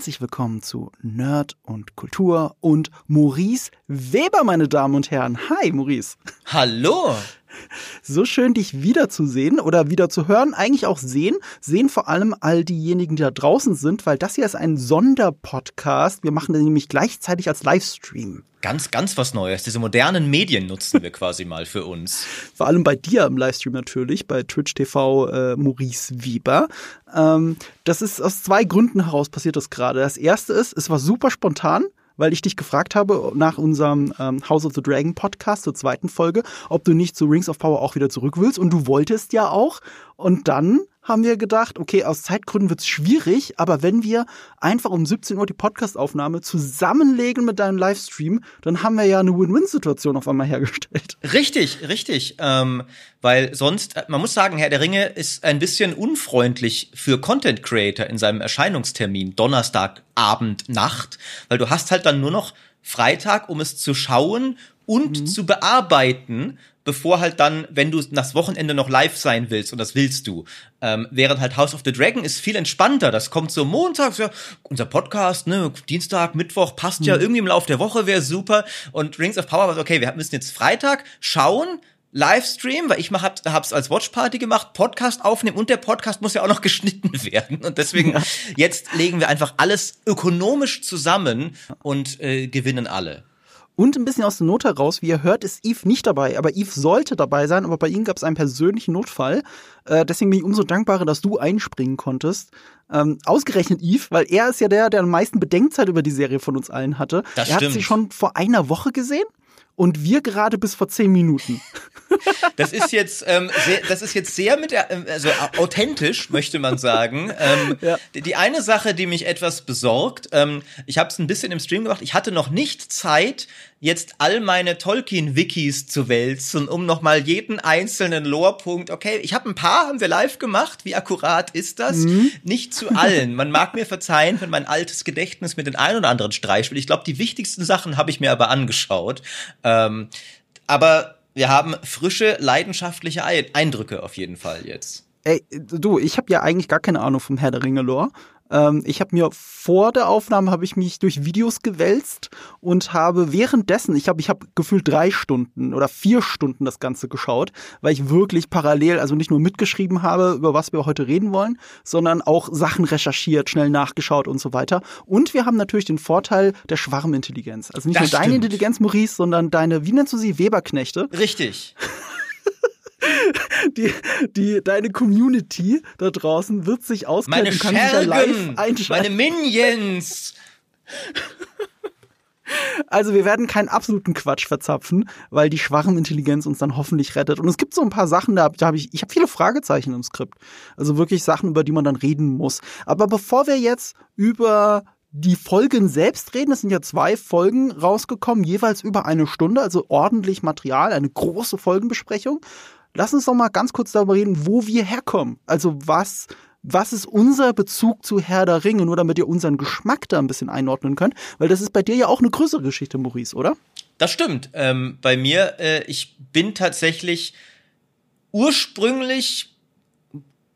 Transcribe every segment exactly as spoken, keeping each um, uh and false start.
herzlich willkommen zu Nerd und Kultur und Maurice Weber, meine Damen und Herren. Hi, Maurice. Hallo. So schön, dich wiederzusehen oder wieder zu hören, eigentlich auch sehen. Sehen vor allem all diejenigen, die da draußen sind, weil das hier ist ein Sonderpodcast. Wir machen den nämlich gleichzeitig als Livestream. Ganz, ganz was Neues. Diese modernen Medien nutzen wir quasi mal für uns. Vor allem bei dir im Livestream natürlich, bei Twitch T V äh, Maurice Weber. Ähm, das ist aus zwei Gründen heraus passiert das gerade. Das erste ist, es war super spontan, weil ich dich gefragt habe nach unserem ähm, House of the Dragon Podcast zur zweiten Folge, ob du nicht zu Rings of Power auch wieder zurück willst. Und du wolltest ja auch. Und dann haben wir gedacht, okay, aus Zeitgründen wird es schwierig, aber wenn wir einfach um siebzehn Uhr die Podcast-Aufnahme zusammenlegen mit deinem Livestream, dann haben wir ja eine Win-Win-Situation auf einmal hergestellt. Richtig, richtig. Ähm, weil sonst, man muss sagen, Herr der Ringe ist ein bisschen unfreundlich für Content-Creator in seinem Erscheinungstermin, Donnerstagabend, Nacht, weil du hast halt dann nur noch Freitag, um es zu schauen und mhm. zu bearbeiten, bevor halt dann, wenn du das Wochenende noch live sein willst, und das willst du, ähm, während halt House of the Dragon ist viel entspannter. Das kommt so montags, ja, unser Podcast, ne, Dienstag, Mittwoch, passt ja, mhm. irgendwie im Laufe der Woche wäre super. Und Rings of Power war so, okay, wir müssen jetzt Freitag schauen, Livestream, weil ich hab, hab's als Watchparty gemacht, Podcast aufnehmen und der Podcast muss ja auch noch geschnitten werden. Und deswegen, ja. jetzt legen wir einfach alles ökonomisch zusammen und äh, gewinnen alle. Und ein bisschen aus der Not heraus, wie ihr hört, ist Eve nicht dabei. Aber Eve sollte dabei sein, aber bei ihm gab es einen persönlichen Notfall. Äh, deswegen bin ich umso dankbarer, dass du einspringen konntest. Ähm, ausgerechnet Eve, weil er ist ja der, der am meisten Bedenkzeit über die Serie von uns allen hatte. Das er stimmt. hat sie schon vor einer Woche gesehen und wir gerade bis vor zehn Minuten. Das ist jetzt, ähm, sehr, das ist jetzt sehr mit, also authentisch, möchte man sagen. Ähm, ja. Die eine Sache, die mich etwas besorgt, ähm, ich habe es ein bisschen im Stream gemacht, ich hatte noch nicht Zeit, jetzt all meine Tolkien-Wikis zu wälzen, um nochmal jeden einzelnen Lore-Punkt, okay, ich habe ein paar, haben wir live gemacht, wie akkurat ist das? Mhm. Nicht zu allen. Man mag mir verzeihen, wenn mein altes Gedächtnis mit den ein oder anderen Streich spielt. Ich glaube, die wichtigsten Sachen habe ich mir aber angeschaut. Ähm, aber wir haben frische, leidenschaftliche Eindrücke auf jeden Fall jetzt. Ey, du, ich habe ja eigentlich gar keine Ahnung vom Herr der Ringe-Lore. Ähm, ich habe mir vor der Aufnahme, habe ich mich durch Videos gewälzt und habe währenddessen, ich habe ich hab gefühlt drei Stunden oder vier Stunden das Ganze geschaut, weil ich wirklich parallel, also nicht nur mitgeschrieben habe, über was wir heute reden wollen, sondern auch Sachen recherchiert, schnell nachgeschaut und so weiter. Und wir haben natürlich den Vorteil der Schwarmintelligenz. Also nicht das nur stimmt. deine Intelligenz, Maurice, sondern deine, wie nennst du sie, Weberknechte? Richtig. Die, die, deine Community da draußen wird sich auskennen. Meine kann Schergen, live einschalten. Meine Minions. Also wir werden keinen absoluten Quatsch verzapfen, weil die Schwarmintelligenz uns dann hoffentlich rettet. Und es gibt so ein paar Sachen, da, da habe ich, ich habe viele Fragezeichen im Skript. Also wirklich Sachen, über die man dann reden muss. Aber bevor wir jetzt über die Folgen selbst reden, es sind ja zwei Folgen rausgekommen, jeweils über eine Stunde, also ordentlich Material, eine große Folgenbesprechung. Lass uns doch mal ganz kurz darüber reden, wo wir herkommen. Also was, was ist unser Bezug zu Herr der Ringe? Nur damit ihr unseren Geschmack da ein bisschen einordnen könnt. Weil das ist bei dir ja auch eine größere Geschichte, Maurice, oder? Das stimmt. Ähm, bei mir, äh, ich bin tatsächlich ursprünglich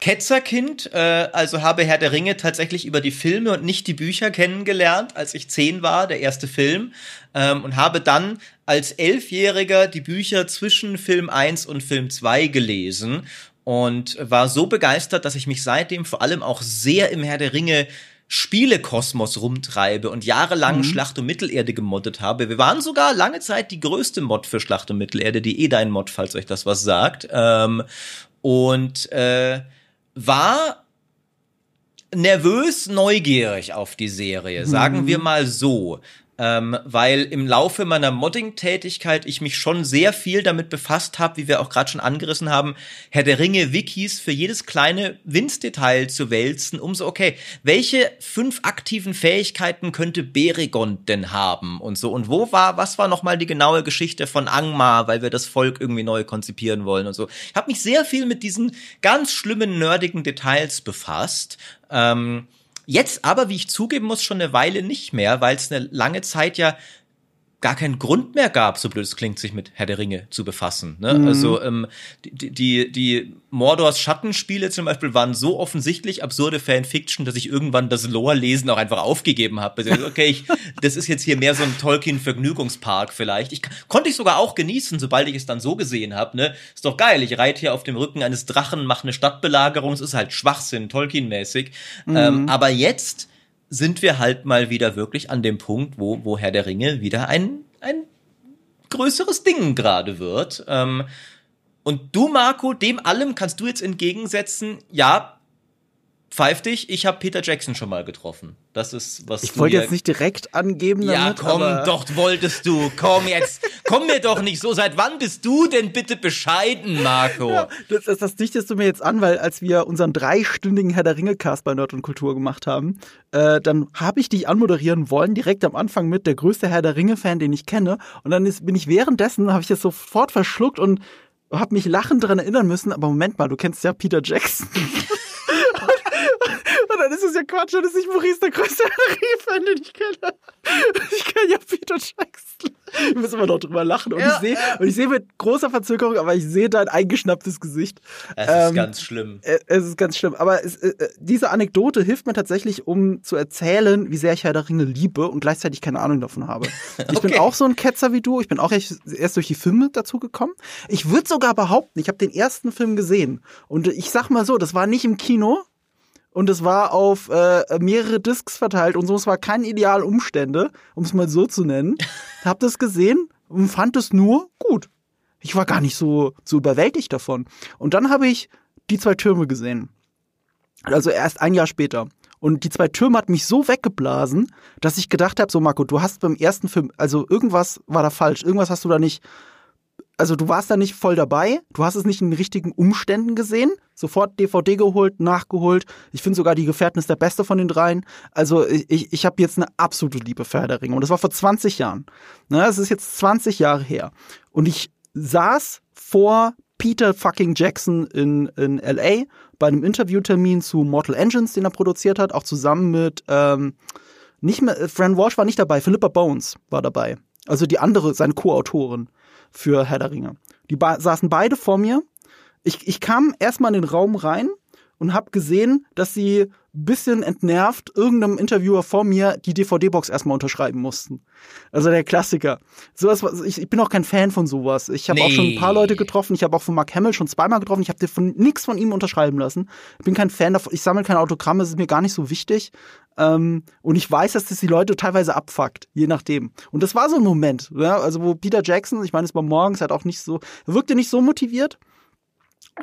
Ketzerkind, äh, also habe Herr der Ringe tatsächlich über die Filme und nicht die Bücher kennengelernt, als ich zehn war, der erste Film, ähm, und habe dann als Elfjähriger die Bücher zwischen Film eins und Film zwei gelesen und war so begeistert, dass ich mich seitdem vor allem auch sehr im Herr der Ringe Spielekosmos rumtreibe und jahrelang mhm. Schlacht um Mittelerde gemoddet habe. Wir waren sogar lange Zeit die größte Mod für Schlacht um Mittelerde, die Edein-Mod, falls euch das was sagt. Ähm, und äh, war nervös neugierig auf die Serie, sagen mhm. wir mal so. Ähm, weil im Laufe meiner Modding-Tätigkeit ich mich schon sehr viel damit befasst habe, wie wir auch gerade schon angerissen haben, Herr der Ringe-Wikis für jedes kleine Winzdetail zu wälzen, um so, okay, welche fünf aktiven Fähigkeiten könnte Beregond denn haben und so und wo war, was war nochmal die genaue Geschichte von Angmar, weil wir das Volk irgendwie neu konzipieren wollen und so. Ich habe mich sehr viel mit diesen ganz schlimmen, nerdigen Details befasst, ähm, jetzt aber, wie ich zugeben muss, schon eine Weile nicht mehr, weil es eine lange Zeit ja gar keinen Grund mehr gab, so blöd es klingt, sich mit Herr der Ringe zu befassen. Ne? Mhm. Also ähm, die, die, die Mordors Schattenspiele zum Beispiel waren so offensichtlich absurde Fanfiction, dass ich irgendwann das Lore-Lesen auch einfach aufgegeben habe. Also, okay, ich, das ist jetzt hier mehr so ein Tolkien-Vergnügungspark vielleicht. Ich, konnte ich sogar auch genießen, sobald ich es dann so gesehen habe. Ne? Ist doch geil, ich reite hier auf dem Rücken eines Drachen, mache eine Stadtbelagerung, es ist halt Schwachsinn, Tolkien-mäßig. Mhm. Ähm, aber jetzt sind wir halt mal wieder wirklich an dem Punkt, wo, wo Herr der Ringe wieder ein, ein größeres Ding gerade wird. Ähm, und du, Marco, dem allem kannst du jetzt entgegensetzen, ja, pfeif dich, ich habe Peter Jackson schon mal getroffen. Das ist, was ich wollte jetzt nicht direkt angeben. Ja, damit, komm aber doch, wolltest du. Komm jetzt, komm mir doch nicht so. Seit wann bist du denn bitte bescheiden, Marco? Ja, das, das, das dichtest du mir jetzt an, weil als wir unseren dreistündigen Herr der Ringe-Cast bei Nerd und Kultur gemacht haben, äh, dann habe ich dich anmoderieren wollen, direkt am Anfang mit der größte Herr der Ringe-Fan, den ich kenne. Und dann ist, bin ich währenddessen, habe ich das sofort verschluckt und habe mich lachend daran erinnern müssen. Aber Moment mal, du kennst ja Peter Jackson. Und dann ist es ja Quatsch, dann ist nicht Maurice der größte Harry-Fan, den ich kenne. Ich kenne ja Peter Jackson. Ich muss immer noch drüber lachen. Und ja, ich sehe ja. seh mit großer Verzögerung, aber ich sehe dein eingeschnapptes Gesicht. Es ähm, ist ganz schlimm. Es ist ganz schlimm. Aber es, äh, diese Anekdote hilft mir tatsächlich, um zu erzählen, wie sehr ich Herr der Ringe liebe und gleichzeitig keine Ahnung davon habe. Okay. Ich bin auch so ein Ketzer wie du. Ich bin auch erst durch die Filme dazu gekommen. Ich würde sogar behaupten, ich habe den ersten Film gesehen. Und ich sag mal so, das war nicht im Kino. Und es war auf äh, mehrere Discs verteilt und so. Es war kein Ideal Umstände, um es mal so zu nennen. Hab das gesehen und fand es nur gut. Ich war gar nicht so, so überwältigt davon. Und dann habe ich die zwei Türme gesehen. Also erst ein Jahr später. Und die zwei Türme hat mich so weggeblasen, dass ich gedacht habe, so Marco, du hast beim ersten Film, also irgendwas war da falsch. Irgendwas hast du da nicht, also du warst da nicht voll dabei. Du hast es nicht in den richtigen Umständen gesehen. Sofort D V D geholt, nachgeholt. Ich finde sogar, die Gefährten ist der beste von den dreien. Also ich, ich habe jetzt eine absolute Liebe für Herr der Ringe. Und das war vor zwanzig Jahren. Na, das ist jetzt zwanzig Jahre her. Und ich saß vor Peter fucking Jackson in, in L A bei einem Interviewtermin zu Mortal Engines, den er produziert hat. Auch zusammen mit, ähm, nicht mehr, Fran Walsh war nicht dabei, Philippa Boyens war dabei. Also die andere, seine Co-Autorin für Herr der Ringe. Die ba- saßen beide vor mir. Ich, ich kam erstmal in den Raum rein und habe gesehen, dass sie ein bisschen entnervt irgendeinem Interviewer vor mir die D V D-Box erstmal unterschreiben mussten. Also der Klassiker. So was, ich, ich bin auch kein Fan von sowas. Ich habe nee. auch schon ein paar Leute getroffen. Ich habe auch von Mark Hamill schon zweimal getroffen. Ich habe nichts von ihm unterschreiben lassen. Ich bin kein Fan davon. Ich sammle keine Autogramme. Das ist mir gar nicht so wichtig. Ähm, und ich weiß, dass das die Leute teilweise abfuckt, je nachdem. Und das war so ein Moment, ja? Also wo Peter Jackson, ich meine, es war morgens, hat auch nicht so, wirkte nicht so motiviert.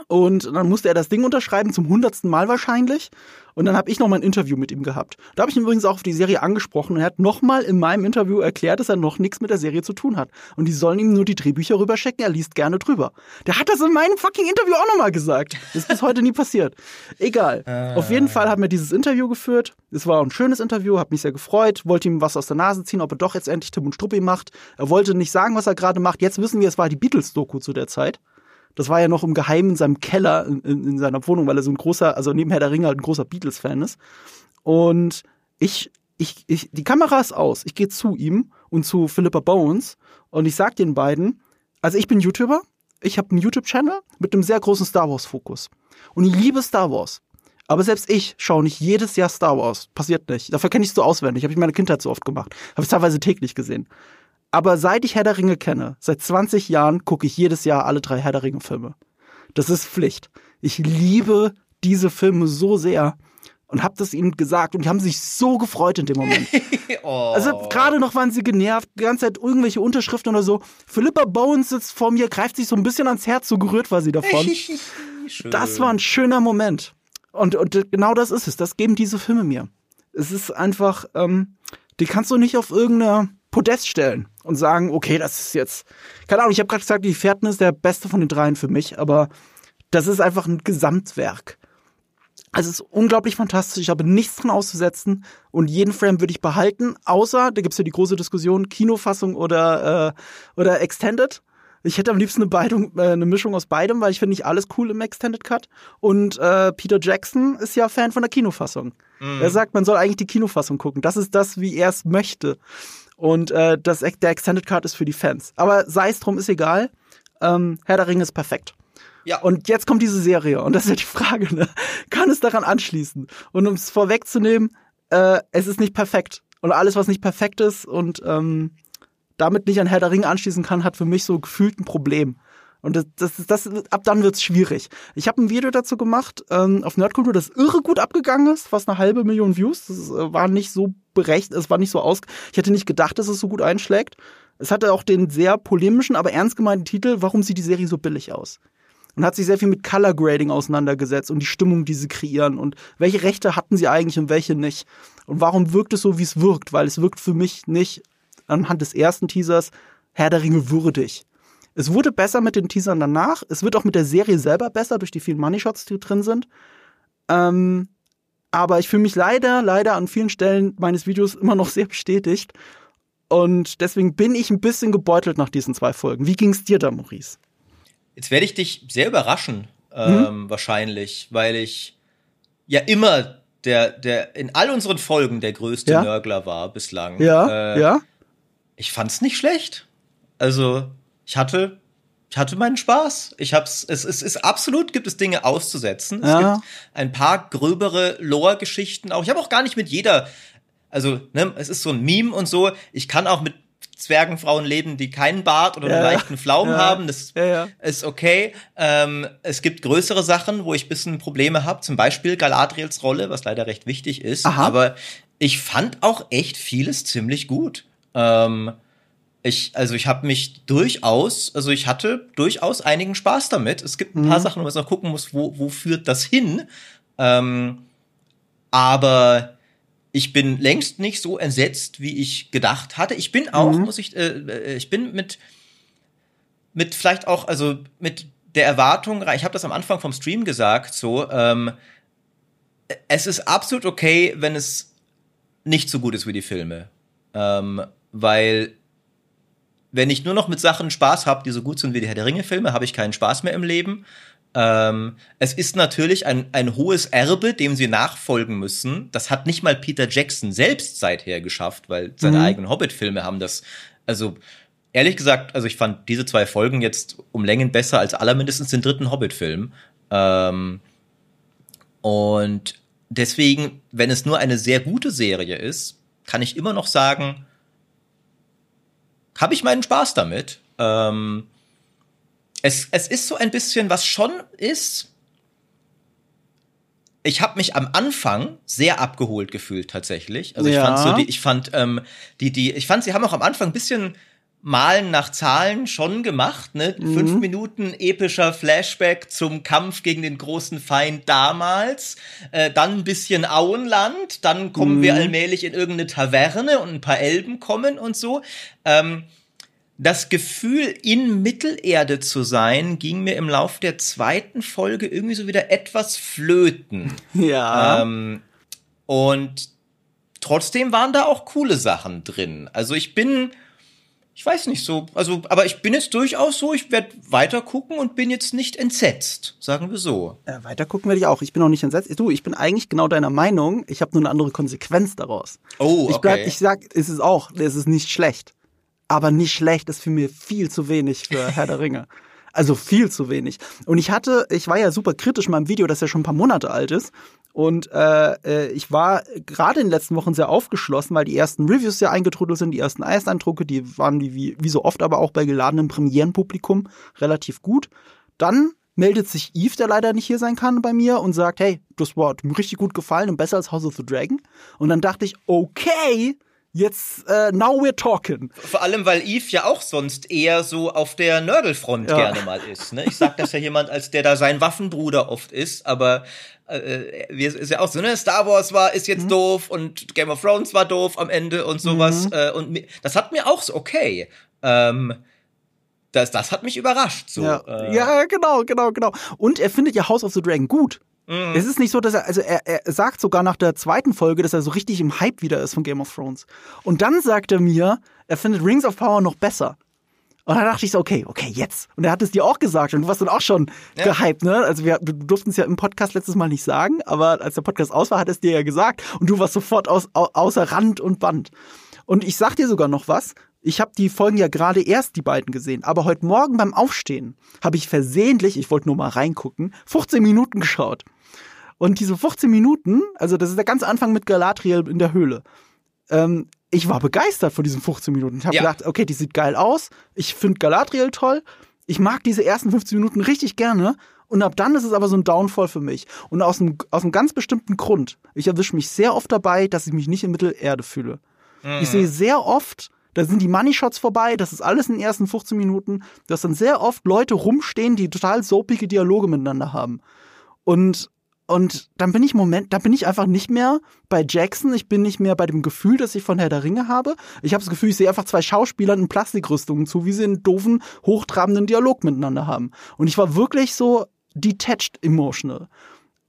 Und dann musste er das Ding unterschreiben, zum hundertsten Mal wahrscheinlich. Und dann habe ich noch mal ein Interview mit ihm gehabt. Da habe ich ihn übrigens auch auf die Serie angesprochen. Und er hat noch mal in meinem Interview erklärt, dass er noch nichts mit der Serie zu tun hat. Und die sollen ihm nur die Drehbücher rüberschicken, er liest gerne drüber. Der hat das in meinem fucking Interview auch noch mal gesagt. Das ist bis heute nie passiert. Egal. Äh. Auf jeden Fall hat mir dieses Interview geführt. Es war ein schönes Interview, habe mich sehr gefreut. Wollte ihm was aus der Nase ziehen, ob er doch jetzt endlich Tim und Struppi macht. Er wollte nicht sagen, was er gerade macht. Jetzt wissen wir, es war die Beatles-Doku zu der Zeit. Das war ja noch im Geheimen in seinem Keller, in, in seiner Wohnung, weil er so ein großer, also neben Herr der Ringe halt ein großer Beatles-Fan ist. Und ich, ich, ich, die Kamera ist aus. Ich gehe zu ihm und zu Philippa Boyens und ich sag den beiden, also ich bin YouTuber, ich habe einen YouTube-Channel mit einem sehr großen Star-Wars-Fokus. Und ich liebe Star Wars. Aber selbst ich schaue nicht jedes Jahr Star Wars. Passiert nicht. Dafür kenne ich es so auswendig. Habe ich meine Kindheit so oft gemacht. Habe es teilweise täglich gesehen. Aber seit ich Herr der Ringe kenne, seit zwanzig Jahren, gucke ich jedes Jahr alle drei Herr der Ringe-Filme. Das ist Pflicht. Ich liebe diese Filme so sehr und habe das ihnen gesagt. Und die haben sich so gefreut in dem Moment. Oh. Also gerade noch waren sie genervt, die ganze Zeit irgendwelche Unterschriften oder so. Philippa Boyens sitzt vor mir, greift sich so ein bisschen ans Herz, so gerührt war sie davon. Das war ein schöner Moment. Und, und genau das ist es. Das geben diese Filme mir. Es ist einfach, ähm, die kannst du nicht auf irgendeiner Podest stellen und sagen, okay, das ist jetzt, keine Ahnung, ich habe gerade gesagt, die Fährten ist der beste von den dreien für mich, aber das ist einfach ein Gesamtwerk. Also es ist unglaublich fantastisch, ich habe nichts dran auszusetzen und jeden Frame würde ich behalten, außer, da gibt's ja die große Diskussion, Kinofassung oder, äh, oder Extended. Ich hätte am liebsten eine, Beidung, äh, eine Mischung aus beidem, weil ich finde nicht alles cool im Extended Cut. Und äh, Peter Jackson ist ja Fan von der Kinofassung. Mhm. Er sagt, man soll eigentlich die Kinofassung gucken. Das ist das, wie er es möchte. Und äh, das, der Extended Cut ist für die Fans. Aber sei es drum, ist egal. Ähm, Herr der Ringe ist perfekt. Ja. Und jetzt kommt diese Serie. Und das ist ja die Frage, ne? Kann es daran anschließen? Und um es vorwegzunehmen, äh, es ist nicht perfekt. Und alles, was nicht perfekt ist und ähm, damit nicht an Herr der Ringe anschließen kann, hat für mich so gefühlt ein Problem. Und das, das, das, ab dann wird's schwierig. Ich habe ein Video dazu gemacht ähm, auf Nerdkultur, das irre gut abgegangen ist, fast eine halbe Million Views. Das äh, war nicht so berechnet, es war nicht so aus. Ich hätte nicht gedacht, dass es so gut einschlägt. Es hatte auch den sehr polemischen, aber ernst gemeinten Titel: Warum sieht die Serie so billig aus? Und hat sich sehr viel mit Color Grading auseinandergesetzt und die Stimmung, die sie kreieren und welche Rechte hatten sie eigentlich und welche nicht. Und warum wirkt es so, wie es wirkt? Weil es wirkt für mich nicht anhand des ersten Teasers Herr der Ringe würdig. Es wurde besser mit den Teasern danach. Es wird auch mit der Serie selber besser, durch die vielen Money-Shots, die drin sind. Ähm, aber ich fühle mich leider, leider an vielen Stellen meines Videos immer noch sehr bestätigt. Und deswegen bin ich ein bisschen gebeutelt nach diesen zwei Folgen. Wie ging's dir da, Maurice? Jetzt werde ich dich sehr überraschen, ähm, mhm. wahrscheinlich, weil ich ja immer der, der in all unseren Folgen der größte ja. Nörgler war bislang. Ja, äh, ja. Ich fand's nicht schlecht. Also, ich hatte, ich hatte meinen Spaß. Ich hab's, es, es ist absolut, gibt es Dinge auszusetzen. Ja. Es gibt ein paar gröbere Lore-Geschichten auch. Ich habe auch gar nicht mit jeder, also, ne, es ist so ein Meme und so. Ich kann auch mit Zwergenfrauen leben, die keinen Bart oder ja, einen leichten Pflaumen ja, haben, das ja, ja. ist okay. Ähm, es gibt größere Sachen, wo ich ein bisschen Probleme habe, zum Beispiel Galadriels Rolle, was leider recht wichtig ist. Aha. Aber ich fand auch echt vieles ziemlich gut. Ähm, ich, also ich habe mich durchaus, also ich hatte durchaus einigen Spaß damit. Es gibt ein paar mhm. Sachen, wo man noch gucken muss, wo, wo führt das hin. Ähm, aber ich bin längst nicht so entsetzt, wie ich gedacht hatte. Ich bin auch, mhm. muss ich, äh, ich bin mit, mit vielleicht auch, also mit der Erwartung, ich habe das am Anfang vom Stream gesagt, so, ähm, es ist absolut okay, wenn es nicht so gut ist wie die Filme. Ähm, weil, wenn ich nur noch mit Sachen Spaß habe, die so gut sind wie die Herr der Ringe-Filme, habe ich keinen Spaß mehr im Leben. Ähm, es ist natürlich ein, ein hohes Erbe, dem sie nachfolgen müssen. Das hat nicht mal Peter Jackson selbst seither geschafft, weil seine mhm. eigenen Hobbit-Filme haben das, also ehrlich gesagt, also ich fand diese zwei Folgen jetzt um Längen besser als aller mindestens den dritten Hobbit-Film. Ähm, und deswegen, wenn es nur eine sehr gute Serie ist, kann ich immer noch sagen, habe ich meinen Spaß damit. Ähm, Es, es ist so ein bisschen, was schon ist, ich habe mich am Anfang sehr abgeholt gefühlt tatsächlich. Also ich ja. fand so die, ich fand ähm, die, die, ich fand, sie haben auch am Anfang ein bisschen Malen nach Zahlen schon gemacht, ne? Mhm. Fünf Minuten epischer Flashback zum Kampf gegen den großen Feind damals, äh, dann ein bisschen Auenland, dann kommen mhm. wir allmählich in irgendeine Taverne und ein paar Elben kommen und so. Ähm, Das Gefühl, in Mittelerde zu sein, ging mir im Lauf der zweiten Folge irgendwie so wieder etwas flöten. Ja. Ähm, und trotzdem waren da auch coole Sachen drin. Also ich bin, ich weiß nicht so, also, aber ich bin jetzt durchaus so, ich werde weiter gucken und bin jetzt nicht entsetzt, sagen wir so. Äh, weiter gucken werde ich auch. Ich bin auch nicht entsetzt. Du, ich bin eigentlich genau deiner Meinung. Ich habe nur eine andere Konsequenz daraus. Oh, okay. Ich bleib, ich sag, es ist auch, es ist nicht schlecht. Aber nicht schlecht, das fiel mir viel zu wenig für Herr der Ringe. Also viel zu wenig. Und ich hatte, ich war ja super kritisch in meinem Video, das ja schon ein paar Monate alt ist. Und äh, ich war gerade in den letzten Wochen sehr aufgeschlossen, weil die ersten Reviews ja eingetrudelt sind, die ersten Ersteindrücke, die waren wie, wie so oft aber auch bei geladenem Premierenpublikum relativ gut. Dann meldet sich Eve, der leider nicht hier sein kann, bei mir und sagt, hey, das war mir richtig gut gefallen und besser als House of the Dragon. Und dann dachte ich, okay, jetzt, äh, now we're talking. Vor allem, weil Eve ja auch sonst eher so auf der Nörgelfront ja. gerne mal ist. Ne? Ich sag das ja jemand, als der da sein Waffenbruder oft ist, aber äh, ist ja auch so, ne? Star Wars war, ist jetzt mhm. doof und Game of Thrones war doof am Ende und sowas. Mhm. Äh, und das hat mir auch so, okay, ähm, das, das hat mich überrascht. So. Ja. Äh. ja, genau, genau, genau. Und er findet ja House of the Dragon gut. Es ist nicht so, dass er, also er, er sagt sogar nach der zweiten Folge, dass er so richtig im Hype wieder ist von Game of Thrones. Und dann sagt er mir, er findet Rings of Power noch besser. Und dann dachte ich so, okay, okay, jetzt. Und er hat es dir auch gesagt und du warst dann auch schon ja. gehypt, ne? Also wir, wir durften es ja im Podcast letztes Mal nicht sagen, aber als der Podcast aus war, hat er es dir ja gesagt und du warst sofort aus, au, außer Rand und Band. Und ich sag dir sogar noch was. Ich habe die Folgen ja gerade erst, die beiden, gesehen. Aber heute Morgen beim Aufstehen habe ich versehentlich, ich wollte nur mal reingucken, fünfzehn Minuten geschaut. Und diese fünfzehn Minuten, also das ist der ganze Anfang mit Galadriel in der Höhle. Ähm, ich war begeistert von diesen fünfzehn Minuten. Ich habe ja. gedacht, okay, die sieht geil aus. Ich finde Galadriel toll. Ich mag diese ersten fünfzehn Minuten richtig gerne. Und ab dann ist es aber so ein Downfall für mich. Und aus einem, aus einem ganz bestimmten Grund. Ich erwische mich sehr oft dabei, dass ich mich nicht in Mittelerde fühle. Mhm. Ich sehe sehr oft... Da sind die Money-Shots vorbei, das ist alles in den ersten fünfzehn Minuten, dass dann sehr oft Leute rumstehen, die total soapige Dialoge miteinander haben. Und, und dann bin ich Moment, dann bin ich einfach nicht mehr bei Jackson, ich bin nicht mehr bei dem Gefühl, das ich von Herr der Ringe habe. Ich habe das Gefühl, ich sehe einfach zwei Schauspielern in Plastikrüstungen zu, wie sie einen doofen, hochtrabenden Dialog miteinander haben. Und ich war wirklich so detached emotional.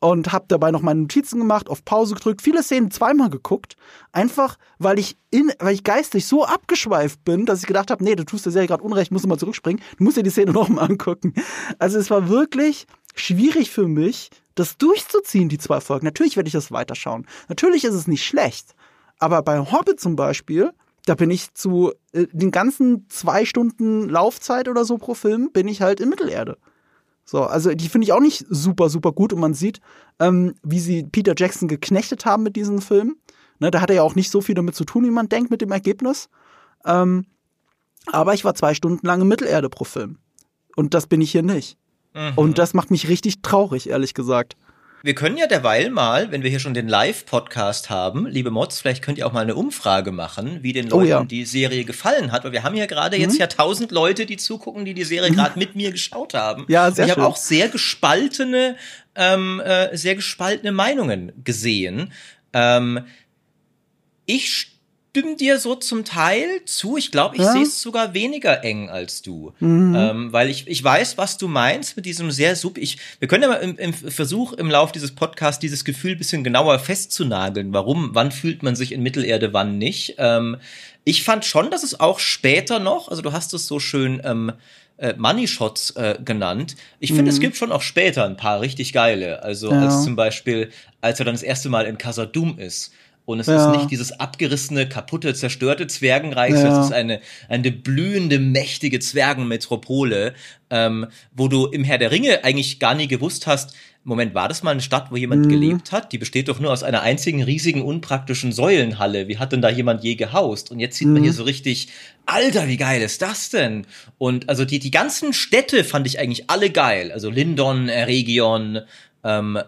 Und habe dabei noch meine Notizen gemacht, auf Pause gedrückt, viele Szenen zweimal geguckt. Einfach, weil ich in, weil ich geistig so abgeschweift bin, dass ich gedacht habe, nee, du tust der Serie gerade Unrecht, musst du mal zurückspringen, du musst dir die Szene nochmal angucken. Also es war wirklich schwierig für mich, das durchzuziehen, die zwei Folgen. Natürlich werde ich das weiterschauen. Natürlich ist es nicht schlecht. Aber bei Hobbit zum Beispiel, da bin ich zu äh, den ganzen zwei Stunden Laufzeit oder so pro Film, bin ich halt in Mittelerde. So, also die finde ich auch nicht super, super gut. Und man sieht, ähm, wie sie Peter Jackson geknechtet haben mit diesen Filmen. Ne, da hat er ja auch nicht so viel damit zu tun, wie man denkt, mit dem Ergebnis. Ähm, aber ich war zwei Stunden lang in Mittelerde pro Film. Und das bin ich hier nicht. Mhm. Und das macht mich richtig traurig, ehrlich gesagt. Wir können ja derweil mal, wenn wir hier schon den Live-Podcast haben, liebe Mods, vielleicht könnt ihr auch mal eine Umfrage machen, wie den Leuten oh ja. die Serie gefallen hat. Weil wir haben ja gerade mhm. jetzt ja tausend Leute, die zugucken, die die Serie gerade mit mir geschaut haben. Ja, sehr schön. Ich habe auch sehr gespaltene, ähm, äh, sehr gespaltene Meinungen gesehen. Ähm, ich stimme dir so zum Teil zu. Ich glaube, ich ja. sehe es sogar weniger eng als du. Mhm. Ähm, weil ich, ich weiß, was du meinst mit diesem sehr sub... Ich, wir können ja mal im, im Versuch, im Lauf dieses Podcasts dieses Gefühl ein bisschen genauer festzunageln. Warum, wann fühlt man sich in Mittelerde, wann nicht. Ähm, ich fand schon, dass es auch später noch, also du hast es so schön ähm, Money Shots äh, genannt. Ich finde, mhm. es gibt schon auch später ein paar richtig geile. Also ja. als zum Beispiel, als er dann das erste Mal in Khazad Dûm ist. Und es ja. ist nicht dieses abgerissene, kaputte, zerstörte Zwergenreich, sondern ja. es ist eine, eine blühende, mächtige Zwergenmetropole, ähm, wo du im Herr der Ringe eigentlich gar nie gewusst hast, Moment, war das mal eine Stadt, wo jemand mhm. gelebt hat? Die besteht doch nur aus einer einzigen, riesigen, unpraktischen Säulenhalle. Wie hat denn da jemand je gehaust? Und jetzt sieht mhm. man hier so richtig, Alter, wie geil ist das denn? Und also die, die ganzen Städte fand ich eigentlich alle geil. Also Lindon, Eregion, ähm,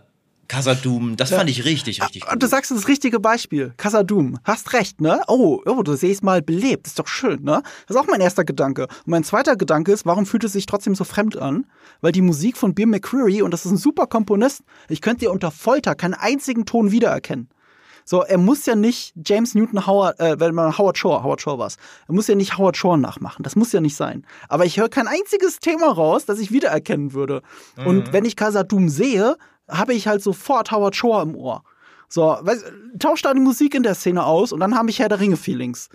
Khazad Dûm, das fand ich richtig, richtig gut. Du sagst das richtige Beispiel, Khazad Dûm. Hast recht, ne? Oh, oh, du siehst mal belebt, ist doch schön, ne? Das ist auch mein erster Gedanke. Und mein zweiter Gedanke ist, warum fühlt es sich trotzdem so fremd an? Weil die Musik von Bear McCreary, und das ist ein super Komponist, ich könnte dir unter Folter keinen einzigen Ton wiedererkennen. So, er muss ja nicht James Newton Howard, äh, wenn man Howard Shore, Howard Shore war's. Er muss ja nicht Howard Shore nachmachen. Das muss ja nicht sein. Aber ich höre kein einziges Thema raus, das ich wiedererkennen würde. Mhm. Und wenn ich Khazad Dûm sehe, habe ich halt sofort Howard Shore im Ohr. So, weißt, tausch da die Musik in der Szene aus und dann habe ich Herr der Ringe-Feelings.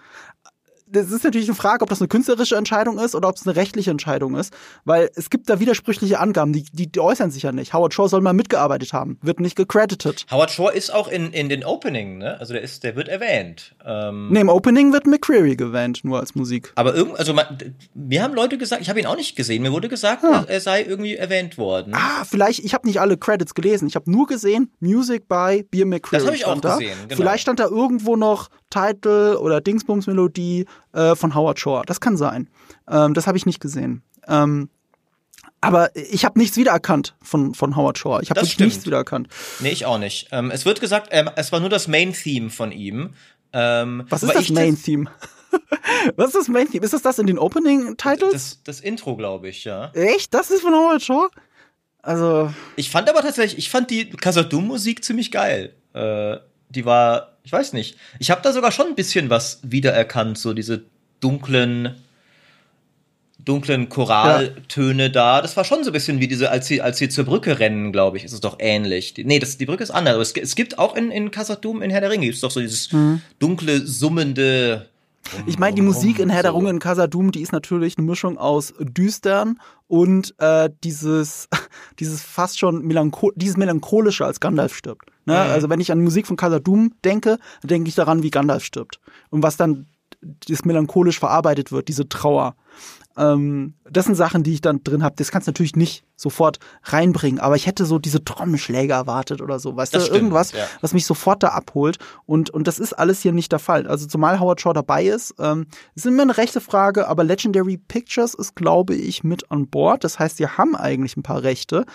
Das ist natürlich eine Frage, ob das eine künstlerische Entscheidung ist oder ob es eine rechtliche Entscheidung ist, weil es gibt da widersprüchliche Angaben, die, die, die äußern sich ja nicht. Howard Shore soll mal mitgearbeitet haben, wird nicht gecredited. Howard Shore ist auch in, in den Opening, ne? Also der ist, der wird erwähnt. Ähm ne, im Opening wird McCreary gewähnt, nur als Musik. Aber irgend, also man, mir haben Leute gesagt, ich habe ihn auch nicht gesehen, mir wurde gesagt, ja. er sei irgendwie erwähnt worden. Ah, vielleicht, ich habe nicht alle Credits gelesen, ich habe nur gesehen, Music by Bear McCreary. Das habe ich auch gesehen, genau. Vielleicht stand da irgendwo noch Title oder Dingsbums-Melodie äh, von Howard Shore. Das kann sein. Ähm, das habe ich nicht gesehen. Ähm, aber ich habe nichts wiedererkannt von, von Howard Shore. Ich habe nichts wiedererkannt. Nee, ich auch nicht. Ähm, es wird gesagt, ähm, es war nur das Main-Theme von ihm. Ähm, Was ist das Main-Theme? Was ist das Main-Theme? Ist das das in den Opening-Titles? Das, das Intro, glaube ich, ja. Echt? Das ist von Howard Shore? Also... Ich fand aber tatsächlich, ich fand die Khazad Dûm-Musik ziemlich geil. Äh, die war... Ich weiß nicht. Ich habe da sogar schon ein bisschen was wiedererkannt, so diese dunklen, dunklen Choraltöne ja. da. Das war schon so ein bisschen wie diese, als sie, als sie zur Brücke rennen, glaube ich, ist es doch ähnlich. Die, nee, das, die Brücke ist anders. Aber es, es gibt auch in, in Khazad Dûm, in Herr der Ringe, gibt es doch so dieses mhm. dunkle, summende. Um, ich meine, die um, Musik in Herr der Ringe in Khazad Dûm, die ist natürlich eine Mischung aus Düstern und äh, dieses, dieses fast schon melanchol- dieses melancholische, als Gandalf stirbt. Ne? Mhm. Also wenn ich an Musik von Khazad Dûm denke, denke ich daran, wie Gandalf stirbt. Und was dann das melancholisch verarbeitet wird, diese Trauer. Ähm, das sind Sachen, die ich dann drin habe. Das kannst du natürlich nicht sofort reinbringen, aber ich hätte so diese Trommelschläge erwartet oder so, weißt das du, stimmt, irgendwas, ja. was mich sofort da abholt. Und, und das ist alles hier nicht der Fall. Also zumal Howard Shore dabei ist, ähm, ist immer eine rechte Frage, aber Legendary Pictures ist, glaube ich, mit an Bord. Das heißt, sie haben eigentlich ein paar Rechte.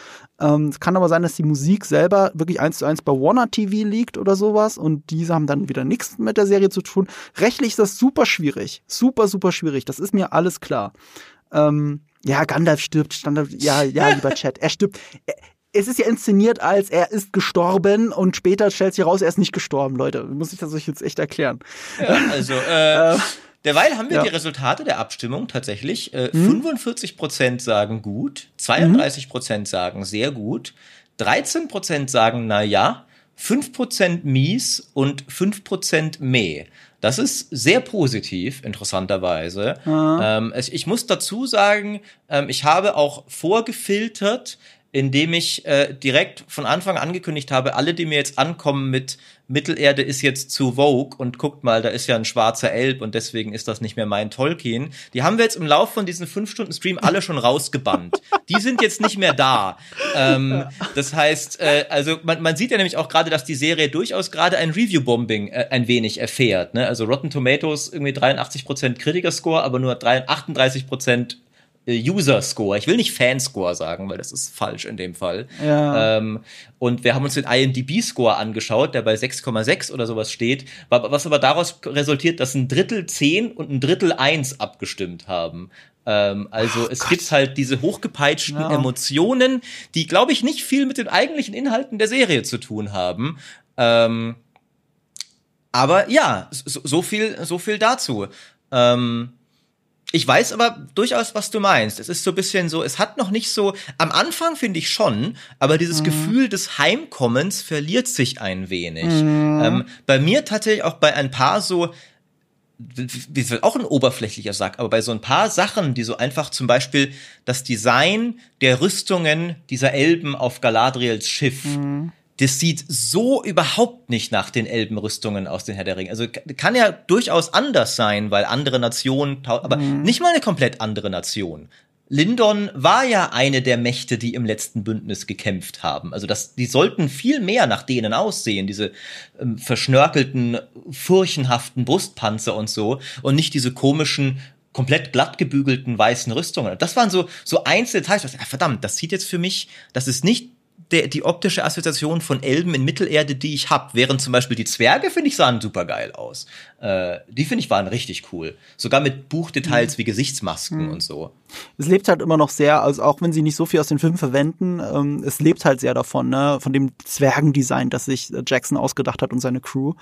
Ähm, es kann aber sein, dass die Musik selber wirklich eins zu eins bei Warner T V liegt oder sowas und diese haben dann wieder nichts mit der Serie zu tun. Rechtlich ist das super schwierig. Super, super schwierig. Das ist mir alles klar. Ähm, ja, Gandalf stirbt. Standard, ja, ja, lieber Chat. Er stirbt. Er, es ist ja inszeniert als, er ist gestorben und später stellt sich raus, er ist nicht gestorben, Leute. Muss ich das euch jetzt echt erklären. Ja, also, äh, derweil haben wir ja. die Resultate der Abstimmung tatsächlich. Äh, hm? fünfundvierzig Prozent sagen gut, zweiunddreißig Prozent hm? sagen sehr gut, dreizehn Prozent sagen na ja, fünf Prozent mies und fünf Prozent meh. Das ist sehr positiv, interessanterweise. Ja. Ähm, ich, ich muss dazu sagen, ähm, ich habe auch vorgefiltert, indem ich äh, direkt von Anfang angekündigt habe, alle, die mir jetzt ankommen mit Mittelerde ist jetzt zu Vogue und guckt mal, da ist ja ein schwarzer Elb und deswegen ist das nicht mehr mein Tolkien. Die haben wir jetzt im Lauf von diesen fünf Stunden Stream alle schon rausgebannt. Die sind jetzt nicht mehr da. Ähm, das heißt, äh, also man, man sieht ja nämlich auch gerade, dass die Serie durchaus gerade ein Review-Bombing äh, ein wenig erfährt. Ne? Also Rotten Tomatoes irgendwie dreiundachtzig Prozent Kritikerscore, aber nur achtunddreißig Prozent User-Score. Ich will nicht Fanscore sagen, weil das ist falsch in dem Fall. Ja. Ähm, und wir haben uns den I M D B-Score angeschaut, der bei sechs Komma sechs oder sowas steht, was aber daraus resultiert, dass ein Drittel zehn und ein Drittel eins abgestimmt haben. Ähm, also oh, es Gott. gibt halt diese hochgepeitschten ja. Emotionen, die, glaube ich, nicht viel mit den eigentlichen Inhalten der Serie zu tun haben. Ähm, aber ja, so, so viel, so viel dazu. Ähm, Ich weiß aber durchaus, was du meinst. Es ist so ein bisschen so, es hat noch nicht so, am Anfang finde ich schon, aber dieses mhm. Gefühl des Heimkommens verliert sich ein wenig. Mhm. Ähm, bei mir tatsächlich auch bei ein paar so, das ist auch ein oberflächlicher Sack, aber bei so ein paar Sachen, die so einfach zum Beispiel das Design der Rüstungen dieser Elben auf Galadriels Schiff, mhm. das sieht so überhaupt nicht nach den Elbenrüstungen aus den Herr der Ringe. Also kann ja durchaus anders sein, weil andere Nationen, aber mhm. nicht mal eine komplett andere Nation. Lindon war ja eine der Mächte, die im letzten Bündnis gekämpft haben. Also das, die sollten viel mehr nach denen aussehen, diese ähm, verschnörkelten, furchenhaften Brustpanzer und so und nicht diese komischen, komplett glatt gebügelten weißen Rüstungen. Das waren so so einzelne Details. Ja, verdammt, das sieht jetzt für mich, das ist nicht Der, die optische Assoziation von Elben in Mittelerde, die ich habe, während zum Beispiel die Zwerge, finde ich, sahen super geil aus. Äh, die, finde ich, waren richtig cool. Sogar mit Buchdetails mhm. wie Gesichtsmasken mhm. und so. Es lebt halt immer noch sehr, also auch wenn sie nicht so viel aus den Filmen verwenden, ähm, es lebt halt sehr davon, ne, von dem Zwergendesign, das sich Jackson ausgedacht hat und seine Crew.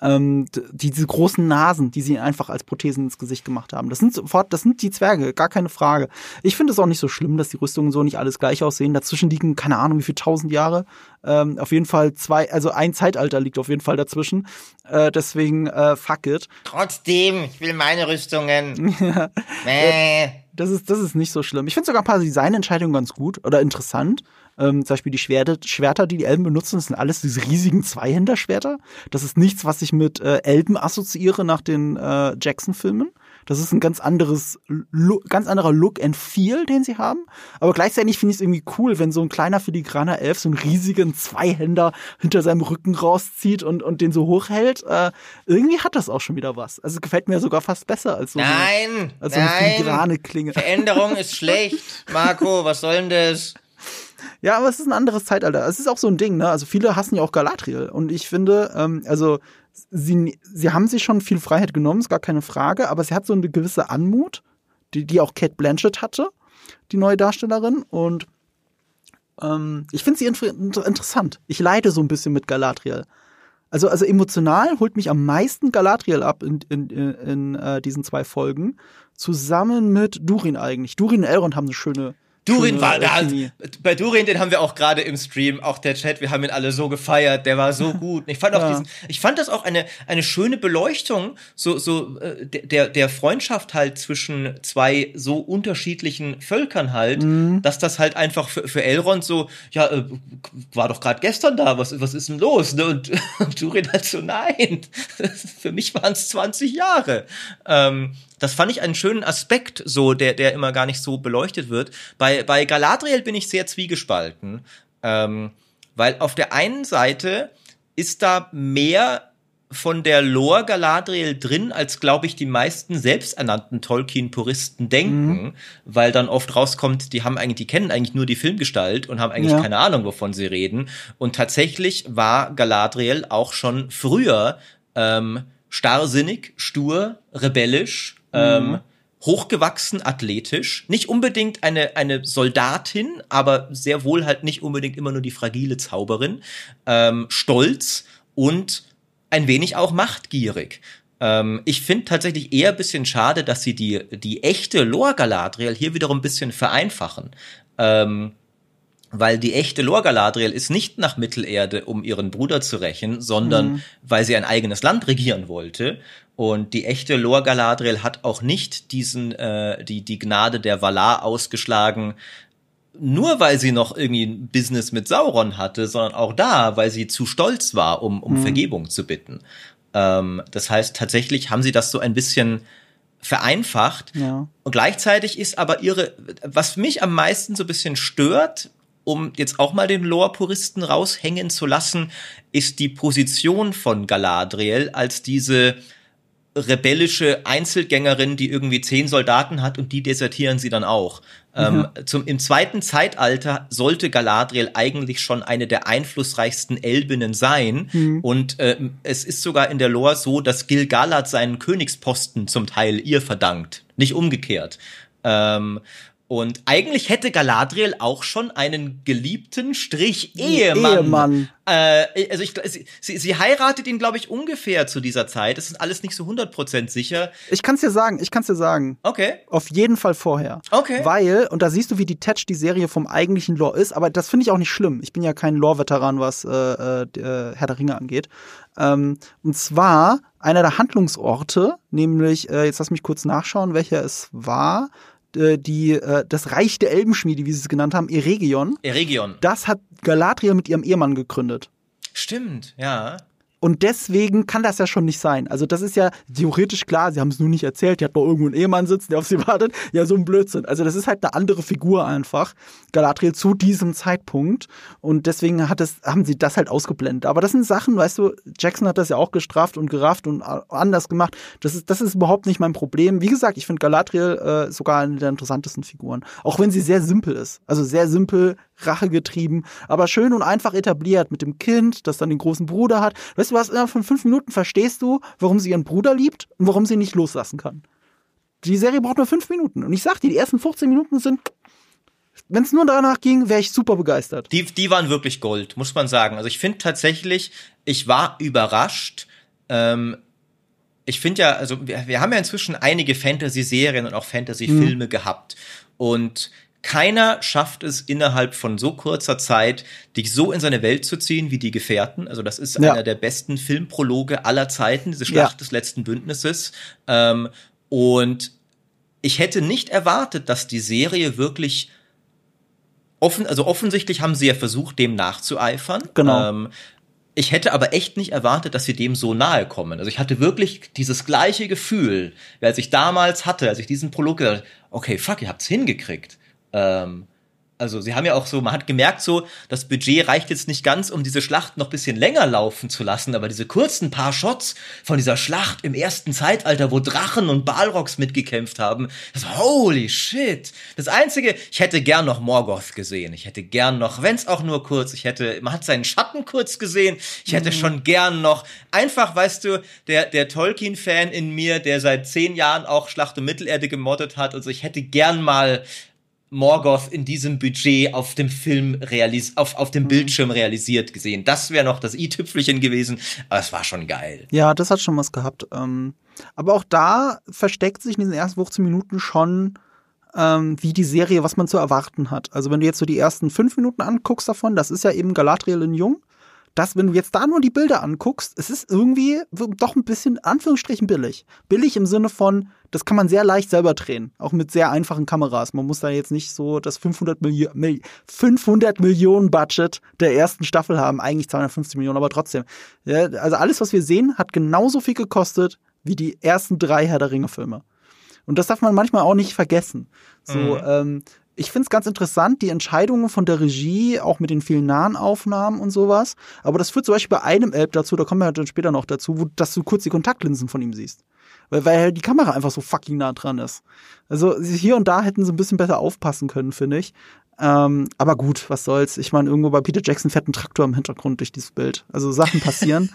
Ähm, die, diese großen Nasen, die sie einfach als Prothesen ins Gesicht gemacht haben. Das sind sofort, das sind die Zwerge, gar keine Frage. Ich finde es auch nicht so schlimm, dass die Rüstungen so nicht alles gleich aussehen. Dazwischen liegen, keine Ahnung, wie viel tausend Jahre. Ähm, auf jeden Fall zwei, also ein Zeitalter liegt auf jeden Fall dazwischen. Äh, deswegen, äh, fuck it. Trotzdem, ich will meine Rüstungen. Mäh. Das ist, das ist nicht so schlimm. Ich finde sogar ein paar Designentscheidungen ganz gut oder interessant. Ähm, zum Beispiel die Schwerte, Schwerter, die die Elben benutzen, das sind alles diese riesigen Zweihänderschwerter. Das ist nichts, was ich mit äh, Elben assoziiere nach den äh, Jackson-Filmen. Das ist ein ganz anderes, Look, ganz anderer Look and Feel, den sie haben. Aber gleichzeitig finde ich es irgendwie cool, wenn so ein kleiner filigraner Elf so einen riesigen Zweihänder hinter seinem Rücken rauszieht und, und den so hochhält. Äh, irgendwie hat das auch schon wieder was. Also gefällt mir sogar fast besser als so, nein, so, als so eine nein. filigrane Klinge. Veränderung ist schlecht. Marco, was soll denn das? Ja, aber es ist ein anderes Zeitalter. Es ist auch so ein Ding, ne? Also viele hassen ja auch Galadriel. Und ich finde, ähm, also sie, sie haben sich schon viel Freiheit genommen, ist gar keine Frage. Aber sie hat so eine gewisse Anmut, die, die auch Cate Blanchett hatte, die neue Darstellerin. Und ähm, ich finde sie inter- interessant. Ich leide so ein bisschen mit Galadriel. Also, also emotional holt mich am meisten Galadriel ab in, in, in, in äh, diesen zwei Folgen. Zusammen mit Durin eigentlich. Durin und Elrond haben eine schöne Durin war da. Bei Durin, den haben wir auch gerade im Stream, auch der Chat, wir haben ihn alle so gefeiert, der war so gut. Ich fand auch ja. diesen, ich fand das auch eine, eine schöne Beleuchtung, so, so, der, der Freundschaft halt zwischen zwei so unterschiedlichen Völkern halt, mhm. dass das halt einfach für, für Elrond so, ja, äh, war doch gerade gestern da, was, was ist denn los? Ne? Und, und Durin halt so, nein, für mich waren es zwanzig Jahre. Ähm, Das fand ich einen schönen Aspekt, so der der immer gar nicht so beleuchtet wird. Bei bei Galadriel bin ich sehr zwiegespalten, ähm, weil auf der einen Seite ist da mehr von der Lore Galadriel drin, als, glaube ich, die meisten selbsternannten Tolkien-Puristen denken, mhm. weil dann oft rauskommt, die haben eigentlich, die kennen eigentlich nur die Filmgestalt und haben eigentlich ja. keine Ahnung, wovon sie reden. Und tatsächlich war Galadriel auch schon früher ähm, starrsinnig, stur, rebellisch, Mhm. Ähm, hochgewachsen, athletisch, nicht unbedingt eine eine Soldatin, aber sehr wohl halt nicht unbedingt immer nur die fragile Zauberin, ähm, stolz und ein wenig auch machtgierig. Ähm, ich finde tatsächlich eher ein bisschen schade, dass sie die die echte Lore Galadriel hier wiederum ein bisschen vereinfachen. Ähm, Weil die echte Lore Galadriel ist nicht nach Mittelerde, um ihren Bruder zu rächen, sondern mhm. weil sie ein eigenes Land regieren wollte. Und die echte Lore Galadriel hat auch nicht diesen äh, die die Gnade der Valar ausgeschlagen, nur weil sie noch irgendwie ein Business mit Sauron hatte, sondern auch da, weil sie zu stolz war, um um mhm. Vergebung zu bitten. Ähm, das heißt, tatsächlich haben sie das so ein bisschen vereinfacht. Ja. Und gleichzeitig ist aber ihre, was mich am meisten so ein bisschen stört, um jetzt auch mal den Lore-Puristen raushängen zu lassen, ist die Position von Galadriel als diese rebellische Einzelgängerin, die irgendwie zehn Soldaten hat und die desertieren sie dann auch. Mhm. Ähm, zum, im zweiten Zeitalter sollte Galadriel eigentlich schon eine der einflussreichsten Elbinnen sein. Mhm. Und äh, es ist sogar in der Lore so, dass Gil-Galad seinen Königsposten zum Teil ihr verdankt. Nicht umgekehrt. Ähm, Und eigentlich hätte Galadriel auch schon einen geliebten Strich Ehemann. Ehemann. Äh, also ich, sie, sie heiratet ihn, glaube ich, ungefähr zu dieser Zeit. Das ist alles nicht so hundert Prozent sicher. Ich kann's dir sagen, ich kann's dir sagen. Okay. Auf jeden Fall vorher. Okay. Weil, und da siehst du, wie detached die Serie vom eigentlichen Lore ist, aber das finde ich auch nicht schlimm. Ich bin ja kein Lore-Veteran, was äh, äh, Herr der Ringe angeht. Ähm, und zwar einer der Handlungsorte, nämlich, äh, jetzt lass mich kurz nachschauen, welcher es war, die äh, das Reich der Elbenschmiede, wie sie es genannt haben, Eregion. Eregion. Das hat Galadriel mit ihrem Ehemann gegründet. Stimmt, ja. Und deswegen kann das ja schon nicht sein. Also das ist ja theoretisch klar, sie haben es nur nicht erzählt, die hat noch irgendwo einen Ehemann sitzen, der auf sie wartet. Ja, so ein Blödsinn. Also das ist halt eine andere Figur einfach, Galadriel zu diesem Zeitpunkt. Und deswegen hat das, haben sie das halt ausgeblendet. Aber das sind Sachen, weißt du, Jackson hat das ja auch gestraft und gerafft und anders gemacht. Das ist, das ist überhaupt nicht mein Problem. Wie gesagt, ich finde Galadriel äh, sogar eine der interessantesten Figuren. Auch wenn sie sehr simpel ist. Also sehr simpel, rachegetrieben, aber schön und einfach etabliert mit dem Kind, das dann den großen Bruder hat. Weißt du was, innerhalb von fünf Minuten verstehst du, warum sie ihren Bruder liebt und warum sie ihn nicht loslassen kann. Die Serie braucht nur fünf Minuten. Und ich sag dir, die ersten fünfzehn Minuten sind, wenn es nur danach ging, wäre ich super begeistert. Die, die waren wirklich Gold, muss man sagen. Also ich finde tatsächlich, ich war überrascht, ähm, ich finde ja, also wir, wir haben ja inzwischen einige Fantasy-Serien und auch Fantasy-Filme mhm. gehabt. Und keiner schafft es, innerhalb von so kurzer Zeit dich so in seine Welt zu ziehen wie die Gefährten. Also das ist ja einer der besten Filmprologe aller Zeiten, diese Schlacht ja. des letzten Bündnisses. Ähm, und ich hätte nicht erwartet, dass die Serie wirklich offen, also offensichtlich haben sie ja versucht, dem nachzueifern. Genau. Ähm, Ich hätte aber echt nicht erwartet, dass sie dem so nahe kommen. Also ich hatte wirklich dieses gleiche Gefühl, als ich damals hatte, als ich diesen Prolog gesagt habe, okay, fuck, ihr habt's hingekriegt. Ähm, also sie haben ja auch so, man hat gemerkt so, das Budget reicht jetzt nicht ganz, um diese Schlacht noch ein bisschen länger laufen zu lassen, aber diese kurzen paar Shots von dieser Schlacht im ersten Zeitalter, wo Drachen und Balrogs mitgekämpft haben, das war holy shit. Das Einzige, ich hätte gern noch Morgoth gesehen, ich hätte gern noch, wenn es auch nur kurz, ich hätte, man hat seinen Schatten kurz gesehen, ich hätte mhm. schon gern noch, einfach, weißt du, der, der Tolkien-Fan in mir, der seit zehn Jahren auch Schlacht um Mittelerde gemoddet hat, also ich hätte gern mal Morgoth in diesem Budget auf dem Film realis auf, auf dem Bildschirm realisiert gesehen. Das wäre noch das i-Tüpfelchen gewesen, aber es war schon geil. Ja, das hat schon was gehabt. Ähm, aber auch da versteckt sich in diesen ersten fünfzehn Minuten schon ähm, wie die Serie, was man zu erwarten hat. Also wenn du jetzt so die ersten fünf Minuten anguckst davon, das ist ja eben Galadriel in Jung, dass, wenn du jetzt da nur die Bilder anguckst, es ist irgendwie doch ein bisschen, Anführungsstrichen, billig. Billig im Sinne von, das kann man sehr leicht selber drehen, auch mit sehr einfachen Kameras. Man muss da jetzt nicht so das fünfhundert Millionen Budget der ersten Staffel haben, eigentlich zweihundertfünfzig Millionen, aber trotzdem. Ja, also alles, was wir sehen, hat genauso viel gekostet wie die ersten drei Herr der Ringe-Filme. Und das darf man manchmal auch nicht vergessen. So, mhm. ähm, ich finde es ganz interessant, die Entscheidungen von der Regie, auch mit den vielen nahen Aufnahmen und sowas. Aber das führt zum Beispiel bei einem Elb dazu, da kommen wir dann später noch dazu, wo, dass du kurz die Kontaktlinsen von ihm siehst. Weil, weil die Kamera einfach so fucking nah dran ist. Also hier und da hätten sie ein bisschen besser aufpassen können, finde ich. Ähm, aber gut, was soll's. Ich meine, irgendwo bei Peter Jackson fährt ein Traktor im Hintergrund durch dieses Bild. Also Sachen passieren.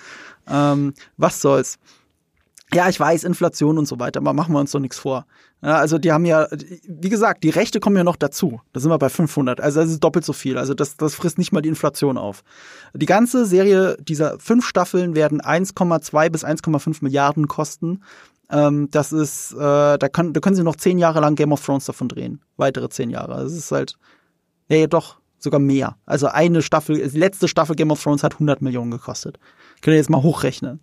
ähm, was soll's. Ja, ich weiß, Inflation und so weiter, aber machen wir uns doch nichts vor. Ja, also die haben ja, wie gesagt, die Rechte kommen ja noch dazu. Da sind wir bei fünfhundert. Also das ist doppelt so viel. Also das, das frisst nicht mal die Inflation auf. Die ganze Serie dieser fünf Staffeln werden eins Komma zwei bis eins Komma fünf Milliarden kosten. Ähm, das ist, äh, da können, da können sie noch zehn Jahre lang Game of Thrones davon drehen. Weitere zehn Jahre. Das ist halt, nee, doch, sogar mehr. Also eine Staffel, die letzte Staffel Game of Thrones hat hundert Millionen gekostet. Könnt ihr jetzt mal hochrechnen.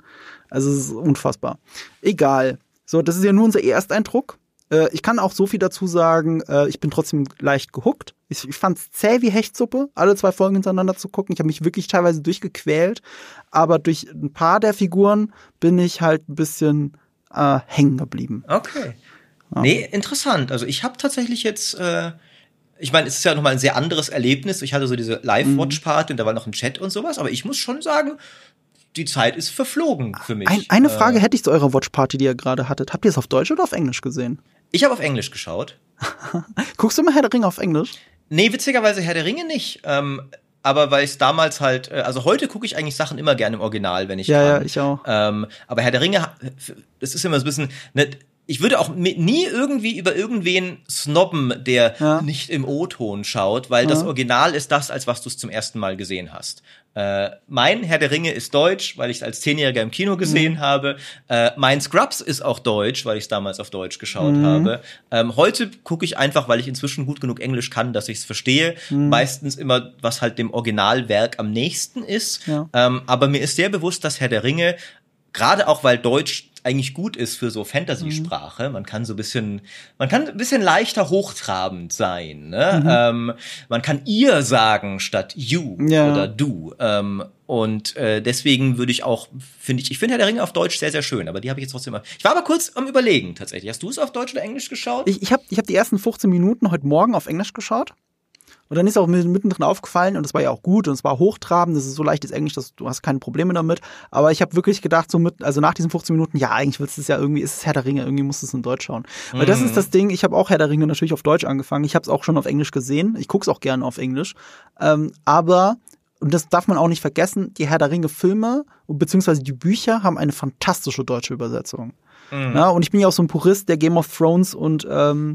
Also es ist unfassbar. Egal. So, das ist ja nur unser Ersteindruck. Äh, ich kann auch so viel dazu sagen, äh, ich bin trotzdem leicht gehuckt. Ich, ich fand's zäh wie Hechtsuppe, alle zwei Folgen hintereinander zu gucken. Ich habe mich wirklich teilweise durchgequält. Aber durch ein paar der Figuren bin ich halt ein bisschen äh, hängen geblieben. Okay. Ja. Nee, interessant. Also ich habe tatsächlich jetzt... Äh Ich meine, es ist ja nochmal ein sehr anderes Erlebnis. Ich hatte so diese Live-Watch-Party und da war noch ein Chat und sowas. Aber ich muss schon sagen, die Zeit ist verflogen für mich. Ein, eine Frage äh, hätte ich zu eurer Watch-Party, die ihr gerade hattet. Habt ihr es auf Deutsch oder auf Englisch gesehen? Ich habe auf Englisch geschaut. Guckst du mal Herr der Ringe auf Englisch? Nee, witzigerweise Herr der Ringe nicht. Ähm, aber weil es damals halt, also heute gucke ich eigentlich Sachen immer gerne im Original, wenn ich ja, kann. Ja, ich auch. Ähm, aber Herr der Ringe, das ist immer so ein bisschen... Ne, ich würde auch nie irgendwie über irgendwen snobben, der ja. nicht im O-Ton schaut, weil ja. das Original ist das, als was du es zum ersten Mal gesehen hast. Äh, mein Herr der Ringe ist deutsch, weil ich es als Zehnjähriger im Kino gesehen mhm. habe. Äh, mein Scrubs ist auch deutsch, weil ich es damals auf Deutsch geschaut mhm. habe. Ähm, heute gucke ich einfach, weil ich inzwischen gut genug Englisch kann, dass ich es verstehe. Mhm. Meistens immer, was halt dem Originalwerk am nächsten ist. Ja. Ähm, aber mir ist sehr bewusst, dass Herr der Ringe, gerade auch weil Deutsch eigentlich gut ist für so Fantasy-Sprache. Man kann so ein bisschen, man kann ein bisschen leichter hochtrabend sein. Ne? Mhm. Ähm, man kann ihr sagen statt you ja. oder du. Ähm, und äh, deswegen würde ich auch, finde ich, ich finde Herr der Ringe auf Deutsch sehr, sehr schön, aber die habe ich jetzt trotzdem mal. Ich war aber kurz am Überlegen tatsächlich. Hast du es auf Deutsch oder Englisch geschaut? Ich, ich habe ich hab die ersten fünfzehn Minuten heute Morgen auf Englisch geschaut. Und dann ist auch mittendrin aufgefallen, und das war ja auch gut, und es war hochtrabend, das ist so leichtes Englisch, dass du hast keine Probleme damit. Aber ich habe wirklich gedacht, so mit, also nach diesen fünfzehn Minuten, ja, eigentlich willst du es ja irgendwie, ist es Herr der Ringe, irgendwie musst du es in Deutsch schauen. Mhm. Weil das ist das Ding, ich habe auch Herr der Ringe natürlich auf Deutsch angefangen, ich habe es auch schon auf Englisch gesehen, ich gucke es auch gerne auf Englisch. Ähm, aber, und das darf man auch nicht vergessen, die Herr der Ringe-Filme, beziehungsweise die Bücher, haben eine fantastische deutsche Übersetzung. Mhm. Ja, und ich bin ja auch so ein Purist, der Game of Thrones und ähm,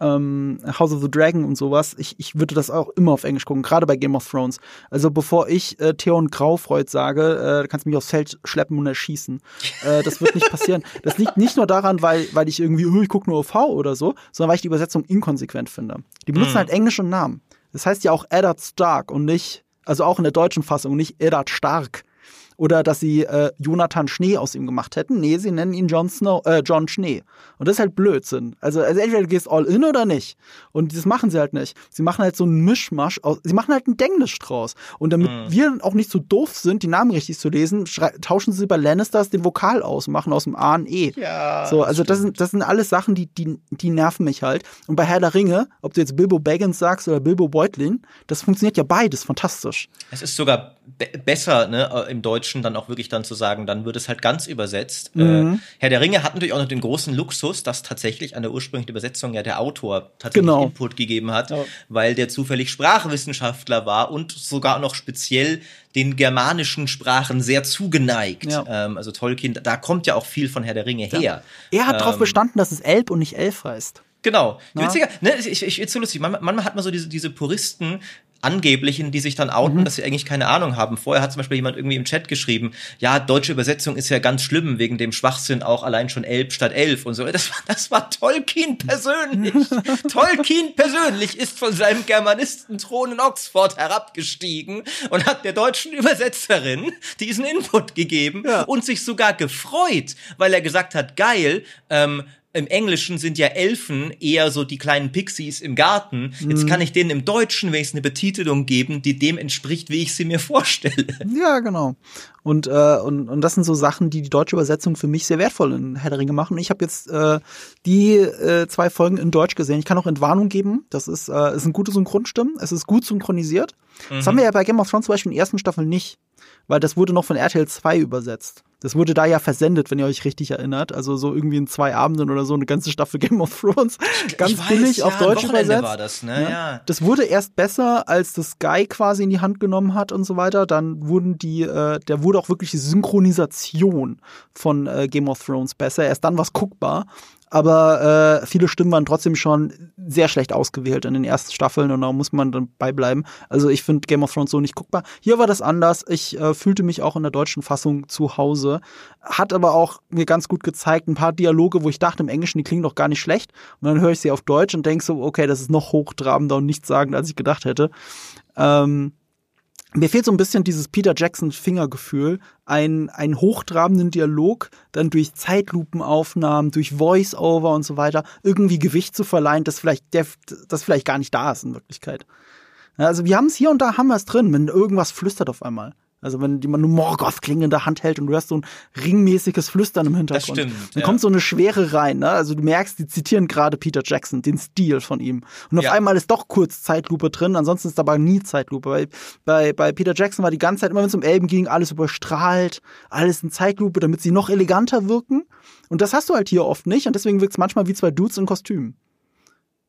Ähm, House of the Dragon und sowas, ich, ich würde das auch immer auf Englisch gucken, gerade bei Game of Thrones. Also bevor ich äh, Theon Graufreud sage, äh, kannst du mich aufs Feld schleppen und erschießen. Äh, das wird nicht passieren. Das liegt nicht nur daran, weil, weil ich irgendwie, oh, ich gucke nur auf V oder so, sondern weil ich die Übersetzung inkonsequent finde. Die benutzen mhm. halt englische Namen. Das heißt ja auch Eddard Stark und nicht, also auch in der deutschen Fassung, nicht Eddard Stark. Oder dass sie äh, Jonathan Schnee aus ihm gemacht hätten. Nee, sie nennen ihn Jon Snow, äh, John Schnee. Und das ist halt Blödsinn. Also, also entweder du gehst all in oder nicht. Und das machen sie halt nicht. Sie machen halt so einen Mischmasch aus, sie machen halt einen Denglisch draus. Und damit mhm. wir auch nicht so doof sind, die Namen richtig zu lesen, tauschen sie bei Lannisters den Vokal aus, machen aus dem A ein E. Ja, so, also das sind, das sind alles Sachen, die, die, die nerven mich halt. Und bei Herr der Ringe, ob du jetzt Bilbo Baggins sagst oder Bilbo Beutlin, das funktioniert ja beides fantastisch. Es ist sogar be- besser, ne, im Deutschen dann auch wirklich dann zu sagen, dann wird es halt ganz übersetzt. Mhm. Äh, Herr der Ringe hat natürlich auch noch den großen Luxus, dass tatsächlich an der ursprünglichen Übersetzung ja der Autor tatsächlich genau. Input gegeben hat, ja. weil der zufällig Sprachwissenschaftler war und sogar noch speziell den germanischen Sprachen sehr zugeneigt. Ja. Ähm, also Tolkien, da kommt ja auch viel von Herr der Ringe ja. her. Er hat ähm, darauf bestanden, dass es Elb und nicht Elf heißt. Genau. Ja. Witziger, ne, ich, ich, ich, so lustig. Manchmal, manchmal hat man so diese, diese Puristen, Angeblichen, die sich dann outen, mhm. dass sie eigentlich keine Ahnung haben. Vorher hat zum Beispiel jemand irgendwie im Chat geschrieben, ja, deutsche Übersetzung ist ja ganz schlimm, wegen dem Schwachsinn auch allein schon elf statt elf und so. Das war, das war Tolkien persönlich. Tolkien persönlich ist von seinem Germanistenthron in Oxford herabgestiegen und hat der deutschen Übersetzerin diesen Input gegeben ja. und sich sogar gefreut, weil er gesagt hat, geil, ähm, im Englischen sind ja Elfen eher so die kleinen Pixies im Garten. Jetzt kann ich denen im Deutschen wenigstens eine Betitelung geben, die dem entspricht, wie ich sie mir vorstelle. Ja, genau. Und, äh, und, und das sind so Sachen, die die deutsche Übersetzung für mich sehr wertvoll in Herr der Ringe machen. Ich habe jetzt äh, die äh, zwei Folgen in Deutsch gesehen. Ich kann auch Entwarnung geben. Das ist, äh, ist ein gutes Synchronstimmen. Es ist gut synchronisiert. Mhm. Das haben wir ja bei Game of Thrones zum Beispiel in der ersten Staffel nicht. Weil das wurde noch von R T L zwei übersetzt. Das wurde da ja versendet, wenn ihr euch richtig erinnert. Also so irgendwie in zwei Abenden oder so eine ganze Staffel Game of Thrones. Ganz ich weiß, billig ja, auf Deutsch übersetzt. War das, ne? ja. Ja. Das wurde erst besser, als das Sky quasi in die Hand genommen hat und so weiter. Dann wurden die, äh, da wurde auch wirklich die Synchronisation von äh, Game of Thrones besser. Erst dann war es guckbar. Aber äh, viele Stimmen waren trotzdem schon sehr schlecht ausgewählt in den ersten Staffeln und da muss man dann beibleiben. Also ich finde Game of Thrones so nicht guckbar. Hier war das anders. Ich äh, fühlte mich auch in der deutschen Fassung zu Hause. Hat aber auch mir ganz gut gezeigt, ein paar Dialoge, wo ich dachte, im Englischen, die klingen doch gar nicht schlecht. Und dann höre ich sie auf Deutsch und denke so, okay, das ist noch hochtrabender und nichtssagender, als ich gedacht hätte. Ähm, mir fehlt so ein bisschen dieses Peter Jackson-Fingergefühl, einen, einen hochtrabenden Dialog dann durch Zeitlupenaufnahmen, durch Voice-Over und so weiter irgendwie Gewicht zu verleihen, das vielleicht, das vielleicht gar nicht da ist in Wirklichkeit. Ja, also wir haben es hier und da, haben wir es drin, wenn irgendwas flüstert auf einmal. Also wenn jemand eine Morgoth-Klinge in der Hand hält und du hörst so ein ringmäßiges Flüstern im Hintergrund. Das stimmt, dann ja. kommt so eine Schwere rein. Ne? Also du merkst, die zitieren gerade Peter Jackson, den Stil von ihm. Und auf ja. einmal ist doch kurz Zeitlupe drin, ansonsten ist dabei nie Zeitlupe. Weil bei, bei Peter Jackson war die ganze Zeit, immer wenn es um Elben ging, alles überstrahlt, alles in Zeitlupe, damit sie noch eleganter wirken. Und das hast du halt hier oft nicht. Und deswegen wirkt es manchmal wie zwei Dudes in Kostümen.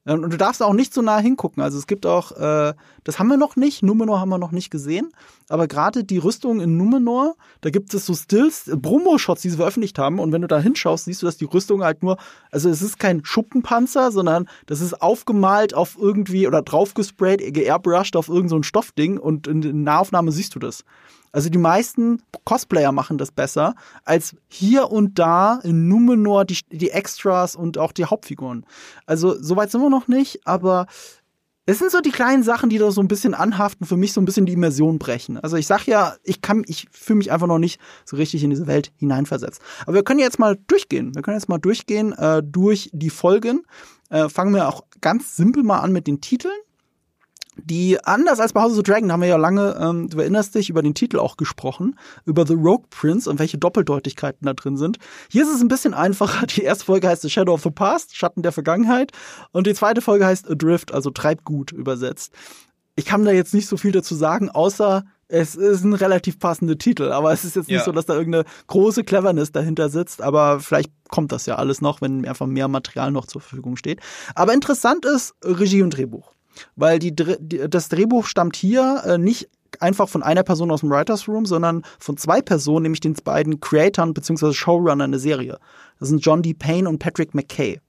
Und du darfst auch nicht so nah hingucken. Also es gibt auch, äh, das haben wir noch nicht, Numenor haben wir noch nicht gesehen, aber gerade die Rüstung in Numenor, da gibt es so Stills, Promo-Shots, die sie veröffentlicht haben und wenn du da hinschaust, siehst du, dass die Rüstung halt nur, also es ist kein Schuppenpanzer, sondern das ist aufgemalt auf irgendwie oder draufgesprayt, geairbrushed auf irgend so ein Stoffding und in der Nahaufnahme siehst du das. Also die meisten Cosplayer machen das besser, als hier und da in Numenor die, die Extras und auch die Hauptfiguren. Also so weit sind wir noch nicht, aber es sind so die kleinen Sachen, die da so ein bisschen anhaften, für mich so ein bisschen die Immersion brechen. Also ich sag ja, ich kann, ich fühle mich einfach noch nicht so richtig in diese Welt hineinversetzt. Aber wir können jetzt mal durchgehen, wir können jetzt mal durchgehen äh, durch die Folgen. Äh, fangen wir auch ganz simpel mal an mit den Titeln. Die, anders als bei House of the Dragon, haben wir ja lange, ähm, du erinnerst dich, über den Titel auch gesprochen, über The Rogue Prince und welche Doppeldeutigkeiten da drin sind. Hier ist es ein bisschen einfacher. Die erste Folge heißt The Shadow of the Past, Schatten der Vergangenheit. Und die zweite Folge heißt Adrift, also Treibgut übersetzt. Ich kann da jetzt nicht so viel dazu sagen, außer es ist ein relativ passender Titel. Aber es ist jetzt nicht ja. so, dass da irgendeine große Cleverness dahinter sitzt. Aber vielleicht kommt das ja alles noch, wenn einfach mehr Material noch zur Verfügung steht. Aber interessant ist Regie und Drehbuch. Weil die, die, das Drehbuch stammt hier äh, nicht einfach von einer Person aus dem Writers Room, sondern von zwei Personen, nämlich den beiden Creatoren bzw. Showrunnern der Serie. Das sind John D. Payne und Patrick McKay.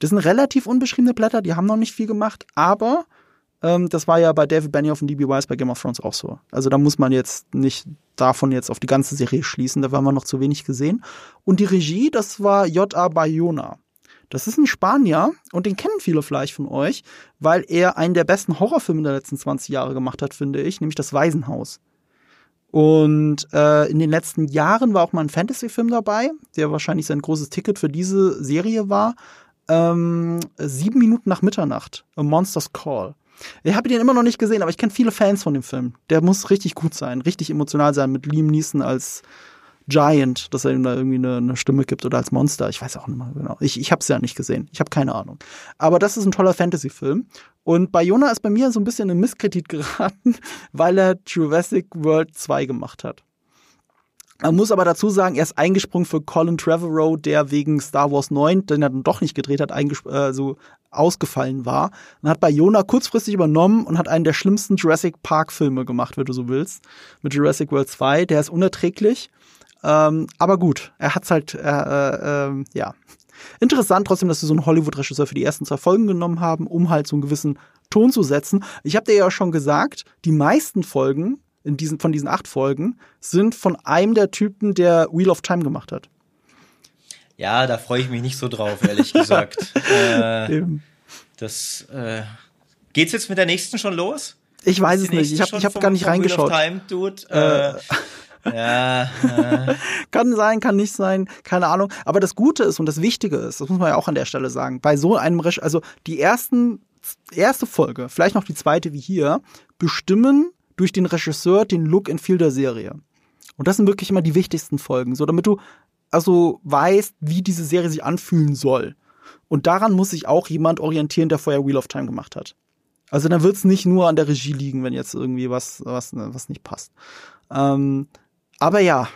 Das sind relativ unbeschriebene Blätter, die haben noch nicht viel gemacht, aber ähm, das war ja bei David Benioff und D B Weiss bei Game of Thrones auch so. Also da muss man jetzt nicht davon jetzt auf die ganze Serie schließen, da haben wir noch zu wenig gesehen. Und die Regie, das war J A. Bayona. Das ist ein Spanier und den kennen viele vielleicht von euch, weil er einen der besten Horrorfilme der letzten zwanzig Jahre gemacht hat, finde ich, nämlich Das Waisenhaus. Und äh, in den letzten Jahren war auch mal ein Fantasy-Film dabei, der wahrscheinlich sein großes Ticket für diese Serie war. Ähm, Sieben Minuten nach Mitternacht, A Monster's Call. Ich habe den immer noch nicht gesehen, aber ich kenne viele Fans von dem Film. Der muss richtig gut sein, richtig emotional sein, mit Liam Neeson als Giant, dass er ihm da irgendwie eine, eine Stimme gibt oder als Monster. Ich weiß auch nicht mal genau. Ich, ich habe es ja nicht gesehen. Ich habe keine Ahnung. Aber das ist ein toller Fantasy-Film. Und Bayona ist bei mir so ein bisschen in Misskredit geraten, weil er Jurassic World zwei gemacht hat. Man muss aber dazu sagen, er ist eingesprungen für Colin Trevorrow, der wegen Star Wars neun, den er dann doch nicht gedreht hat, äh, so ausgefallen war. Und hat Bayona kurzfristig übernommen und hat einen der schlimmsten Jurassic Park-Filme gemacht, wenn du so willst, mit Jurassic World zwei. Der ist unerträglich. Ähm, aber gut, er hat's halt, äh, äh, äh, ja, Interessant trotzdem, dass sie so einen Hollywood-Regisseur für die ersten zwei Folgen genommen haben, um halt so einen gewissen Ton zu setzen. Ich habe dir ja schon gesagt, die meisten Folgen in diesen, von diesen acht Folgen sind von einem der Typen, der Wheel of Time gemacht hat. Ja, da freue ich mich nicht so drauf, ehrlich gesagt. äh, Eben. Das, äh, geht's jetzt mit der nächsten schon los? Ich weiß es nicht. Ich habe ich hab gar nicht reingeschaut. Wheel of Time, Dude. Äh, Ja, ja. Kann sein, kann nicht sein, keine Ahnung. Aber das Gute ist und das Wichtige ist, das muss man ja auch an der Stelle sagen, bei so einem, Re- also die ersten, erste Folge, vielleicht noch die zweite wie hier, bestimmen durch den Regisseur den Look and Feel der Serie. Und das sind wirklich immer die wichtigsten Folgen, so damit du also weißt, wie diese Serie sich anfühlen soll. Und daran muss sich auch jemand orientieren, der vorher Wheel of Time gemacht hat. Also dann wird's nicht nur an der Regie liegen, wenn jetzt irgendwie was, was, was nicht passt. Ähm, Aber ja,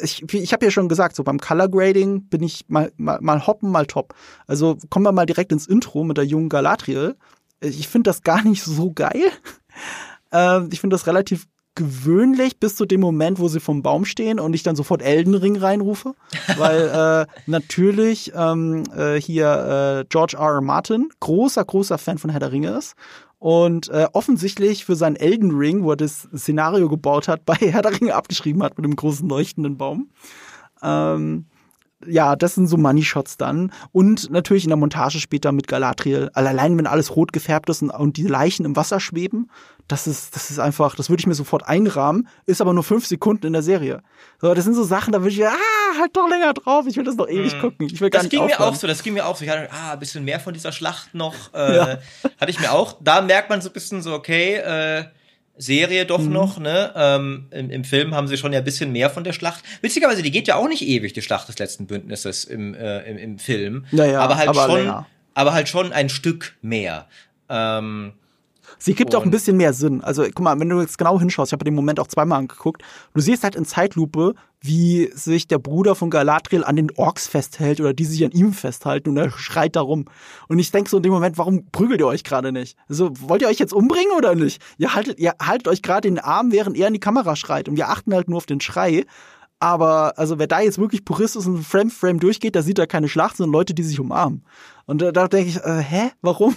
ich, ich habe ja schon gesagt, so beim Color Grading bin ich mal, mal, mal hoppen, mal top. Also kommen wir mal direkt ins Intro mit der jungen Galadriel. Ich finde das gar nicht so geil. Ähm, ich finde das relativ gewöhnlich bis zu dem Moment, wo sie vom Baum stehen und ich dann sofort Elden Ring reinrufe. Weil äh, natürlich ähm, äh, hier äh, George R. R. Martin großer, großer Fan von Herr der Ringe ist. Und äh, offensichtlich für seinen Elden Ring, wo er das Szenario gebaut hat, bei Herr der Ringe abgeschrieben hat mit dem großen leuchtenden Baum. Ähm, ja, das sind so Money-Shots dann. Und natürlich in der Montage später mit Galadriel. Allein, wenn alles rot gefärbt ist und, und die Leichen im Wasser schweben, das ist, das ist einfach, das würde ich mir sofort einrahmen, ist aber nur fünf Sekunden in der Serie. So, das sind so Sachen, da würde ich, ah, halt doch länger drauf, ich will das noch ewig gucken. Ich will gar das nicht ging aufhören. Mir auch so, das ging mir auch so. Ich hatte ah, ein bisschen mehr von dieser Schlacht noch, äh, ja. hatte ich mir auch. Da merkt man so ein bisschen so, okay, äh, Serie doch mhm. noch, ne? Ähm, im, im Film haben sie schon ja ein bisschen mehr von der Schlacht. Witzigerweise, die geht ja auch nicht ewig, die Schlacht des letzten Bündnisses im, äh, im, im Film. Naja, aber halt aber schon, länger. aber halt schon ein Stück mehr. Ähm, Sie gibt auch ein bisschen mehr Sinn. Also guck mal, wenn du jetzt genau hinschaust, ich habe den Moment auch zweimal angeguckt, du siehst halt in Zeitlupe, wie sich der Bruder von Galadriel an den Orks festhält oder die sich an ihm festhalten und er schreit da rum. Und ich denke so in dem Moment, warum prügelt ihr euch gerade nicht? Also wollt ihr euch jetzt umbringen oder nicht? Ihr haltet, ihr haltet euch gerade in den Arm, während er in die Kamera schreit und wir achten halt nur auf den Schrei. Aber also wer da jetzt wirklich Purist ist und Frame Frame durchgeht, da sieht er keine Schlacht, sondern Leute, die sich umarmen. Und da, da denke ich, äh, hä, warum?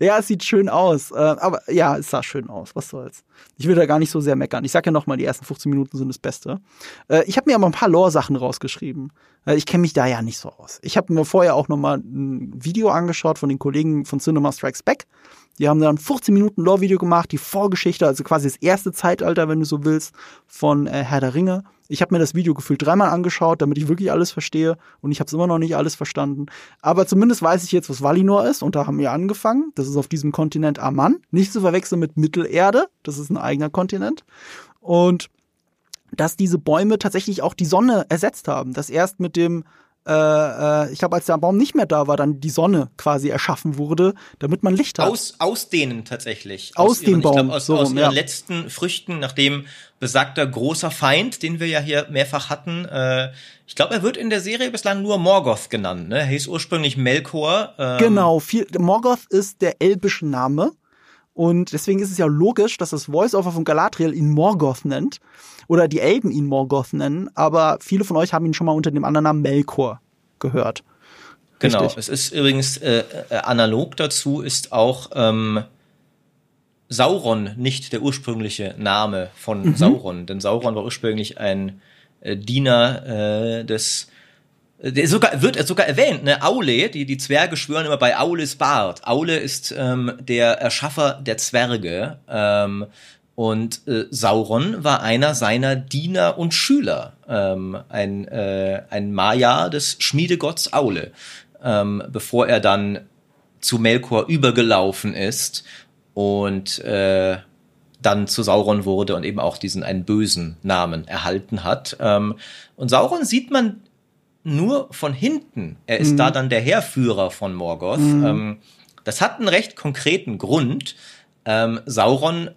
Ja, es sieht schön aus. Äh, aber ja, es sah schön aus, was soll's. Ich will da gar nicht so sehr meckern. Ich sag ja nochmal, die ersten fünfzehn Minuten sind das Beste. Äh, ich habe mir aber ein paar Lore-Sachen rausgeschrieben. Äh, ich kenne mich da ja nicht so aus. Ich habe mir vorher auch nochmal ein Video angeschaut von den Kollegen von Cinema Strikes Back. Die haben dann fünfzehn Minuten Lore-Video gemacht, die Vorgeschichte, also quasi das erste Zeitalter, wenn du so willst, von äh, Herr der Ringe. Ich habe mir das Video gefühlt dreimal angeschaut, damit ich wirklich alles verstehe. Und ich habe es immer noch nicht alles verstanden. Aber zumindest weiß ich jetzt, was Valinor ist. Und da haben wir angefangen. Das ist auf diesem Kontinent Aman. Nicht zu verwechseln mit Mittelerde. Das ist ein eigener Kontinent. Und dass diese Bäume tatsächlich auch die Sonne ersetzt haben. Dass erst mit dem ich glaube, als der Baum nicht mehr da war, dann die Sonne quasi erschaffen wurde, damit man Licht hat. Aus, aus denen tatsächlich. Aus, aus dem Baum. Ich glaub, aus, so, aus ihren ja. letzten Früchten, nachdem besagter großer Feind, den wir ja hier mehrfach hatten, äh, ich glaube, er wird in der Serie bislang nur Morgoth genannt. Ne? Er hieß ursprünglich Melkor. Ähm. Genau, viel, Morgoth ist der elbische Name. Und deswegen ist es ja logisch, dass das Voice-Over von Galadriel ihn Morgoth nennt. Oder die Elben ihn Morgoth nennen. Aber viele von euch haben ihn schon mal unter dem anderen Namen Melkor gehört. Richtig? Genau. Es ist übrigens äh, analog dazu ist auch ähm, Sauron nicht der ursprüngliche Name von mhm. Sauron. Denn Sauron war ursprünglich ein äh, Diener äh, des... Der sogar, wird er sogar erwähnt, ne? Aule, die, die Zwerge schwören immer bei Aules Bart. Aule ist ähm, der Erschaffer der Zwerge. Ähm, und äh, Sauron war einer seiner Diener und Schüler. Ähm, ein, äh, ein Maja des Schmiedegotts Aule. Ähm, bevor er dann zu Melkor übergelaufen ist und äh, dann zu Sauron wurde und eben auch diesen einen bösen Namen erhalten hat. Ähm, und Sauron sieht man nur von hinten. Er ist mhm. da dann der Heerführer von Morgoth. Mhm. Ähm, das hat einen recht konkreten Grund. Ähm, Sauron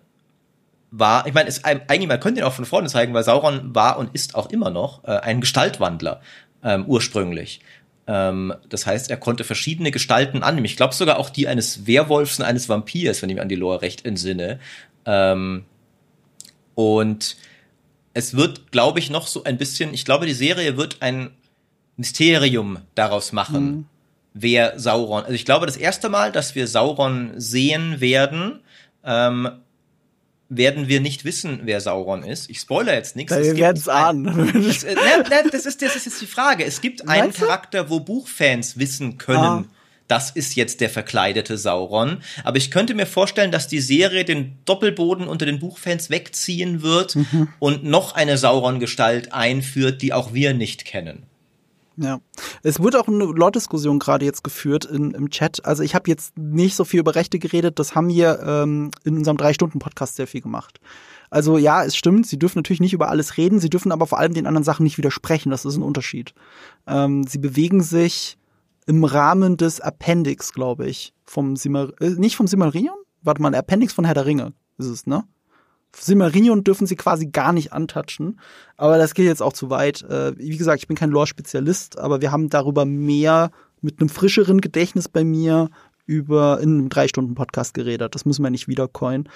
war, ich meine, eigentlich, man könnte ihn auch von vorne zeigen, weil Sauron war und ist auch immer noch äh, ein Gestaltwandler ähm, ursprünglich. Ähm, das heißt, er konnte verschiedene Gestalten annehmen. Ich glaube sogar auch die eines Werwolfs und eines Vampirs, wenn ich mich an die Lore recht entsinne. Ähm, und es wird, glaube ich, noch so ein bisschen, ich glaube, die Serie wird ein Mysterium daraus machen, mhm. wer Sauron... Also ich glaube, das erste Mal, dass wir Sauron sehen werden, ähm, werden wir nicht wissen, wer Sauron ist. Ich spoilere jetzt nichts. Wir werden es ahnen. Das, äh, ne, ne, das, ist, das ist jetzt die Frage. Es gibt einen Meinst Charakter, wo Buchfans wissen können, ah. das ist jetzt der verkleidete Sauron. Aber ich könnte mir vorstellen, dass die Serie den Doppelboden unter den Buchfans wegziehen wird mhm. und noch eine Sauron-Gestalt einführt, die auch wir nicht kennen. Ja, es wurde auch eine Lore-Diskussion gerade jetzt geführt in, im Chat. Also ich habe jetzt nicht so viel über Rechte geredet, das haben wir ähm, in unserem drei Stunden Podcast sehr viel gemacht. Also ja, es stimmt, sie dürfen natürlich nicht über alles reden, sie dürfen aber vor allem den anderen Sachen nicht widersprechen, das ist ein Unterschied. Ähm, sie bewegen sich im Rahmen des Appendix, glaube ich, vom Silmar- äh, nicht vom Silmarillion? Warte mal, Appendix von Herr der Ringe ist es, ne? Silmarillion dürfen sie quasi gar nicht antatschen, aber das geht jetzt auch zu weit. Äh, wie gesagt, ich bin kein Lore-Spezialist, aber wir haben darüber mehr mit einem frischeren Gedächtnis bei mir über in einem drei Stunden Podcast geredet. Das müssen wir nicht wiedercoin.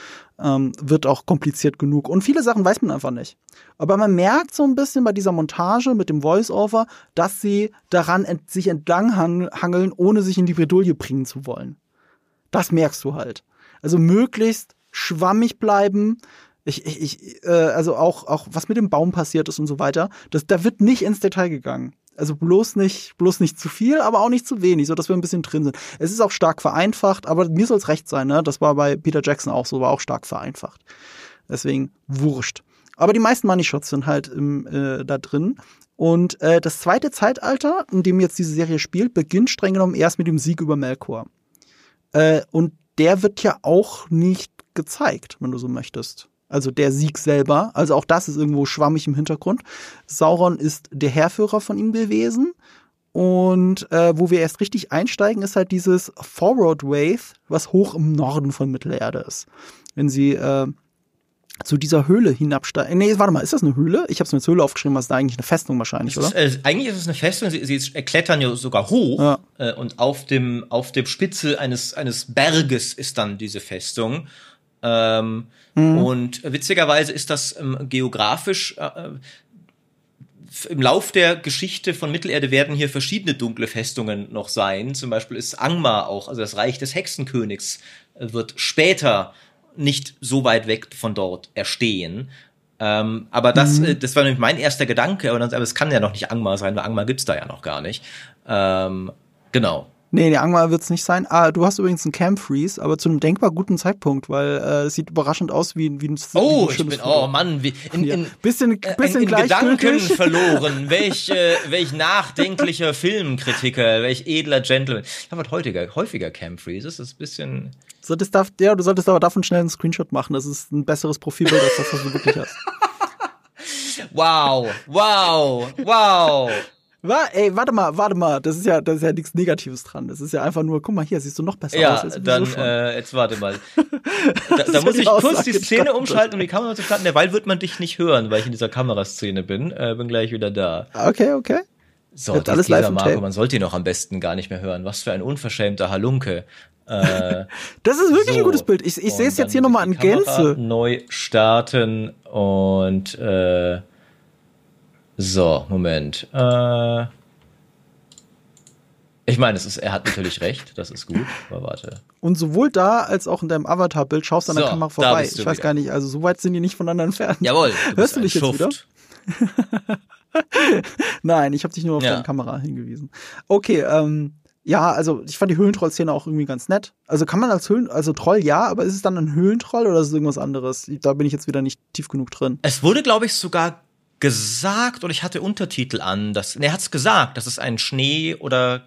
Ähm, wird auch kompliziert genug. Und viele Sachen weiß man einfach nicht. Aber man merkt so ein bisschen bei dieser Montage mit dem Voice-Over, dass sie daran ent- sich entlanghangeln, ohne sich in die Bredouille bringen zu wollen. Das merkst du halt. Also möglichst schwammig bleiben. Ich, ich, ich, äh, also auch, auch was mit dem Baum passiert ist und so weiter, das, da wird nicht ins Detail gegangen. Also bloß nicht, bloß nicht zu viel, aber auch nicht zu wenig, sodass wir ein bisschen drin sind. Es ist auch stark vereinfacht, aber mir soll es recht sein, ne? Das war bei Peter Jackson auch so, war auch stark vereinfacht. Deswegen wurscht. Aber die meisten Money Shots sind halt im, äh, da drin. Und äh, das zweite Zeitalter, in dem jetzt diese Serie spielt, beginnt streng genommen erst mit dem Sieg über Melkor. Äh, und der wird ja auch nicht gezeigt, wenn du so möchtest. Also der Sieg selber, also auch das ist irgendwo schwammig im Hintergrund. Sauron ist der Heerführer von ihm gewesen und äh, wo wir erst richtig einsteigen, ist halt dieses Forward Waith, was hoch im Norden von Mittelerde ist. Wenn sie äh, zu dieser Höhle hinabsteigen. Nee, warte mal, ist das eine Höhle? Ich habe es mir als Höhle aufgeschrieben, was ist da eigentlich eine Festung wahrscheinlich, ist, oder? Äh, eigentlich ist es eine Festung, sie, sie klettern ja sogar hoch ja. Äh, und auf dem auf der Spitze eines, eines Berges ist dann diese Festung. Ähm, mhm. Und witzigerweise ist das ähm, geografisch, äh, im Lauf der Geschichte von Mittelerde werden hier verschiedene dunkle Festungen noch sein. Zum Beispiel ist Angmar auch, also das Reich des Hexenkönigs, wird später nicht so weit weg von dort erstehen. Ähm, aber das, mhm. äh, das war nämlich mein erster Gedanke, aber es kann ja noch nicht Angmar sein, weil Angmar gibt's da ja noch gar nicht. Ähm, genau. Nee, der Angmar wird's nicht sein. Ah, du hast übrigens einen Cam-Freeze, aber zu einem denkbar guten Zeitpunkt, weil äh, es sieht überraschend aus wie, wie ein Oh, wie ein ich bin, Foto. Oh Mann, wie, in, in, ja. bisschen, bisschen in, in Gedanken verloren. Welch, äh, welch nachdenklicher Filmkritiker, welch edler Gentleman. Ich habe halt heutiger, häufiger Cam-Freezes, das ist ein bisschen... So, das darf, ja, du solltest aber davon schnell einen Screenshot machen, das ist ein besseres Profilbild als das, was du wirklich hast. Wow, wow, wow. Ey, warte mal, warte mal, das ist ja, das ist ja nichts Negatives dran. Das ist ja einfach nur, guck mal hier, siehst du noch besser ja, aus. Ja, dann, äh, jetzt warte mal. Da, da muss ich kurz die Szene umschalten, um die Kamera zu starten. Derweil wird man dich nicht hören, weil ich in dieser Kameraszene bin. Äh, bin gleich wieder da. Okay, okay. So, das alles live Marco, Tape. Man sollte ihn auch am besten gar nicht mehr hören. Was für ein unverschämter Halunke. Äh, das ist wirklich so. Ein gutes Bild. Ich, ich sehe es jetzt hier nochmal in Gänze. Neu starten und, äh, so, Moment. Äh, ich meine, er hat natürlich recht, das ist gut, aber warte. Und sowohl da als auch in deinem Avatar-Bild schaust du an der so, Kamera vorbei. Ich weiß wieder. gar nicht, also so weit sind die nicht voneinander entfernt. Jawohl, du Hörst du dich Schuft. Jetzt wieder? Nein, ich habe dich nur auf ja. deine Kamera hingewiesen. Okay, ähm, ja, also ich fand die Höhlentroll-Szene auch irgendwie ganz nett. Also kann man als Höhlen, also Troll ja, aber ist es dann ein Höhlentroll oder ist es irgendwas anderes? Da bin ich jetzt wieder nicht tief genug drin. Es wurde, glaube ich, sogar gesagt, oder ich hatte Untertitel an, dass, ne, er hat's gesagt, das ist ein Schnee oder,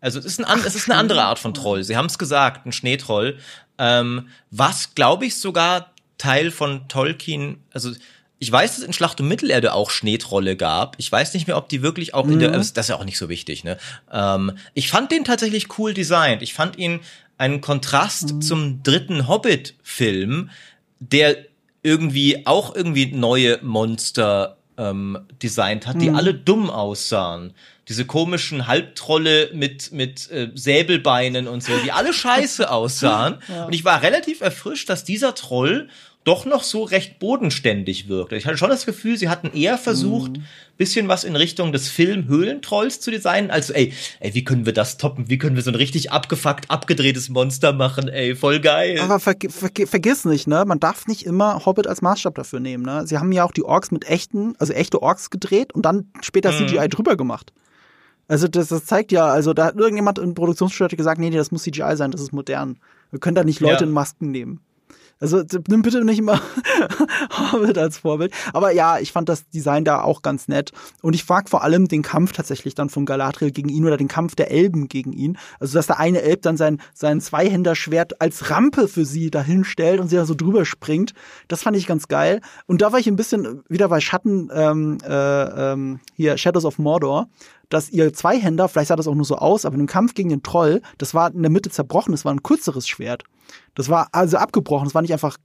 also es ist, ein, Ach, es ist eine andere Art von Troll, sie haben es gesagt, ein Schneetroll, ähm, was, glaube ich, sogar Teil von Tolkien, also ich weiß, dass es in Schlacht um Mittelerde auch Schneetrolle gab, ich weiß nicht mehr, ob die wirklich auch, mhm. in der, das ist ja auch nicht so wichtig, ne, ähm, ich fand den tatsächlich cool designt, ich fand ihn einen Kontrast mhm. zum dritten Hobbit-Film, der irgendwie auch irgendwie neue Monster ähm, designt hat, die mhm. alle dumm aussahen. Diese komischen Halbtrolle mit, mit äh, Säbelbeinen und so, die alle scheiße aussahen. Ja. Und ich war relativ erfrischt, dass dieser Troll doch noch so recht bodenständig wirkt. Ich hatte schon das Gefühl, sie hatten eher versucht, mhm. bisschen was in Richtung des Film-Höhlentrolls zu designen. Also, ey, ey, wie können wir das toppen? Wie können wir so ein richtig abgefuckt, abgedrehtes Monster machen? Ey, voll geil. Aber ver ver vergiss nicht, ne? Man darf nicht immer Hobbit als Maßstab dafür nehmen, ne? Sie haben ja auch die Orks mit echten, also echte Orks gedreht und dann später mhm. C G I drüber gemacht. Also das, das zeigt ja, also da hat irgendjemand im Produktionsstudio gesagt, nee, nee, das muss C G I sein, das ist modern. Wir können da nicht Leute ja. in Masken nehmen. Also nimm bitte nicht immer Hobbit als Vorbild. Aber ja, ich fand das Design da auch ganz nett. Und ich frag vor allem den Kampf tatsächlich dann von Galadriel gegen ihn oder den Kampf der Elben gegen ihn. Also dass der eine Elb dann sein, sein Zweihänderschwert als Rampe für sie dahin stellt und sie da so drüber springt. Das fand ich ganz geil. Und da war ich ein bisschen wieder bei Schatten, ähm, äh, ähm, hier Shadows of Mordor, dass ihr Zweihänder, vielleicht sah das auch nur so aus, aber in dem Kampf gegen den Troll, das war in der Mitte zerbrochen, das war ein kürzeres Schwert. Das war also abgebrochen, das war nicht einfach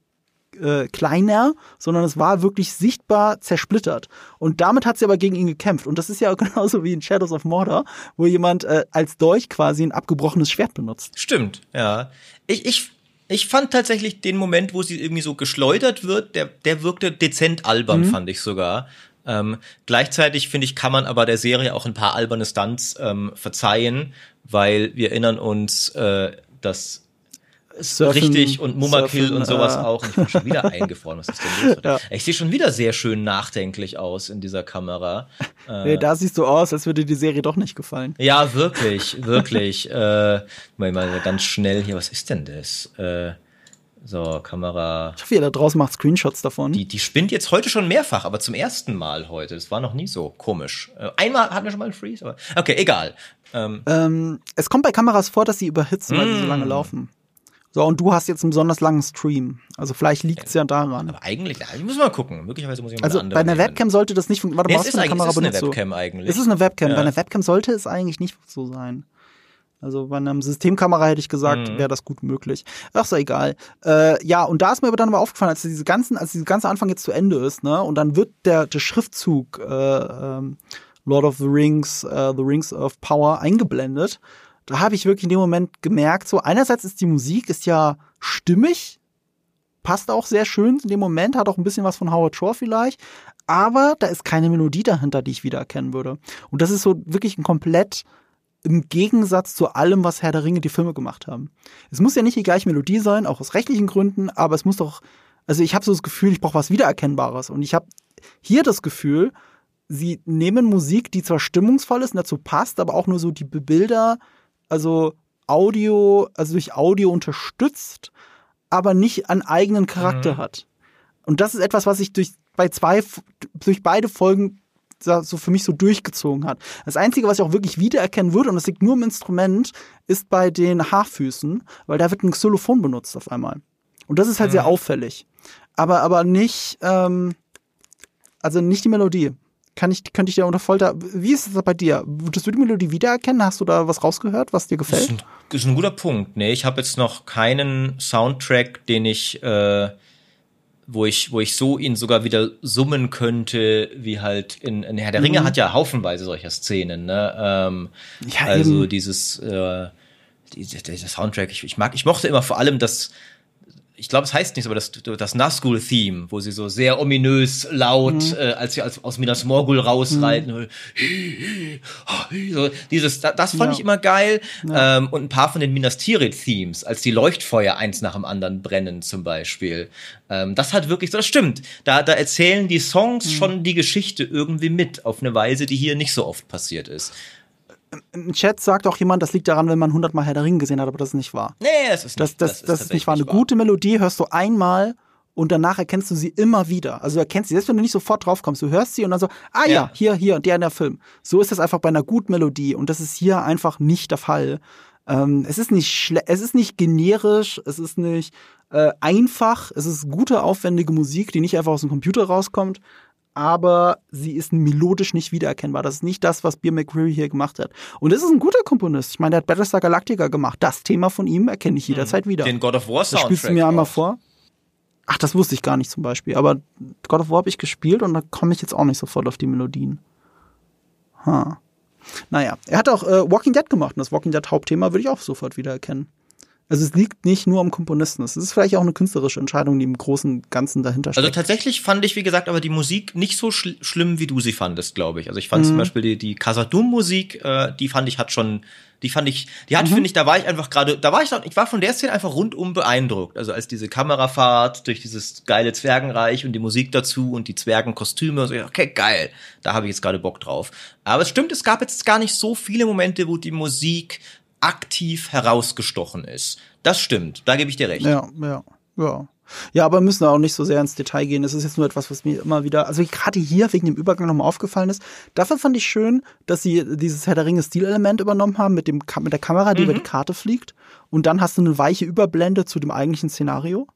äh, kleiner, sondern es war wirklich sichtbar zersplittert. Und damit hat sie aber gegen ihn gekämpft. Und das ist ja genauso wie in Shadows of Mordor, wo jemand äh, als Dolch quasi ein abgebrochenes Schwert benutzt. Stimmt, ja. Ich, ich, ich fand tatsächlich den Moment, wo sie irgendwie so geschleudert wird, der, der wirkte dezent albern, mhm. fand ich sogar. Ähm, gleichzeitig, finde ich, kann man aber der Serie auch ein paar alberne Stunts ähm, verzeihen, weil wir erinnern uns, äh, dass Surfen, richtig und Mummakill Surfen, und sowas äh. auch. Und ich bin schon wieder eingefroren. Was ist denn los? Ja. Ich sehe schon wieder sehr schön nachdenklich aus in dieser Kamera. Äh, nee, da siehst du aus, als würde dir die Serie doch nicht gefallen. Ja, wirklich, wirklich. äh, mal, mal ganz schnell hier, was ist denn das? Äh, So, Kamera. Ich hoffe, ihr da draußen macht Screenshots davon. Die, die spinnt jetzt heute schon mehrfach, aber zum ersten Mal heute. Das war noch nie so komisch. Einmal hatten wir schon mal einen Freeze, aber okay, egal. Ähm. Ähm, es kommt bei Kameras vor, dass sie überhitzen, mm. weil sie so lange laufen. So, und du hast jetzt einen besonders langen Stream. Also vielleicht liegt es ja daran. Aber eigentlich, ich muss mal gucken. Möglicherweise muss ich mal also andere. Bei einer Webcam sollte das nicht funktionieren. Warte, nee, was für eine Kamera benutzt du? Es ist eine Webcam eigentlich. Es ist eine Webcam. Ja. Bei einer Webcam sollte es eigentlich nicht so sein. Also bei einer Systemkamera hätte ich gesagt, mhm. wäre das gut möglich. Ach so, egal. Äh, ja, und da ist mir aber dann aber aufgefallen, als diese ganzen, als dieser ganze Anfang jetzt zu Ende ist, ne, und dann wird der, der Schriftzug äh, ähm, Lord of the Rings, äh, The Rings of Power eingeblendet. Da habe ich wirklich in dem Moment gemerkt, so einerseits ist die Musik ist ja stimmig, passt auch sehr schön in dem Moment, hat auch ein bisschen was von Howard Shore vielleicht, aber da ist keine Melodie dahinter, die ich wiedererkennen würde. Und das ist so wirklich ein komplett im Gegensatz zu allem, was Herr der Ringe die Filme gemacht haben. Es muss ja nicht die gleiche Melodie sein, auch aus rechtlichen Gründen, aber es muss doch, also ich habe so das Gefühl, ich brauche was Wiedererkennbares. Und ich habe hier das Gefühl, sie nehmen Musik, die zwar stimmungsvoll ist und dazu passt, aber auch nur so die Bilder, also Audio, also durch Audio unterstützt, aber nicht einen eigenen Charakter mhm. hat. Und das ist etwas, was ich durch, bei zwei, durch beide Folgen so für mich so durchgezogen hat. Das Einzige, was ich auch wirklich wiedererkennen würde, und das liegt nur im Instrument, ist bei den Haarfüßen, weil da wird ein Xylophon benutzt auf einmal. Und das ist halt mhm. sehr auffällig. Aber, aber nicht, ähm, also nicht die Melodie. Kann ich, könnte ich dir unter Folter, wie ist das bei dir? Würdest du die Melodie wiedererkennen? Hast du da was rausgehört, was dir gefällt? Das ist ein, das ist ein guter Punkt. Nee, ich habe jetzt noch keinen Soundtrack, den ich, äh wo ich, wo ich so ihn sogar wieder summen könnte, wie halt in, in Herr der Ringe mhm. hat ja haufenweise solcher Szenen, ne? Ähm, ja, also eben. dieses, äh, die, der Soundtrack, ich, ich mag, ich mochte immer vor allem das, ich glaube, es heißt nichts, aber das, das Nazgul-Theme, wo sie so sehr ominös laut, mhm. äh, als sie als, aus Minas Morgul rausreiten, mhm. so, dieses, das fand ja. ich immer geil. Ja. Ähm, und ein paar von den Minas Tirith-Themes, als die Leuchtfeuer eins nach dem anderen brennen zum Beispiel. Ähm, das hat wirklich, das stimmt, da, da erzählen die Songs mhm. schon die Geschichte irgendwie mit, auf eine Weise, die hier nicht so oft passiert ist. Im Chat sagt auch jemand, das liegt daran, wenn man hundertmal Herr der Ringe gesehen hat, aber das ist nicht wahr. Nee, das ist nicht, das, das, das, das ist nicht wahr. Eine gute Melodie hörst du einmal und danach erkennst du sie immer wieder. Also du erkennst sie, selbst wenn du nicht sofort drauf kommst, du hörst sie und dann so, ah ja, ja hier, hier und der in der Film. So ist das einfach bei einer guten Melodie und das ist hier einfach nicht der Fall. Ähm, es ist nicht schle- es ist nicht generisch, es ist nicht äh, einfach, es ist gute, aufwendige Musik, die nicht einfach aus dem Computer rauskommt. Aber sie ist melodisch nicht wiedererkennbar. Das ist nicht das, was Bear McCreary hier gemacht hat. Und das ist ein guter Komponist. Ich meine, der hat Battlestar Galactica gemacht. Das Thema von ihm erkenne ich jederzeit wieder. Den God of War Soundtrack. Das spielst du mir einmal vor. Ach, das wusste ich gar nicht zum Beispiel. Aber God of War habe ich gespielt und da komme ich jetzt auch nicht sofort auf die Melodien. Ha. Huh. Naja, er hat auch äh, Walking Dead gemacht. Und das Walking Dead Hauptthema würde ich auch sofort wiedererkennen. Also es liegt nicht nur am Komponisten. Es ist vielleicht auch eine künstlerische Entscheidung, die im großen Ganzen dahinter steht. Also tatsächlich fand ich, wie gesagt, aber die Musik nicht so schl- schlimm, wie du sie fandest, glaube ich. Also ich fand mhm. zum Beispiel die, die Khazad-dûm-Musik, äh, die fand ich hat schon, die fand ich, die hat, mhm. finde ich, da war ich einfach gerade, da war ich noch, ich war von der Szene einfach rundum beeindruckt. Also als diese Kamerafahrt durch dieses geile Zwergenreich und die Musik dazu und die Zwergenkostüme, so, okay, geil, da habe ich jetzt gerade Bock drauf. Aber es stimmt, es gab jetzt gar nicht so viele Momente, wo die Musik aktiv herausgestochen ist. Das stimmt, da gebe ich dir recht. Ja, ja, ja. Ja, aber wir müssen auch nicht so sehr ins Detail gehen. Das ist jetzt nur etwas, was mir immer wieder, also gerade hier wegen dem Übergang nochmal aufgefallen ist. Dafür fand ich schön, dass sie dieses Herr der Ringe Stilelement übernommen haben mit dem mit der Kamera, die mhm. über die Karte fliegt. Und dann hast du eine weiche Überblende zu dem eigentlichen Szenario.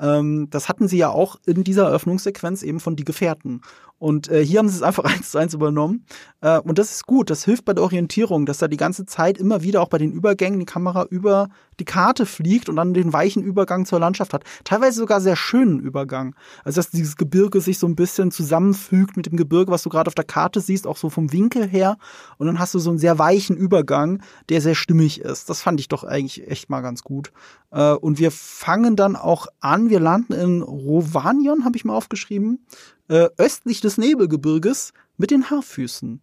Ähm, das hatten sie ja auch in dieser Eröffnungssequenz eben von Die Gefährten. Und äh, hier haben sie es einfach eins zu eins übernommen. Äh, und das ist gut, das hilft bei der Orientierung, dass da die ganze Zeit immer wieder auch bei den Übergängen die Kamera über die Karte fliegt und dann den weichen Übergang zur Landschaft hat. Teilweise sogar sehr schönen Übergang. Also dass dieses Gebirge sich so ein bisschen zusammenfügt mit dem Gebirge, was du gerade auf der Karte siehst, auch so vom Winkel her. Und dann hast du so einen sehr weichen Übergang, der sehr stimmig ist. Das fand ich doch eigentlich echt mal ganz gut. Äh, und wir fangen dann auch an, wir landen in Rovanion, habe ich mal aufgeschrieben. Äh, östlich des Nebelgebirges mit den Haarfüßen.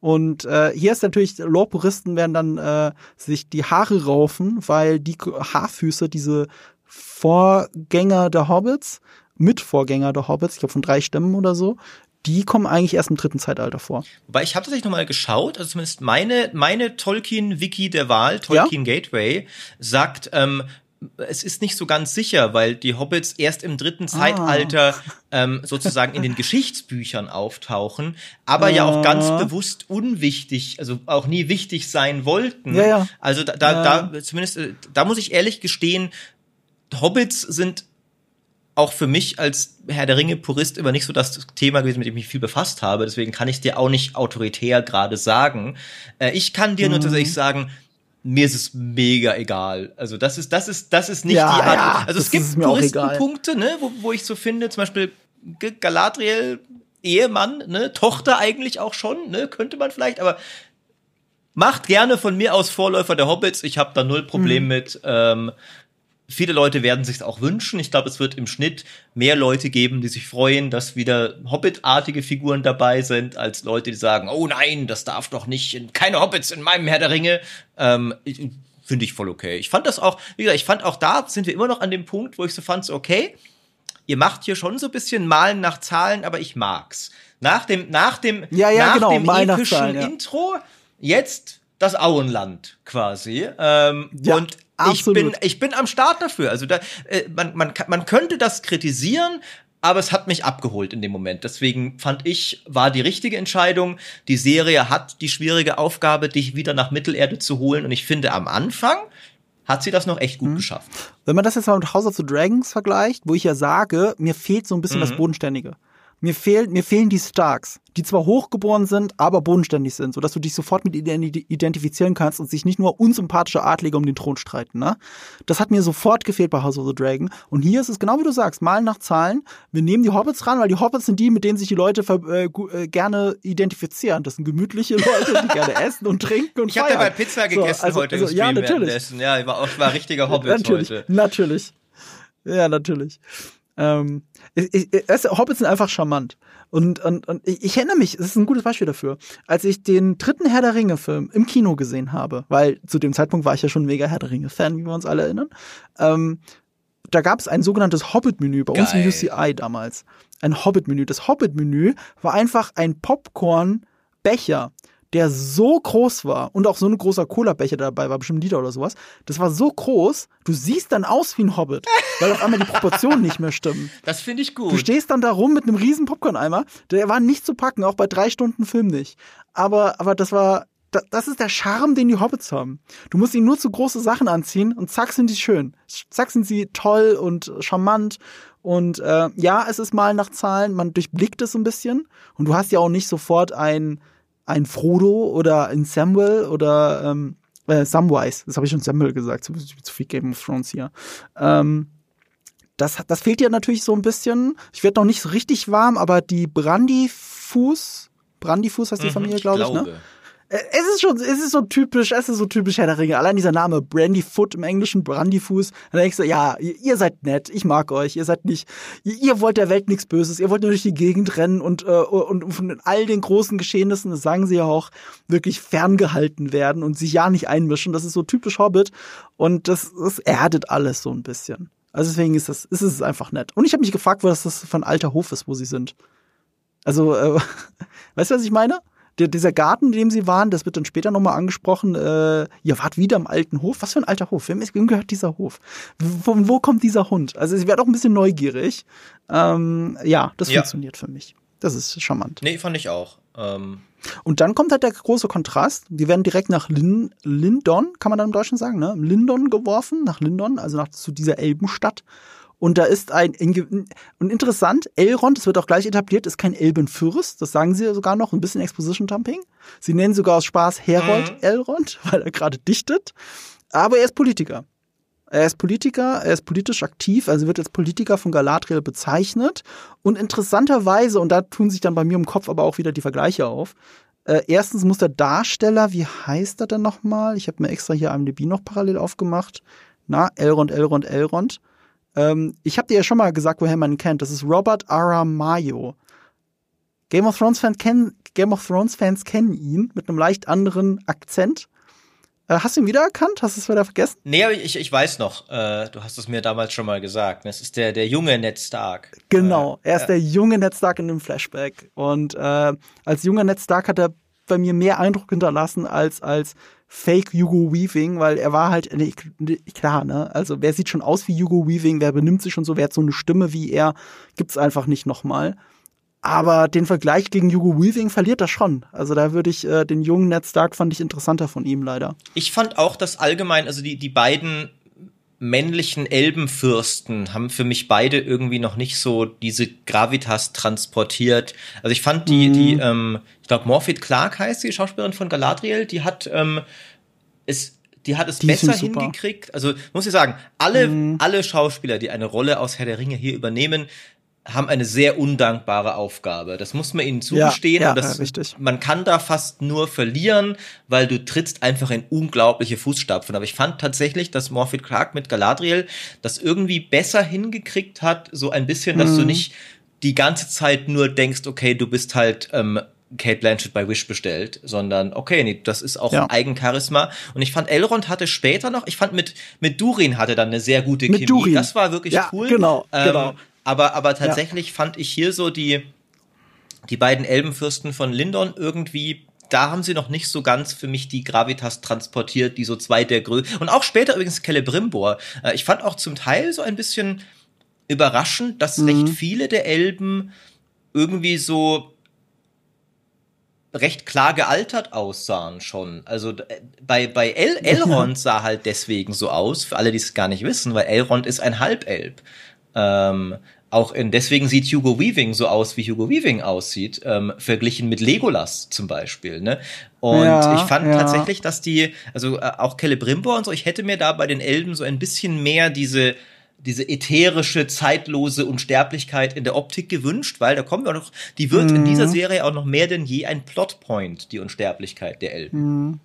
Und äh, hier ist natürlich, Lore-Puristen werden dann äh, sich die Haare raufen, weil die Haarfüße, diese Vorgänger der Hobbits, Mitvorgänger der Hobbits, ich glaube von drei Stämmen oder so, die kommen eigentlich erst im dritten Zeitalter vor. Wobei, ich habe tatsächlich nochmal geschaut, also zumindest meine, meine Tolkien-Wiki der Wahl, Tolkien ja? Gateway, sagt, ähm, es ist nicht so ganz sicher, weil die Hobbits erst im dritten ah. Zeitalter ähm, sozusagen in den Geschichtsbüchern auftauchen, aber ja. ja auch ganz bewusst unwichtig, also auch nie wichtig sein wollten. Ja, ja. Also da, da, ja. da zumindest, da muss ich ehrlich gestehen, Hobbits sind auch für mich als Herr der Ringe-Purist immer nicht so das Thema gewesen, mit dem ich mich viel befasst habe. Deswegen kann ich dir auch nicht autoritär gerade sagen. Äh, ich kann dir mhm. nur tatsächlich sagen, mir ist es mega egal. Also das ist, das ist, das ist nicht ja, die Art. Ja, also es gibt Touristenpunkte, ne, wo, wo ich so finde, zum Beispiel Galadriel, Ehemann, ne, Tochter eigentlich auch schon, ne, könnte man vielleicht, aber macht gerne von mir aus Vorläufer der Hobbits. Ich habe da null Problem mhm. mit. Ähm, viele Leute werden sich's auch wünschen. Ich glaube, es wird im Schnitt mehr Leute geben, die sich freuen, dass wieder Hobbit-artige Figuren dabei sind, als Leute, die sagen, oh nein, das darf doch nicht, keine Hobbits in meinem Herr der Ringe. Ähm, finde ich voll okay. Ich fand das auch, wie gesagt, ich fand auch da sind wir immer noch an dem Punkt, wo ich so fand, so okay, ihr macht hier schon so ein bisschen Malen nach Zahlen, aber ich mag's. Nach dem, nach dem, ja, ja, nach genau, dem epischen Zahlen, ja. Intro, jetzt das Auenland quasi. Ähm, ja. Und Absolut. Ich bin, ich bin am Start dafür. Also da, äh, man, man, man könnte das kritisieren, aber es hat mich abgeholt in dem Moment. Deswegen fand ich, war die richtige Entscheidung. Die Serie hat die schwierige Aufgabe, dich wieder nach Mittelerde zu holen. Und ich finde, am Anfang hat sie das noch echt gut mhm. geschafft. Wenn man das jetzt mal mit House of the Dragons vergleicht, wo ich ja sage, mir fehlt so ein bisschen mhm. das Bodenständige. Mir fehlen, mir fehlen die Starks, die zwar hochgeboren sind, aber bodenständig sind, sodass du dich sofort mit identifizieren kannst und sich nicht nur unsympathische Adlige um den Thron streiten. Ne? Das hat mir sofort gefehlt bei House of the Dragon. Und hier ist es genau wie du sagst, Malen nach Zahlen. Wir nehmen die Hobbits ran, weil die Hobbits sind die, mit denen sich die Leute äh, äh, gerne identifizieren. Das sind gemütliche Leute, die gerne essen und trinken und ich feiern. Ich habe ja bei Pizza gegessen so, also, heute. Also, ja, natürlich. Ja, ich war auch war richtiger Hobbits natürlich, heute. Natürlich, ja, natürlich. Ähm, ich, ich, Hobbits sind einfach charmant. Und, und, und ich, ich erinnere mich, es ist ein gutes Beispiel dafür, als ich den dritten Herr der Ringe-Film im Kino gesehen habe, weil zu dem Zeitpunkt war ich ja schon mega Herr der Ringe-Fan, wie wir uns alle erinnern, ähm, da gab es ein sogenanntes Hobbit-Menü bei Geil. Uns im U C I damals. Ein Hobbit-Menü. Das Hobbit-Menü war einfach ein Popcorn-Becher, der so groß war und auch so ein großer Cola-Becher dabei war, bestimmt ein Liter oder sowas, das war so groß, du siehst dann aus wie ein Hobbit, weil auf einmal die Proportionen nicht mehr stimmen. Das finde ich gut. Du stehst dann da rum mit einem riesen Popcorn-Eimer, der war nicht zu packen, auch bei drei Stunden Film nicht. Aber, aber das war, das ist der Charme, den die Hobbits haben. Du musst ihnen nur zu große Sachen anziehen und zack sind sie schön. Zack sind sie toll und charmant. Und äh, ja, es ist mal nach Zahlen, man durchblickt es ein bisschen und du hast ja auch nicht sofort ein Ein Frodo oder ein Samwell oder ähm, äh, Samwise. Das habe ich schon Samwell gesagt. Zu, zu viel Game of Thrones hier. Ähm, das, das fehlt dir natürlich so ein bisschen. Ich werde noch nicht so richtig warm, aber die Brandyfuß, Brandyfuß heißt die Familie, mhm, glaube ich, ich glaube. ne? Es ist schon, es ist so typisch, es ist so typisch Herr der Ringe. Allein dieser Name, Brandyfoot im Englischen, Brandyfuß. Dann denkst du, ja, ihr seid nett, ich mag euch, ihr seid nicht, ihr wollt der Welt nichts Böses, ihr wollt nur durch die Gegend rennen und, äh, und von all den großen Geschehnissen, das sagen sie ja auch, wirklich ferngehalten werden und sich ja nicht einmischen. Das ist so typisch Hobbit und das, das erdet alles so ein bisschen. Also deswegen ist das, ist es einfach nett. Und ich habe mich gefragt, was das für ein alter Hof ist, wo sie sind. Also, äh, weißt du, was ich meine? Dieser Garten, in dem sie waren, das wird dann später nochmal angesprochen, äh, ihr wart wieder im alten Hof. Was für ein alter Hof? Wem gehört dieser Hof? Von wo kommt dieser Hund? Also ich werde auch ein bisschen neugierig. Ähm, ja, das ja. funktioniert für mich. Das ist charmant. Nee, fand ich auch. Ähm. Und dann kommt halt der große Kontrast. Die werden direkt nach Lin- Lindon, kann man dann im Deutschen sagen, ne? Lindon geworfen, nach Lindon, also nach, zu dieser Elbenstadt. Und da ist ein, und interessant, Elrond, das wird auch gleich etabliert, ist kein Elbenfürst, das sagen sie sogar noch, ein bisschen Exposition-Dumping. Sie nennen sogar aus Spaß Herold mhm. Elrond, weil er gerade dichtet, aber er ist Politiker. Er ist Politiker, er ist politisch aktiv, also wird als Politiker von Galadriel bezeichnet. Und interessanterweise, und da tun sich dann bei mir im Kopf aber auch wieder die Vergleiche auf, äh, erstens muss der Darsteller, wie heißt er denn nochmal? Ich habe mir extra hier IMDb noch parallel aufgemacht. Na, Elrond, Elrond, Elrond. Ich habe dir ja schon mal gesagt, woher man ihn kennt. Das ist Robert Aramayo. Game of Thrones-Fans kennen, Game of Thrones-Fans kennen ihn mit einem leicht anderen Akzent. Hast du ihn wiedererkannt? Hast du es wieder vergessen? Nee, aber ich, ich weiß noch. Äh, du hast es mir damals schon mal gesagt. Das ist der, der junge Ned Stark. Genau, er ist ja. der junge Ned Stark in dem Flashback. Und äh, als junger Ned Stark hat er bei mir mehr Eindruck hinterlassen als als Fake Hugo Weaving, weil er war halt, nee, klar, ne, also wer sieht schon aus wie Hugo Weaving, wer benimmt sich schon so, wer hat so eine Stimme wie er, gibt's einfach nicht nochmal. Aber den Vergleich gegen Hugo Weaving verliert er schon. Also da würde ich, äh, den jungen Ned Stark fand ich interessanter von ihm leider. Ich fand auch, dass allgemein, also die, die beiden männlichen Elbenfürsten haben für mich beide irgendwie noch nicht so diese Gravitas transportiert. Also ich fand die, mm. die, ähm, ich glaube Morfydd Clark heißt die Schauspielerin von Galadriel, die hat ähm, es, die hat es die besser hingekriegt. Also muss ich sagen, alle, mm. alle Schauspieler, die eine Rolle aus Herr der Ringe hier übernehmen, haben eine sehr undankbare Aufgabe. Das muss man ihnen zugestehen. Ja, ja, und das, richtig. Man kann da fast nur verlieren, weil du trittst einfach in unglaubliche Fußstapfen. Aber ich fand tatsächlich, dass Morfydd Clark mit Galadriel das irgendwie besser hingekriegt hat, so ein bisschen, mhm. dass du nicht die ganze Zeit nur denkst, okay, du bist halt ähm, Cate Blanchett bei Wish bestellt, sondern okay, nee, das ist auch ja. ein Eigencharisma. Und ich fand, Elrond hatte später noch, ich fand mit mit Durin hatte dann eine sehr gute mit Chemie. Durin. Das war wirklich ja, cool. Genau, ähm, genau. Aber, aber tatsächlich ja. fand ich hier so die, die beiden Elbenfürsten von Lindon irgendwie, da haben sie noch nicht so ganz für mich die Gravitas transportiert, die so zwei der größten. Und auch später übrigens Celebrimbor. Ich fand auch zum Teil so ein bisschen überraschend, dass mhm. recht viele der Elben irgendwie so recht klar gealtert aussahen schon. Also bei, bei El- Elrond sah halt deswegen so aus, für alle, die es gar nicht wissen, weil Elrond ist ein Halbelb. Ähm, auch in, deswegen sieht Hugo Weaving so aus, wie Hugo Weaving aussieht, ähm, verglichen mit Legolas zum Beispiel, ne? Und ja, ich fand ja. tatsächlich, dass die, also äh, auch Celebrimbor und so, ich hätte mir da bei den Elben so ein bisschen mehr diese, diese ätherische, zeitlose Unsterblichkeit in der Optik gewünscht, weil da kommen wir noch, die wird mhm. in dieser Serie auch noch mehr denn je ein Plotpoint, die Unsterblichkeit der Elben. Mhm.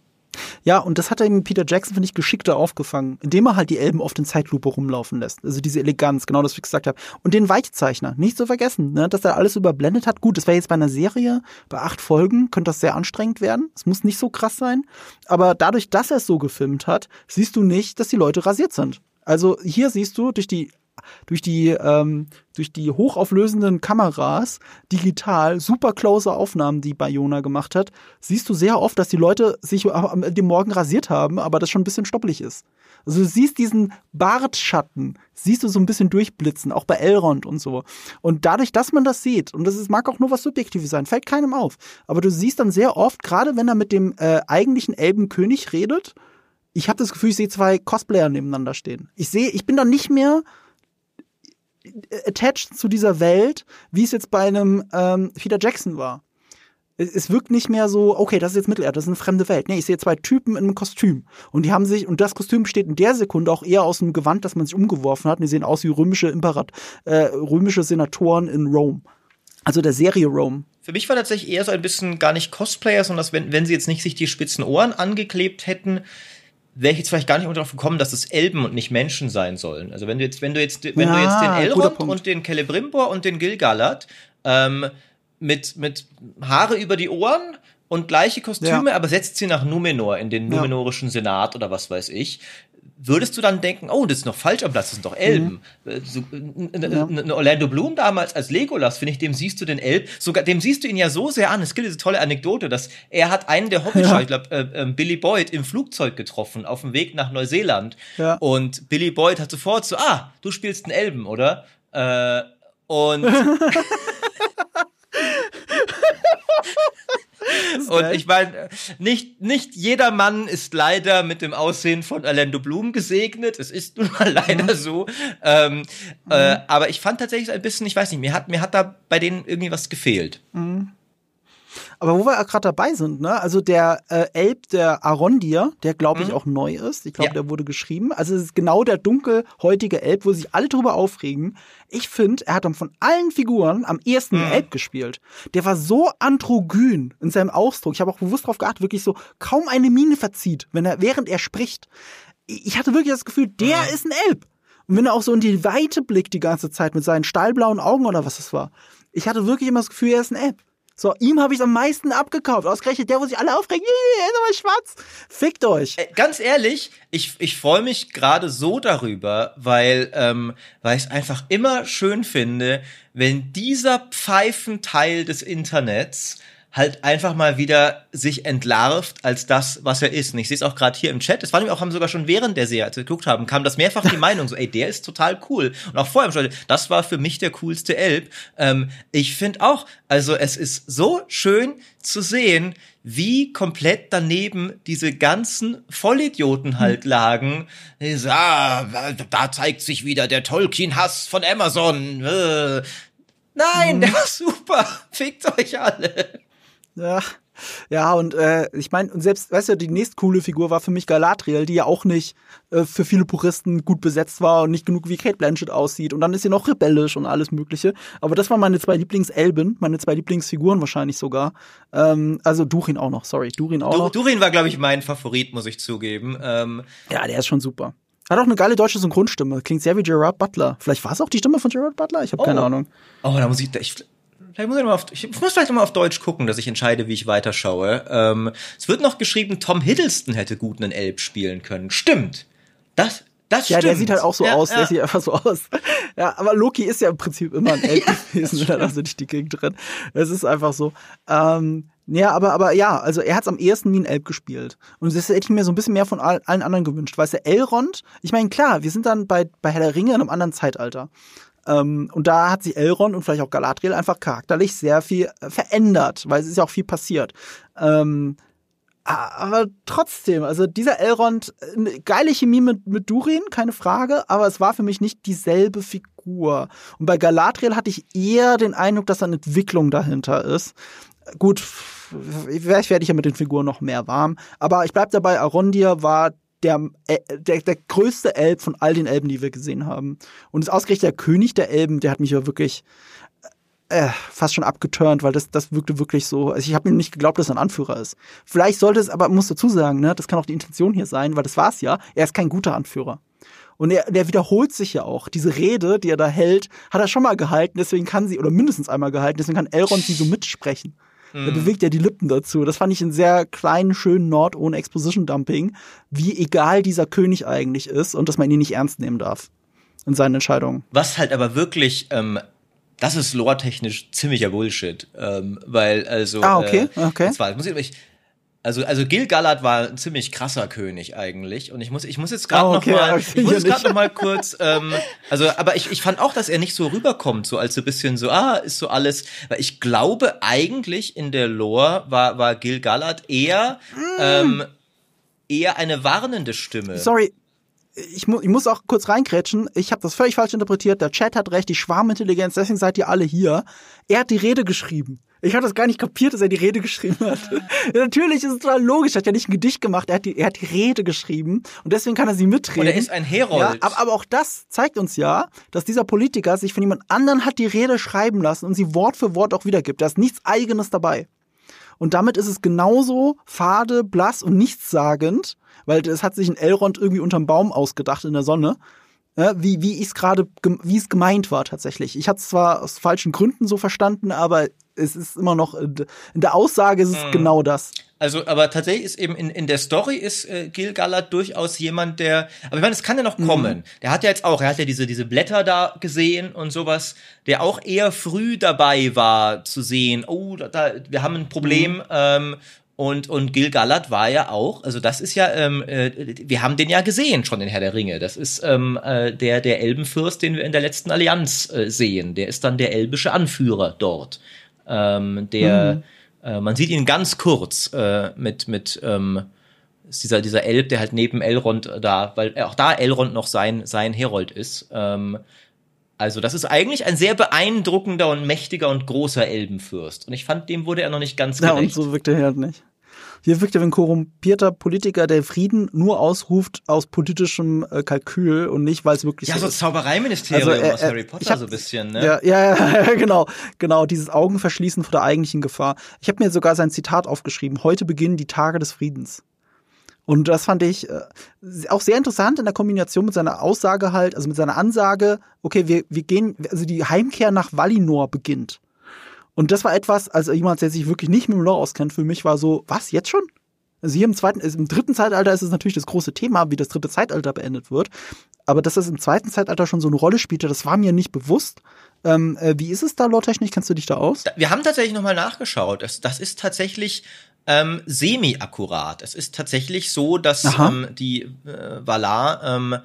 Ja, und das hat eben Peter Jackson, finde ich, geschickter aufgefangen, indem er halt die Elben oft in Zeitlupe rumlaufen lässt. Also diese Eleganz, genau das, was ich gesagt habe. Und den Weichzeichner, nicht zu vergessen, ne, dass er alles überblendet hat. Gut, das wäre jetzt bei einer Serie, bei acht Folgen, könnte das sehr anstrengend werden. Es muss nicht so krass sein. Aber dadurch, dass er es so gefilmt hat, siehst du nicht, dass die Leute rasiert sind. Also hier siehst du durch die durch die, ähm, durch die hochauflösenden Kameras, digital, super close Aufnahmen, die Bayona gemacht hat, siehst du sehr oft, dass die Leute sich am Morgen rasiert haben, aber das schon ein bisschen stoppelig ist. Also du siehst diesen Bartschatten, siehst du so ein bisschen durchblitzen, auch bei Elrond und so. Und dadurch, dass man das sieht, und das ist, mag auch nur was Subjektives sein, fällt keinem auf, aber du siehst dann sehr oft, gerade wenn er mit dem äh, eigentlichen Elbenkönig redet, ich habe das Gefühl, ich sehe zwei Cosplayer nebeneinander stehen. Ich sehe, ich bin dann nicht mehr attached zu dieser Welt, wie es jetzt bei einem ähm, Peter Jackson war. Es, es wirkt nicht mehr so, okay, das ist jetzt Mittelerde, das ist eine fremde Welt. Nee, ich sehe zwei Typen in einem Kostüm. Und die haben sich, und das Kostüm besteht in der Sekunde auch eher aus einem Gewand, das man sich umgeworfen hat. Und die sehen aus wie römische Imperat, äh, römische Senatoren in Rom. Also der Serie Rome. Für mich war tatsächlich eher so ein bisschen gar nicht Cosplayer, sondern dass, wenn, wenn sie jetzt nicht sich die spitzen Ohren angeklebt hätten, wäre ich jetzt vielleicht gar nicht darauf gekommen, dass es Elben und nicht Menschen sein sollen. Also wenn du jetzt, wenn du jetzt, wenn ja, du jetzt den Elrond und den Celebrimbor und den Gil-Galad ähm, mit, mit Haare über die Ohren und gleiche Kostüme, ja, aber setzt sie nach Numenor in den numenorischen Senat oder was weiß ich, würdest du dann denken, oh, das ist noch falsch am Platz, das sind doch Elben. Mhm. So, ja. n- Orlando Bloom damals als Legolas, finde ich, dem siehst du den Elb, sogar dem siehst du ihn ja so sehr an. Es gibt diese tolle Anekdote, dass er hat einen der Hobbitschau, ja. ich glaube, äh, äh, Billy Boyd im Flugzeug getroffen, auf dem Weg nach Neuseeland. Ja. Und Billy Boyd hat sofort so, ah, du spielst einen Elben, oder? Äh, und... Und ich meine, nicht, nicht jeder Mann ist leider mit dem Aussehen von Orlando Bloom gesegnet. Es ist nun mal leider mhm. so. Ähm, mhm. äh, aber ich fand tatsächlich ein bisschen, ich weiß nicht, mir hat, mir hat da bei denen irgendwie was gefehlt. Mhm. Aber wo wir ja gerade dabei sind, ne? Also der äh, Elb, der Arondir, der glaube ich mhm. auch neu ist. Ich glaube, ja. der wurde geschrieben. Also es ist genau der dunkelhäutige Elb, wo sich alle drüber aufregen. Ich finde, er hat dann von allen Figuren am ehesten mhm. den Elb gespielt. Der war so androgyn in seinem Ausdruck. Ich habe auch bewusst darauf geachtet, wirklich so kaum eine Miene verzieht, wenn er, während er spricht. Ich hatte wirklich das Gefühl, der mhm. ist ein Elb. Und wenn er auch so in die Weite blickt die ganze Zeit mit seinen stahlblauen Augen oder was es war. Ich hatte wirklich immer das Gefühl, er ist ein Elb. So, ihm habe ich es am meisten abgekauft. Ausgerechnet der, wo sich alle aufregen. Er ist aber schwarz. Fickt euch. Äh, ganz ehrlich, ich, ich freue mich gerade so darüber, weil, ähm, weil ich es einfach immer schön finde, wenn dieser Pfeifenteil des Internets halt einfach mal wieder sich entlarvt als das, was er ist. Und ich sehe es auch gerade hier im Chat. Es war nämlich auch, haben sogar schon während der Serie, als wir geguckt haben, kam das mehrfach die Meinung so, ey, der ist total cool. Und auch vorher schon, das war für mich der coolste Elb. Ähm, ich finde auch, also es ist so schön zu sehen, wie komplett daneben diese ganzen Vollidioten halt lagen. Die so, ah, da zeigt sich wieder der Tolkien-Hass von Amazon. Äh. Nein, der war super. Fickt euch alle. Ja, ja und äh, ich meine, und selbst, weißt du, die nächstcoole Figur war für mich Galadriel, die ja auch nicht äh, für viele Puristen gut besetzt war und nicht genug wie Cate Blanchett aussieht. Und dann ist sie noch rebellisch und alles Mögliche. Aber das waren meine zwei Lieblingselben, meine zwei Lieblingsfiguren wahrscheinlich sogar. Ähm, also Durin auch noch, sorry, Durin auch du, noch. Durin war, glaube ich, mein Favorit, muss ich zugeben. Ähm, ja, der ist schon super. Hat auch eine geile deutsche Synchronstimme. Klingt sehr wie Gerard Butler. Vielleicht war es auch die Stimme von Gerard Butler? Ich habe oh. keine Ahnung. Oh, da muss ich... ich Ich muss, auf, ich muss vielleicht nochmal auf Deutsch gucken, dass ich entscheide, wie ich weiterschaue. Ähm, es wird noch geschrieben, Tom Hiddleston hätte gut einen Elb spielen können. Stimmt. Das, das ja, stimmt. Ja, der sieht halt auch so ja, aus. Ja. Der sieht einfach so aus. Ja, aber Loki ist ja im Prinzip immer ein Elb gewesen. Da sind nicht die Gegend drin. Es ist einfach so. Ähm, ja, aber, aber ja, also er hat es am ehesten wie ein Elb gespielt. Und das hätte ich mir so ein bisschen mehr von all, allen anderen gewünscht. Weißt du, Elrond, ich meine, klar, wir sind dann bei, bei Herr der Ringe in einem anderen Zeitalter. Ähm, und da hat sich Elrond und vielleicht auch Galadriel einfach charakterlich sehr viel verändert, weil es ist ja auch viel passiert. Ähm, aber trotzdem, also dieser Elrond, eine geile Chemie mit, mit Durin, keine Frage, aber es war für mich nicht dieselbe Figur. Und bei Galadriel hatte ich eher den Eindruck, dass da eine Entwicklung dahinter ist. Gut, vielleicht werde ich ja mit den Figuren noch mehr warm, aber ich bleibe dabei, Arondir war Der, der, der größte Elb von all den Elben, die wir gesehen haben. Und das ausgerechnet der König der Elben, der hat mich ja wirklich äh, fast schon abgeturnt, weil das, das wirkte wirklich so. Also ich habe mir nicht geglaubt, dass er ein Anführer ist. Vielleicht sollte es, aber muss dazu sagen, ne, das kann auch die Intention hier sein, weil das war's ja. Er ist kein guter Anführer. Und er, der wiederholt sich ja auch. Diese Rede, die er da hält, hat er schon mal gehalten, deswegen kann sie, oder mindestens einmal gehalten, deswegen kann Elrond sie so mitsprechen. Da bewegt er die Lippen dazu. Das fand ich einen sehr kleinen, schönen Nord ohne Exposition-Dumping, wie egal dieser König eigentlich ist und dass man ihn nicht ernst nehmen darf in seinen Entscheidungen. Was halt aber wirklich, ähm, das ist lore-technisch ziemlicher Bullshit. Ähm, weil, also, ah, okay. Äh, okay. Das war, muss ich, ich, also, also Gil-Galad war ein ziemlich krasser König eigentlich. Und ich muss, ich muss jetzt gerade oh, okay, noch mal, okay, ich muss jetzt gerade noch mal kurz, ähm, also, aber ich, ich fand auch, dass er nicht so rüberkommt, so als so ein bisschen so, ah, ist so alles, weil ich glaube eigentlich in der Lore war, war Gil-Galad eher, mm. ähm, eher eine warnende Stimme. Sorry. Ich, mu- ich muss auch kurz reingrätschen, ich habe das völlig falsch interpretiert, der Chat hat recht, die Schwarmintelligenz, deswegen seid ihr alle hier. Er hat die Rede geschrieben. Ich habe das gar nicht kapiert, dass er die Rede geschrieben hat. Natürlich ist es total logisch, er hat ja nicht ein Gedicht gemacht, er hat die, er hat die Rede geschrieben und deswegen kann er sie mitreden. Und er ist ein Herold. Ja, aber, aber auch das zeigt uns ja, dass dieser Politiker sich von jemand anderen hat die Rede schreiben lassen und sie Wort für Wort auch wiedergibt. Da ist nichts Eigenes dabei. Und damit ist es genauso fade, blass und nichtssagend, weil es hat sich ein Elrond irgendwie unterm Baum ausgedacht in der Sonne, wie, wie es gerade, wie es gemeint war tatsächlich. Ich hatte es zwar aus falschen Gründen so verstanden, aber es ist immer noch, in der Aussage ist es mhm. genau das. Also, aber tatsächlich ist eben in, in der Story ist äh, Gil-Galad durchaus jemand, der, aber ich meine, es kann ja noch kommen. Mhm. Der hat ja jetzt auch, er hat ja diese, diese Blätter da gesehen und sowas, der auch eher früh dabei war zu sehen, oh, da, da, wir haben ein Problem, mhm. ähm, Und, und Gil-Galad war ja auch, also das ist ja, ähm, äh, wir haben den ja gesehen schon in Herr der Ringe. Das ist ähm, äh, der, der Elbenfürst, den wir in der letzten Allianz äh, sehen. Der ist dann der elbische Anführer dort. Ähm, der, mhm. äh, man sieht ihn ganz kurz äh, mit, mit ähm, ist dieser, dieser Elb, der halt neben Elrond da, weil auch da Elrond noch sein, sein Herold ist. Ähm, Also das ist eigentlich ein sehr beeindruckender und mächtiger und großer Elbenfürst. Und ich fand, dem wurde er noch nicht ganz gerecht. Ja, und so wirkt er halt nicht. Hier wirkt er wie ein korrumpierter Politiker, der Frieden nur ausruft aus politischem äh, Kalkül und nicht, weil es wirklich ja, so ist. Ja, so Zaubereiministerium also, äh, aus Harry Potter hab, so ein bisschen, ne? Ja, ja, ja, ja, genau. Genau, dieses Augenverschließen vor der eigentlichen Gefahr. Ich habe mir sogar sein Zitat aufgeschrieben. Heute beginnen die Tage des Friedens. Und das fand ich äh, auch sehr interessant in der Kombination mit seiner Aussage halt, also mit seiner Ansage, okay, wir, wir gehen, also die Heimkehr nach Valinor beginnt. Und das war etwas, also jemand, der sich wirklich nicht mit dem Lore auskennt, für mich war so, was, jetzt schon? Also hier im zweiten, im dritten Zeitalter ist es natürlich das große Thema, wie das dritte Zeitalter beendet wird. Aber dass das im zweiten Zeitalter schon so eine Rolle spielte, das war mir nicht bewusst. Ähm, äh, wie ist es da lore-technisch? Kennst du dich da aus? Wir haben tatsächlich nochmal nachgeschaut. Das, das ist tatsächlich Ähm, semi-akkurat. Es ist tatsächlich so, dass ähm, die äh, Valar, ähm,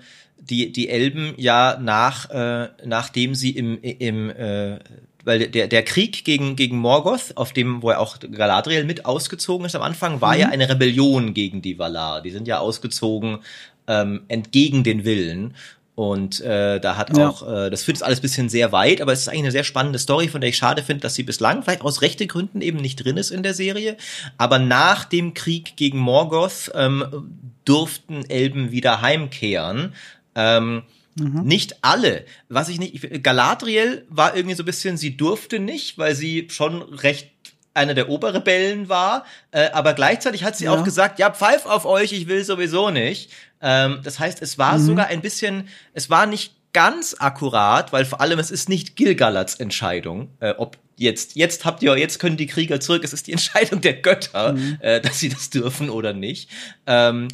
die die Elben ja nach äh, nachdem sie im im äh, weil der der Krieg gegen gegen Morgoth, auf dem wo ja auch Galadriel mit ausgezogen ist am Anfang, war mhm. ja eine Rebellion gegen die Valar. Die sind ja ausgezogen ähm, entgegen den Willen. Und äh, da hat ja. auch, äh, das führt jetzt alles ein bisschen sehr weit, aber es ist eigentlich eine sehr spannende Story, von der ich schade finde, dass sie bislang vielleicht aus rechten Gründen eben nicht drin ist in der Serie. Aber nach dem Krieg gegen Morgoth ähm, durften Elben wieder heimkehren. Ähm, mhm. Nicht alle. Was ich nicht. Galadriel war irgendwie so ein bisschen, sie durfte nicht, weil sie schon recht einer der Oberrebellen war, äh, aber gleichzeitig hat sie ja. auch gesagt, ja, pfeif auf euch, ich will sowieso nicht. Ähm, das heißt, es war mhm. sogar ein bisschen, es war nicht ganz akkurat, weil vor allem es ist nicht Gil-Galads Entscheidung, äh, ob jetzt, jetzt habt ihr, jetzt können die Krieger zurück, es ist die Entscheidung der Götter, mhm. äh, dass sie das dürfen oder nicht. Ähm, mhm.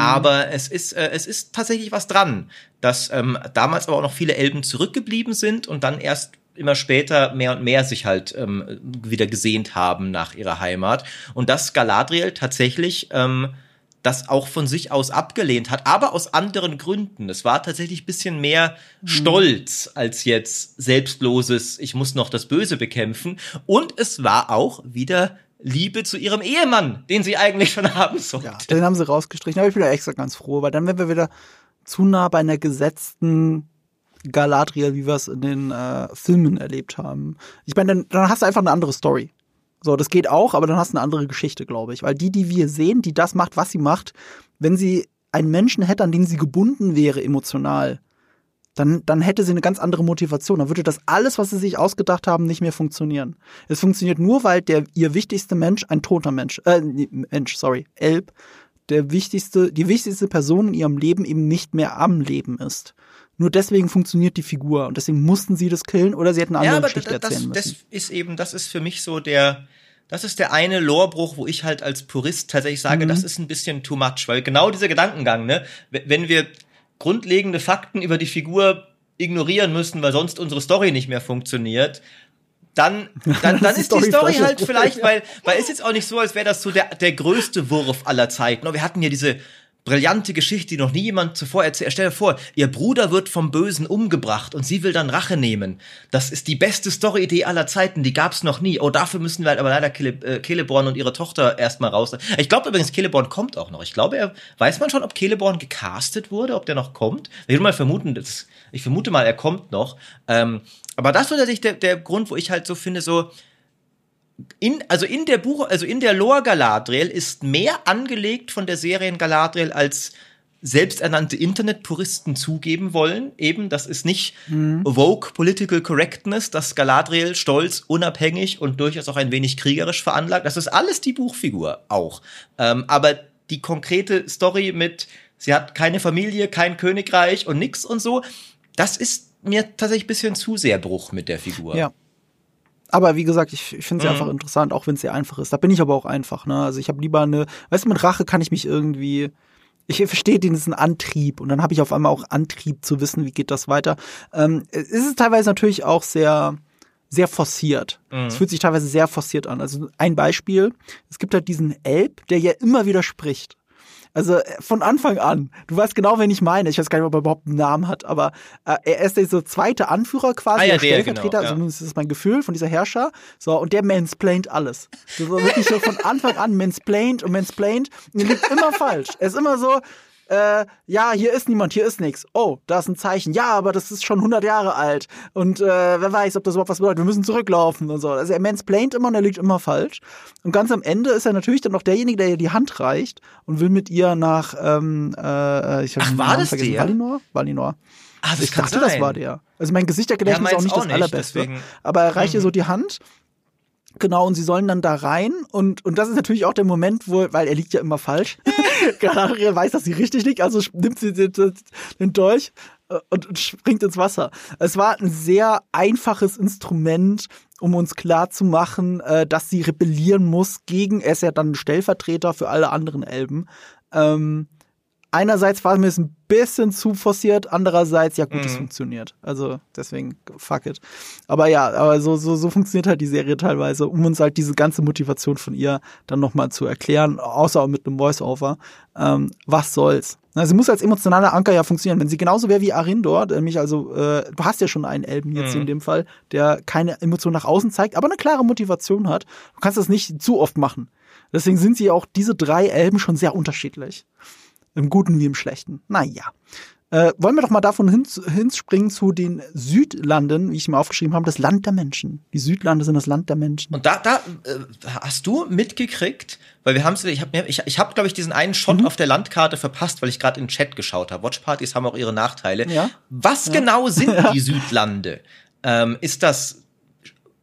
Aber es ist, äh, es ist tatsächlich was dran, dass ähm, damals aber auch noch viele Elben zurückgeblieben sind und dann erst immer später mehr und mehr sich halt ähm, wieder gesehnt haben nach ihrer Heimat. Und dass Galadriel tatsächlich ähm, das auch von sich aus abgelehnt hat, aber aus anderen Gründen. Es war tatsächlich ein bisschen mehr mhm. Stolz als jetzt selbstloses, ich muss noch das Böse bekämpfen. Und es war auch wieder Liebe zu ihrem Ehemann, den sie eigentlich schon haben sollte. Ja, den haben sie rausgestrichen. Aber ich bin ja extra ganz froh, weil dann wären wir wieder zu nah bei einer gesetzten Galadriel, wie wir es in den äh, Filmen erlebt haben. Ich meine, dann, dann hast du einfach eine andere Story. So, das geht auch, aber dann hast du eine andere Geschichte, glaube ich. Weil die, die wir sehen, die das macht, was sie macht, wenn sie einen Menschen hätte, an den sie gebunden wäre emotional, dann, dann hätte sie eine ganz andere Motivation. Dann würde das alles, was sie sich ausgedacht haben, nicht mehr funktionieren. Es funktioniert nur, weil der ihr wichtigste Mensch ein toter Mensch, äh, Mensch, sorry, Elb, der wichtigste, die wichtigste Person in ihrem Leben eben nicht mehr am Leben ist. Nur deswegen funktioniert die Figur und deswegen mussten sie das killen oder sie hätten eine andere ja, Geschichte das, erzählen müssen. Das ist eben, das ist für mich so der, das ist der eine Lorebruch, wo ich halt als Purist tatsächlich sage, mhm. das ist ein bisschen too much, weil genau dieser Gedankengang, ne, wenn wir grundlegende Fakten über die Figur ignorieren müssen, weil sonst unsere Story nicht mehr funktioniert, Dann, dann, dann ist die Story halt vielleicht, weil, weil ist jetzt auch nicht so, als wäre das so der, der größte Wurf aller Zeiten. Und wir hatten ja diese brillante Geschichte, die noch nie jemand zuvor erzählt. Stell dir vor, ihr Bruder wird vom Bösen umgebracht und sie will dann Rache nehmen. Das ist die beste Story-Idee aller Zeiten, die gab's noch nie. Oh, dafür müssen wir halt aber leider Cele- äh, Celeborn und ihre Tochter erstmal raus. Ich glaube übrigens, Celeborn kommt auch noch. Ich glaube, er, weiß man schon, ob Celeborn gecastet wurde, ob der noch kommt? Ich würde mal vermuten, das, ich vermute mal, er kommt noch. Ähm, aber das war tatsächlich der, der Grund, wo ich halt so finde, so, in, also in der Buch, also in der Lore Galadriel ist mehr angelegt von der Serien Galadriel, als selbsternannte Internetpuristen zugeben wollen. Eben, das ist nicht mhm. woke Political Correctness, dass Galadriel stolz, unabhängig und durchaus auch ein wenig kriegerisch veranlagt. Das ist alles die Buchfigur auch. Ähm, aber die konkrete Story mit, sie hat keine Familie, kein Königreich und nix und so, das ist mir tatsächlich ein bisschen zu sehr Bruch mit der Figur. Ja. Aber wie gesagt, ich, ich finde sie mhm. einfach interessant, auch wenn es sehr einfach ist. Da bin ich aber auch einfach, ne? Also ich habe lieber eine, weißt du, mit Rache kann ich mich irgendwie... Ich verstehe den, das ist ein Antrieb. Und dann habe ich auf einmal auch Antrieb zu wissen, wie geht das weiter. Ähm, es ist teilweise natürlich auch sehr, sehr forciert. Mhm. Es fühlt sich teilweise sehr forciert an. Also ein Beispiel, es gibt halt diesen Elb, der ja immer wieder spricht. Also von Anfang an. Du weißt genau, wen ich meine. Ich weiß gar nicht, ob er überhaupt einen Namen hat. Aber äh, er ist der so zweite Anführer quasi, ah, ja, der Stellvertreter. Genau, ja. Also, das ist mein Gefühl von dieser Herrscher. So, und der mansplaint alles. So, so wirklich so von Anfang an mansplaint und mansplaint. Und er liegt immer falsch. Er ist immer so... Äh, ja, hier ist niemand, hier ist nichts. Oh, da ist ein Zeichen. Ja, aber das ist schon hundert Jahre alt. Und äh, wer weiß, ob das überhaupt was bedeutet. Wir müssen zurücklaufen und so. Also er mansplaint immer und er liegt immer falsch. Und ganz am Ende ist er natürlich dann noch derjenige, der ihr die Hand reicht und will mit ihr nach, ähm, äh, ich habe den Namen das vergessen, der? Valinor? Valinor. Ah, das ich kann dachte, sein. Das war der. Also mein Gesichtergedächtnis ja, ist auch nicht auch das nicht, Allerbeste. Deswegen. Aber er reicht mhm. ihr so die Hand. Genau, und sie sollen dann da rein. Und, und das ist natürlich auch der Moment, wo, weil er liegt ja immer falsch. Galadriel weiß, dass sie richtig liegt, also nimmt sie den, den Dolch und springt ins Wasser. Es war ein sehr einfaches Instrument, um uns klar zu machen, dass sie rebellieren muss gegen, er ist ja dann ein Stellvertreter für alle anderen Elben. Ähm, einerseits war mir es ein bisschen zu forciert, andererseits, ja gut, es mhm. funktioniert. Also deswegen, fuck it. Aber ja, aber so, so, so funktioniert halt die Serie teilweise, um uns halt diese ganze Motivation von ihr dann nochmal zu erklären, außer mit einem Voice-Over. Ähm, was soll's? Na, sie muss als emotionaler Anker ja funktionieren. Wenn sie genauso wäre wie Arindor, nämlich also, äh, du hast ja schon einen Elben jetzt mhm. in dem Fall, der keine Emotion nach außen zeigt, aber eine klare Motivation hat. Du kannst das nicht zu oft machen. Deswegen sind sie auch diese drei Elben schon sehr unterschiedlich. Im Guten wie im Schlechten. Naja. Äh, wollen wir doch mal davon hin, hinspringen zu den Südlanden, wie ich mir aufgeschrieben habe, das Land der Menschen. Die Südlande sind das Land der Menschen. Und da, da äh, hast du mitgekriegt, weil wir haben ich habe, ich, ich hab, glaube ich, diesen einen Shot mhm. auf der Landkarte verpasst, weil ich gerade in den Chat geschaut habe. Watchpartys haben auch ihre Nachteile. Ja? Was ja. genau sind die Südlande? Ähm, ist das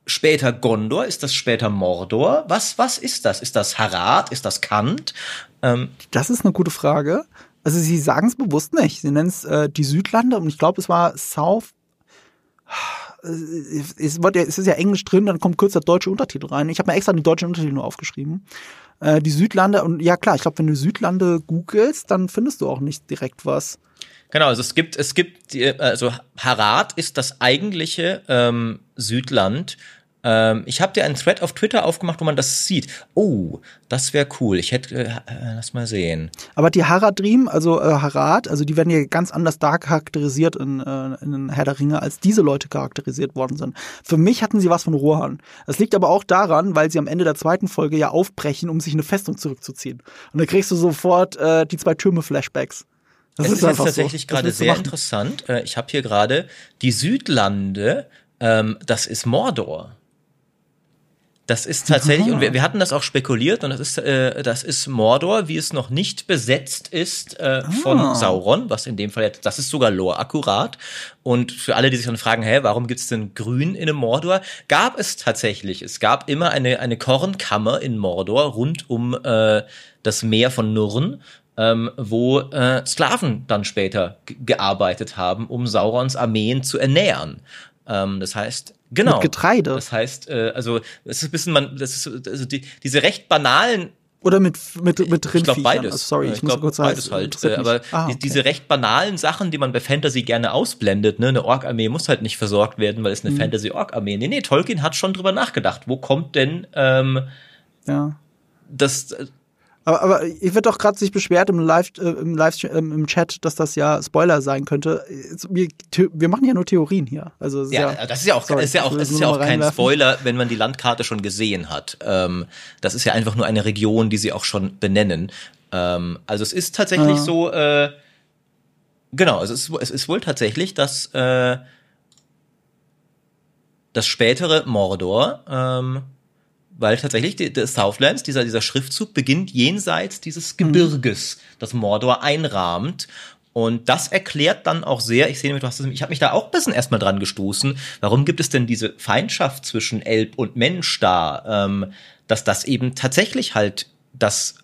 später Gondor? Ist das später Mordor? Was, was ist das? Ist das Harad? Ist das Kant? Das ist eine gute Frage. Also sie sagen es bewusst nicht. Sie nennen es äh, die Südlande und ich glaube, es war South. Es ist ja Englisch drin, dann kommt kurz der deutsche Untertitel rein. Ich habe mir extra den deutschen Untertitel nur aufgeschrieben. Äh, die Südlande und ja klar, ich glaube, wenn du Südlande googelst, dann findest du auch nicht direkt was. Genau, also es gibt, es gibt, also Harad ist das eigentliche ähm, Südland. Ich habe dir einen Thread auf Twitter aufgemacht, wo man das sieht. Oh, das wäre cool. Ich hätte, äh, lass mal sehen. Aber die Haradrim, also äh, Harad, also die werden ja ganz anders da charakterisiert in, äh, in Herr der Ringe, als diese Leute charakterisiert worden sind. Für mich hatten sie was von Rohan. Das liegt aber auch daran, weil sie am Ende der zweiten Folge ja aufbrechen, um sich in eine Festung zurückzuziehen. Und dann kriegst du sofort äh, die zwei Türme-Flashbacks. Das es ist, ist jetzt tatsächlich so. gerade sehr machen. interessant. Ich habe hier gerade die Südlande, ähm, das ist Mordor. Das ist tatsächlich, und wir, wir hatten das auch spekuliert, und das ist, äh, das ist Mordor, wie es noch nicht besetzt ist äh, von ah. Sauron, was in dem Fall, jetzt, das ist sogar Lore akkurat. Und für alle, die sich dann fragen, hä, warum gibt's denn Grün in einem Mordor? Gab es tatsächlich, es gab immer eine, eine Kornkammer in Mordor rund um äh, das Meer von Nurn, ähm, wo äh, Sklaven dann später g- gearbeitet haben, um Saurons Armeen zu ernähren. Ähm, das heißt, genau. Mit Getreide. Das heißt, äh, also es ist ein bisschen, man, das ist, also die, diese recht banalen oder mit mit mit Rindviechern. Ich glaube beides. Also, sorry, ich, ich muss kurz beides sagen. Halt. Äh, aber ah, okay. diese recht banalen Sachen, die man bei Fantasy gerne ausblendet, ne, eine Ork-Armee muss halt nicht versorgt werden, weil es eine mhm. Fantasy-Ork-Armee. Nee, nee, Tolkien hat schon drüber nachgedacht. Wo kommt denn ähm, ja. das? Aber, aber ich wird doch gerade sich beschwert im Live, äh, im Live, äh, im Chat, dass das ja Spoiler sein könnte. Wir, wir machen ja nur Theorien hier. Also ja, ja, das ist ja auch, sorry, ist ja auch, das ist ja auch kein Spoiler, wenn man die Landkarte schon gesehen hat. Ähm, das ist ja einfach nur eine Region, die sie auch schon benennen. Ähm, also es ist tatsächlich ja. so, äh, genau, also es ist, es ist wohl tatsächlich, dass äh, das spätere Mordor ähm, weil tatsächlich die, die Southlands, dieser, dieser Schriftzug beginnt jenseits dieses Gebirges, mhm. das Mordor einrahmt. Und das erklärt dann auch sehr, ich sehe nämlich, du hast das, ich habe mich da auch ein bisschen erstmal dran gestoßen, warum gibt es denn diese Feindschaft zwischen Elb und Mensch da, ähm, dass das eben tatsächlich halt das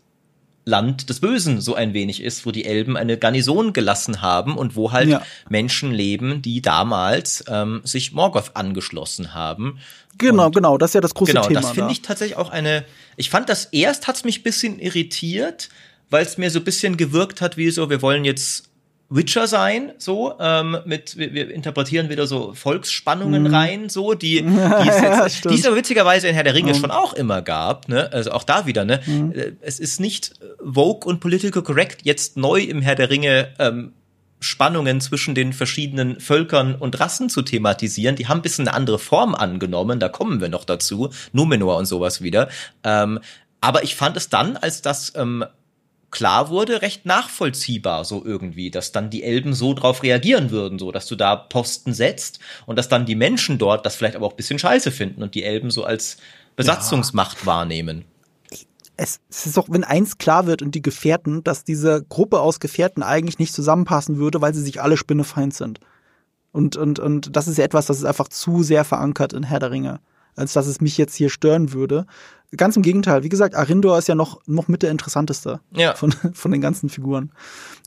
Land des Bösen so ein wenig ist, wo die Elben eine Garnison gelassen haben und wo halt ja. Menschen leben, die damals ähm, sich Morgoth angeschlossen haben. Genau, und, genau, das ist ja das große genau, Thema. Genau, das finde da. ich tatsächlich auch eine, ich fand das erst, hat es mich ein bisschen irritiert, weil es mir so ein bisschen gewirkt hat, wie so, wir wollen jetzt Witcher sein, so, ähm, mit, wir, wir interpretieren wieder so Volksspannungen mhm. rein, so, die, die es jetzt, ja, die es aber witzigerweise in Herr der Ringe mhm. schon auch immer gab, ne, also auch da wieder, ne, mhm. es ist nicht woke und political correct, jetzt neu im Herr der Ringe, ähm, Spannungen zwischen den verschiedenen Völkern und Rassen zu thematisieren, die haben ein bisschen eine andere Form angenommen, da kommen wir noch dazu, Numenor und sowas wieder, ähm, aber ich fand es dann, als das, ähm, klar wurde, recht nachvollziehbar so irgendwie, dass dann die Elben so drauf reagieren würden, so dass du da Posten setzt und dass dann die Menschen dort das vielleicht aber auch ein bisschen scheiße finden und die Elben so als Besatzungsmacht ja. wahrnehmen. Es, es ist auch, wenn eins klar wird und die Gefährten, dass diese Gruppe aus Gefährten eigentlich nicht zusammenpassen würde, weil sie sich alle spinnefeind sind. Und, und, und das ist ja etwas, das ist einfach zu sehr verankert in Herr der Ringe, als dass es mich jetzt hier stören würde. Ganz im Gegenteil. Wie gesagt, Arindor ist ja noch, noch mit der interessanteste ja. von, von den ganzen Figuren.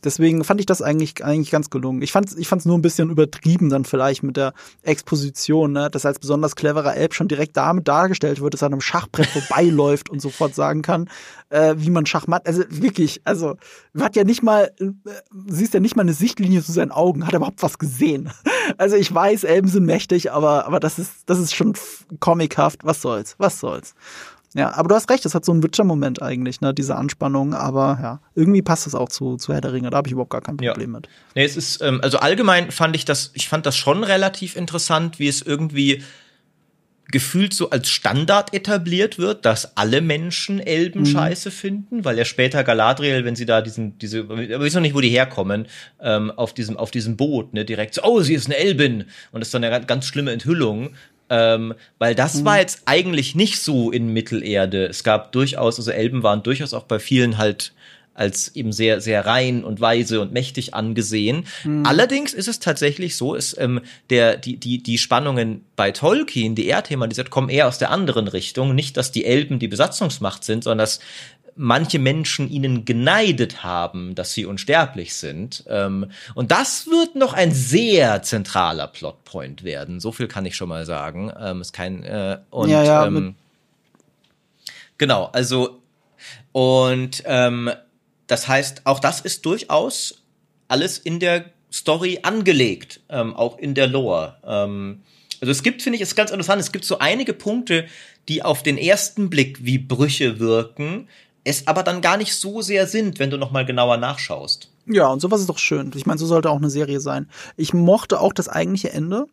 Deswegen fand ich das eigentlich, eigentlich ganz gelungen. Ich fand's, ich fand's nur ein bisschen übertrieben dann vielleicht mit der Exposition, ne, dass als besonders cleverer Elb schon direkt damit dargestellt wird, dass er an einem Schachbrett vorbeiläuft und sofort sagen kann, äh, wie man Schachmatt, also wirklich, also, hat ja nicht mal, äh, siehst ja nicht mal eine Sichtlinie zu seinen Augen, hat er überhaupt was gesehen. Also ich weiß, Elben sind mächtig, aber, aber das ist, das ist schon comichaft. Was soll's? Was soll's? Ja, aber du hast recht, das hat so einen Witcher-Moment eigentlich, ne, diese Anspannung, aber ja, irgendwie passt das auch zu, zu Herr der Ringe, da habe ich überhaupt gar kein Problem ja. mit. Nee, es ist, ähm, also allgemein fand ich das, ich fand das schon relativ interessant, wie es irgendwie gefühlt so als Standard etabliert wird, dass alle Menschen Elben mhm. scheiße finden, weil ja später Galadriel, wenn sie da diesen, diese, ich weiß noch nicht, wo die herkommen, ähm, auf diesem, auf diesem Boot, ne, direkt so, oh, sie ist eine Elbin, und das ist dann eine ganz schlimme Enthüllung. Ähm, weil das mhm. war jetzt eigentlich nicht so in Mittelerde. Es gab durchaus, also Elben waren durchaus auch bei vielen halt als eben sehr, sehr rein und weise und mächtig angesehen. Mhm. Allerdings ist es tatsächlich so, ist, ähm, der, die, die, die Spannungen bei Tolkien, die er thematisiert, kommen eher aus der anderen Richtung. Nicht, dass die Elben die Besatzungsmacht sind, sondern dass manche Menschen ihnen geneidet haben, dass sie unsterblich sind. Und das wird noch ein sehr zentraler Plotpoint werden. So viel kann ich schon mal sagen. Ist kein äh, und ja, ja, ähm, genau. Also und ähm, das heißt, auch das ist durchaus alles in der Story angelegt, ähm, auch in der Lore. Ähm, also es gibt, finde ich, ist ganz interessant. Es gibt so einige Punkte, die auf den ersten Blick wie Brüche wirken. Es aber dann gar nicht so sehr sind, wenn du noch mal genauer nachschaust. Ja, und sowas ist doch schön. Ich meine, so sollte auch eine Serie sein. Ich mochte auch das eigentliche Ende.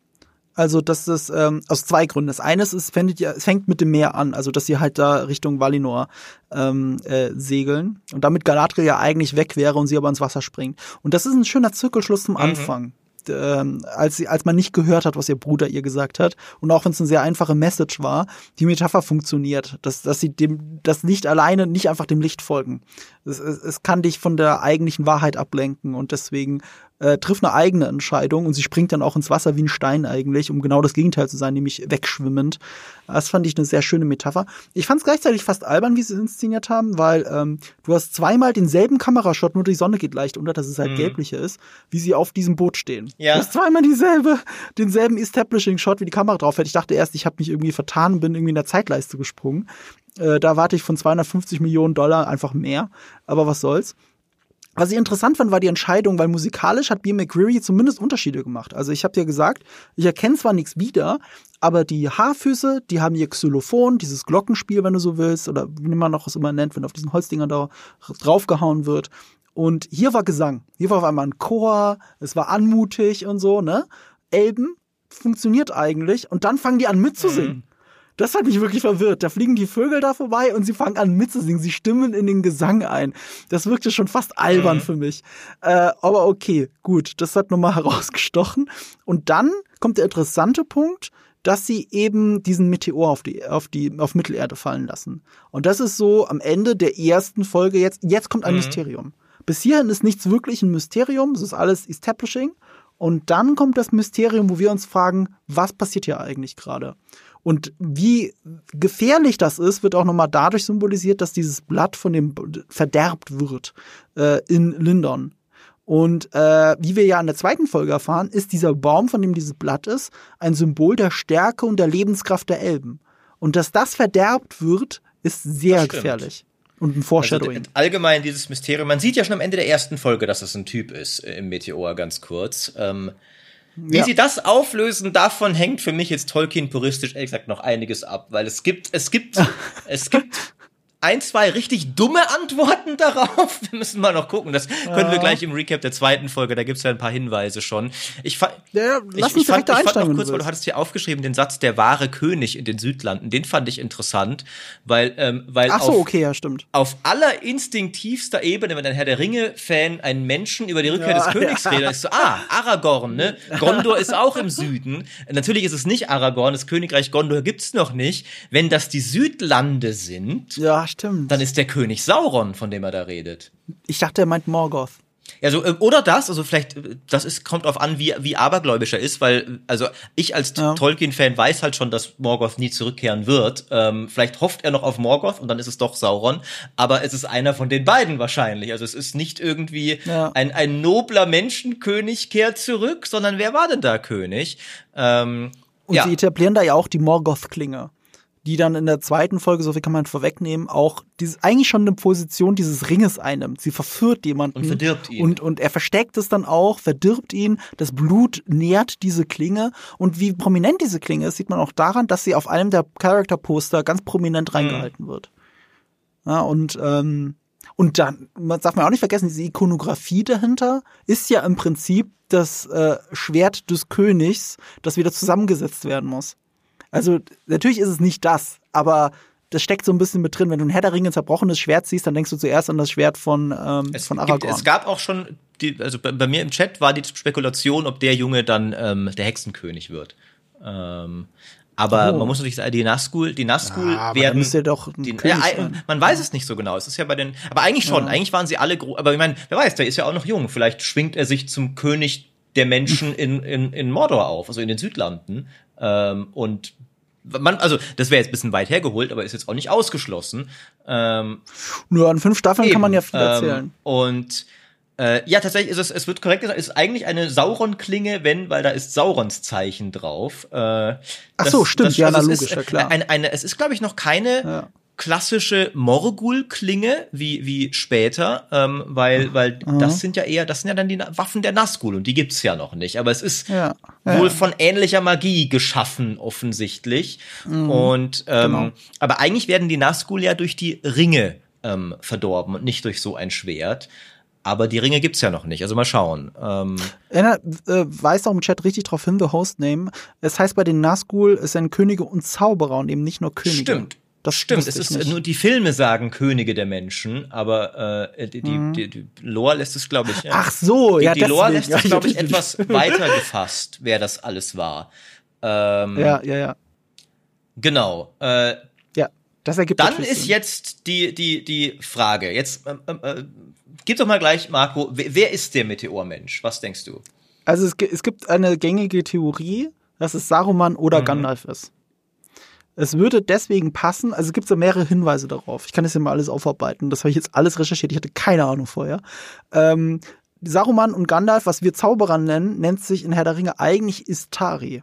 Also, dass das ähm, aus zwei Gründen. Das eine ist, es fängt, es fängt mit dem Meer an. Also, dass sie halt da Richtung Valinor ähm, äh, segeln. Und damit Galadriel ja eigentlich weg wäre und sie aber ins Wasser springt. Und das ist ein schöner Zirkelschluss zum mhm. Anfang. Ähm, als, sie, als man nicht gehört hat, was ihr Bruder ihr gesagt hat. Und auch wenn es eine sehr einfache Message war, die Metapher funktioniert, dass, dass sie dem, das Licht alleine nicht einfach dem Licht folgen. Es, es, es kann dich von der eigentlichen Wahrheit ablenken und deswegen äh, trifft eine eigene Entscheidung und sie springt dann auch ins Wasser wie ein Stein eigentlich, um genau das Gegenteil zu sein, nämlich wegschwimmend. Das fand ich eine sehr schöne Metapher. Ich fand es gleichzeitig fast albern, wie sie es inszeniert haben, weil ähm, du hast zweimal denselben Kamerashot, nur die Sonne geht leicht unter, dass es halt mhm. gelblicher ist, wie sie auf diesem Boot stehen. Ja. Du hast zweimal dieselbe, denselben Establishing-Shot, wie die Kamera drauf hat. Ich dachte erst, ich habe mich irgendwie vertan und bin irgendwie in der Zeitleiste gesprungen. Äh, da warte ich von zweihundertfünfzig Millionen Dollar einfach mehr. Aber was soll's. Was ich interessant fand, war die Entscheidung, weil musikalisch hat Bear McCreary zumindest Unterschiede gemacht. Also ich habe ja gesagt, ich erkenne zwar nichts wieder, aber die Haarfüße, die haben ihr Xylophon, dieses Glockenspiel, wenn du so willst, oder wie man auch es immer nennt, wenn auf diesen Holzdingern da draufgehauen wird. Und hier war Gesang. Hier war auf einmal ein Chor, es war anmutig und so, ne? Elben funktioniert eigentlich. Und dann fangen die an mitzusingen. Mhm. Das hat mich wirklich verwirrt. Da fliegen die Vögel da vorbei und sie fangen an mitzusingen. Sie stimmen in den Gesang ein. Das wirkte schon fast albern mhm. für mich. Äh, aber okay, gut, das hat nochmal herausgestochen. Und dann kommt der interessante Punkt, dass sie eben diesen Meteor auf die, auf die, auf Mittelerde fallen lassen. Und das ist so am Ende der ersten Folge jetzt, jetzt kommt ein mhm. Mysterium. Bis hierhin ist nichts wirklich ein Mysterium, es ist alles Establishing. Und dann kommt das Mysterium, wo wir uns fragen, was passiert hier eigentlich gerade? Und wie gefährlich das ist, wird auch nochmal dadurch symbolisiert, dass dieses Blatt von dem verderbt wird äh, in Lindon. Und äh, wie wir ja in der zweiten Folge erfahren, ist dieser Baum, von dem dieses Blatt ist, ein Symbol der Stärke und der Lebenskraft der Elben. Und dass das verderbt wird, ist sehr gefährlich. Und ein Foreshadowing. Also allgemein dieses Mysterium, man sieht ja schon am Ende der ersten Folge, dass es ein Typ ist im Meteor, ganz kurz. Ähm, wie ja. sie das auflösen, davon hängt für mich jetzt Tolkien-puristisch ehrlich gesagt noch einiges ab, weil es gibt, es gibt, es gibt ein, zwei richtig dumme Antworten darauf. Wir müssen mal noch gucken. Das ja. können wir gleich im Recap der zweiten Folge. Da gibt's ja ein paar Hinweise schon. Ich, fa- ja, lass ich, ich fand, ich fand noch kurz, weil du hattest hier aufgeschrieben, den Satz der wahre König in den Südlanden. Den fand ich interessant, weil, ähm, weil Ach so, auf, okay, ja, stimmt. auf aller instinktivster Ebene, wenn ein Herr der Ringe-Fan einen Menschen über die Rückkehr ja, des Königs ja. redet, ist so, ah, Aragorn, ne? Gondor ist auch im Süden. Natürlich ist es nicht Aragorn. Das Königreich Gondor gibt's noch nicht. Wenn das die Südlande sind. Ja. Stimmt. Dann ist der König Sauron, von dem er da redet. Ich dachte, er meint Morgoth. Ja, so, oder das, also vielleicht, das ist, kommt drauf an, wie, wie abergläubisch er ist, weil, also ich als ja. Tolkien-Fan weiß halt schon, dass Morgoth nie zurückkehren wird. Ähm, vielleicht hofft er noch auf Morgoth und dann ist es doch Sauron, aber es ist einer von den beiden wahrscheinlich. Also es ist nicht irgendwie ja. ein, ein nobler Menschenkönig kehrt zurück, sondern wer war denn da König? Ähm, und ja. sie etablieren da ja auch die Morgoth-Klinge, die dann in der zweiten Folge, so viel kann man vorwegnehmen, auch dieses, eigentlich schon eine Position dieses Ringes einnimmt. Sie verführt jemanden. Und verdirbt ihn. Und, und er versteckt es dann auch, verdirbt ihn. Das Blut nährt diese Klinge. Und wie prominent diese Klinge ist, sieht man auch daran, dass sie auf einem der Charakterposter ganz prominent reingehalten mhm. wird. Ja, und, ähm, und dann, man darf man auch nicht vergessen, diese Ikonografie dahinter ist ja im Prinzip das äh, Schwert des Königs, das wieder zusammengesetzt werden muss. Also natürlich ist es nicht das, aber das steckt so ein bisschen mit drin. Wenn du ein Herr der Ringe zerbrochenes Schwert siehst, dann denkst du zuerst an das Schwert von, ähm, es von Aragorn. Gibt, es gab auch schon, die, also bei, bei mir im Chat war die Spekulation, ob der Junge dann ähm, der Hexenkönig wird. Ähm, aber oh. man muss natürlich sagen, die Nazgul, die Nazgul ja, werden. Dann ist ja doch ein die, König ja, äh, man weiß ja. es nicht so genau. Es ist ja bei den, aber eigentlich schon. Ja. Eigentlich waren sie alle groß. Aber ich meine, wer weiß, der ist ja auch noch jung. Vielleicht schwingt er sich zum König der Menschen in, in, in Mordor auf, also in den Südlanden. Ähm, und man, also das wäre jetzt ein bisschen weit hergeholt, aber ist jetzt auch nicht ausgeschlossen. Ähm, Nur an fünf Staffeln eben, kann man ja viel erzählen. Ähm, und äh, ja, tatsächlich ist es, es wird korrekt gesagt, es ist eigentlich eine Sauron-Klinge, wenn, weil da ist Saurons Zeichen drauf. Äh, das, Ach so, stimmt, das, ja, also logisch, ist, ja klar. Eine, eine, es ist, glaube ich, noch keine ja. klassische Morgul-Klinge wie, wie später, ähm, weil, weil mhm. das sind ja eher, das sind ja dann die Na- Waffen der Nazgul und die gibt's ja noch nicht, aber es ist ja. wohl ja. von ähnlicher Magie geschaffen, offensichtlich. Mhm. Und, ähm, genau. aber eigentlich werden die Nazgul ja durch die Ringe ähm, verdorben und nicht durch so ein Schwert. Aber die Ringe gibt's ja noch nicht, also mal schauen. Ähm Anna äh, weist auch im Chat richtig drauf hin, the host name. Es heißt bei den Nazgul, es sind Könige und Zauberer und eben nicht nur Könige. Stimmt. Das stimmt, es ist nicht. Nur die Filme sagen Könige der Menschen, aber äh, die, mhm. die, die Lore lässt es, glaube ich. Äh, Ach so, die, ja, die Lore lässt es, glaube ich, etwas weiter gefasst, wer das alles war. Ähm, ja, ja, ja. Genau. Äh, ja, das ergibt Dann ist Sinn. Jetzt die, die, die Frage. Jetzt äh, äh, gib doch mal gleich, Marco, wer, wer ist der Meteormensch? Was denkst du? Also es, es gibt eine gängige Theorie, dass es Saruman oder mhm. Gandalf ist. Es würde deswegen passen, also gibt es ja mehrere Hinweise darauf. Ich kann das ja mal alles aufarbeiten. Das habe ich jetzt alles recherchiert. Ich hatte keine Ahnung vorher. Ähm, Saruman und Gandalf, was wir Zauberer nennen, nennt sich in Herr der Ringe eigentlich Istari.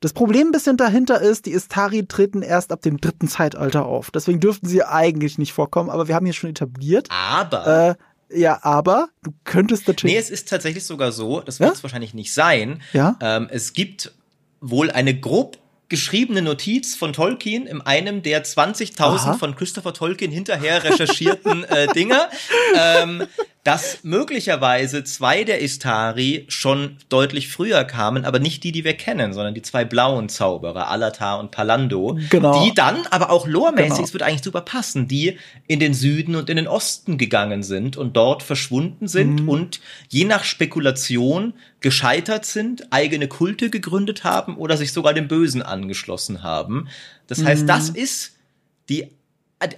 Das Problem ein bisschen dahinter ist, die Istari treten erst ab dem dritten Zeitalter auf. Deswegen dürften sie eigentlich nicht vorkommen, aber wir haben hier schon etabliert. Aber... Äh, Ja, aber du könntest natürlich... Nee, es ist tatsächlich sogar so, das wird es ja? wahrscheinlich nicht sein. Ja? Ähm, es gibt wohl eine grob geschriebene Notiz von Tolkien in einem der zwanzigtausend Aha. von Christopher Tolkien hinterher recherchierten äh, Dinger, ähm, dass möglicherweise zwei der Istari schon deutlich früher kamen, aber nicht die, die wir kennen, sondern die zwei blauen Zauberer, Alatar und Palando, genau. die dann, aber auch loremäßig, genau. es wird eigentlich super passen, die in den Süden und in den Osten gegangen sind und dort verschwunden sind mhm. und je nach Spekulation gescheitert sind, eigene Kulte gegründet haben oder sich sogar dem Bösen angeschlossen haben. Das heißt, mhm. das ist die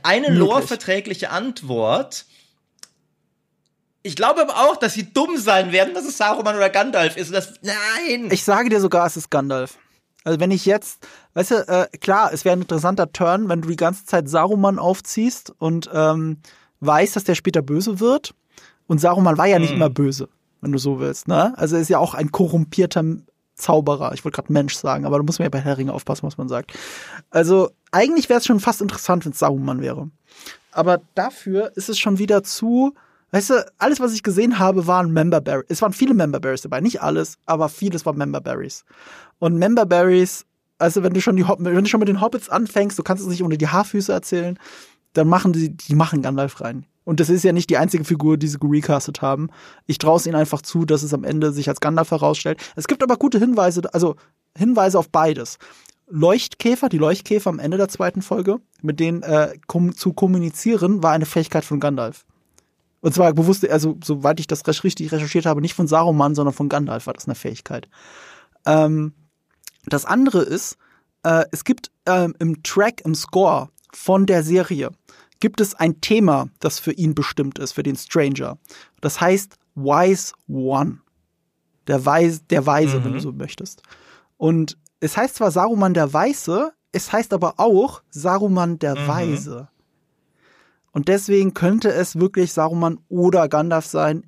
eine loreverträgliche Antwort. Ich glaube aber auch, dass sie dumm sein werden, dass es Saruman oder Gandalf ist. Das, nein! Ich sage dir sogar, es ist Gandalf. Also wenn ich jetzt, weißt du, äh, klar, es wäre ein interessanter Turn, wenn du die ganze Zeit Saruman aufziehst und ähm, weißt, dass der später böse wird. Und Saruman war ja nicht hm. immer böse, wenn du so willst. Ne? Also er ist ja auch ein korrumpierter Zauberer. Ich wollte gerade Mensch sagen, aber du musst mir ja bei Herr der Ringe aufpassen, was man sagt. Also eigentlich wäre es schon fast interessant, wenn es Saruman wäre. Aber dafür ist es schon wieder zu... Weißt du, alles, was ich gesehen habe, waren Member Berries. Es waren viele Member Berries dabei. Nicht alles, aber vieles waren Member Berries. Und Member Berries, also wenn du schon die wenn du schon mit den Hobbits anfängst, du kannst es nicht ohne die Haarfüße erzählen, dann machen die, die machen Gandalf rein. Und das ist ja nicht die einzige Figur, die sie gerecastet haben. Ich traue es ihnen einfach zu, dass es am Ende sich als Gandalf herausstellt. Es gibt aber gute Hinweise, also Hinweise auf beides. Leuchtkäfer, die Leuchtkäfer am Ende der zweiten Folge, mit denen äh, kom- zu kommunizieren, war eine Fähigkeit von Gandalf. Und zwar bewusst, also soweit ich das richtig recherchiert habe, nicht von Saruman, sondern von Gandalf war das eine Fähigkeit. Ähm, das andere ist, äh, es gibt ähm, im Track, im Score von der Serie, gibt es ein Thema, das für ihn bestimmt ist, für den Stranger. Das heißt Wise One. Der Weise, der Weise mhm. wenn du so möchtest. Und es heißt zwar Saruman der Weiße, es heißt aber auch Saruman der mhm. Weise. Und deswegen könnte es wirklich Saruman oder Gandalf sein.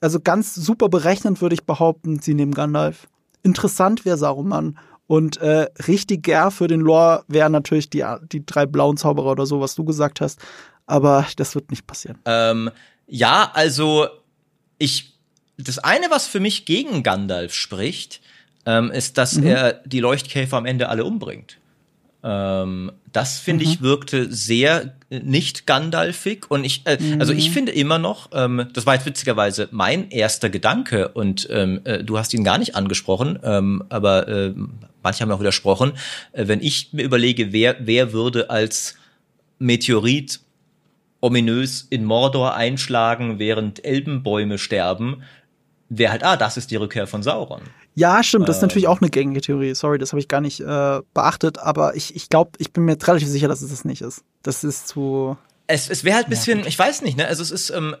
Also ganz super berechnend würde ich behaupten, sie nehmen Gandalf. Interessant wäre Saruman. Und äh, richtig gern für den Lore wären natürlich die, die drei blauen Zauberer oder so, was du gesagt hast. Aber das wird nicht passieren. Ähm, ja, also ich das eine, was für mich gegen Gandalf spricht, ähm, ist, dass mhm. er die Leuchtkäfer am Ende alle umbringt. Ähm, das, finde mhm. ich, wirkte sehr nicht Gandalfig. Und ich, äh, mhm. also ich finde immer noch, ähm, das war jetzt witzigerweise mein erster Gedanke und ähm, äh, du hast ihn gar nicht angesprochen, ähm, aber äh, manche haben auch widersprochen, äh, wenn ich mir überlege, wer, wer würde als Meteorit ominös in Mordor einschlagen, während Elbenbäume sterben, wäre halt, ah, das ist die Rückkehr von Sauron. Ja, stimmt, das ist natürlich auch eine gängige Theorie. Sorry, das habe ich gar nicht äh, beachtet, aber ich, ich glaube, ich bin mir relativ sicher, dass es das nicht ist. Das ist zu... Es, es wäre halt ein bisschen, ich weiß nicht, ne? Also es ist, ähm,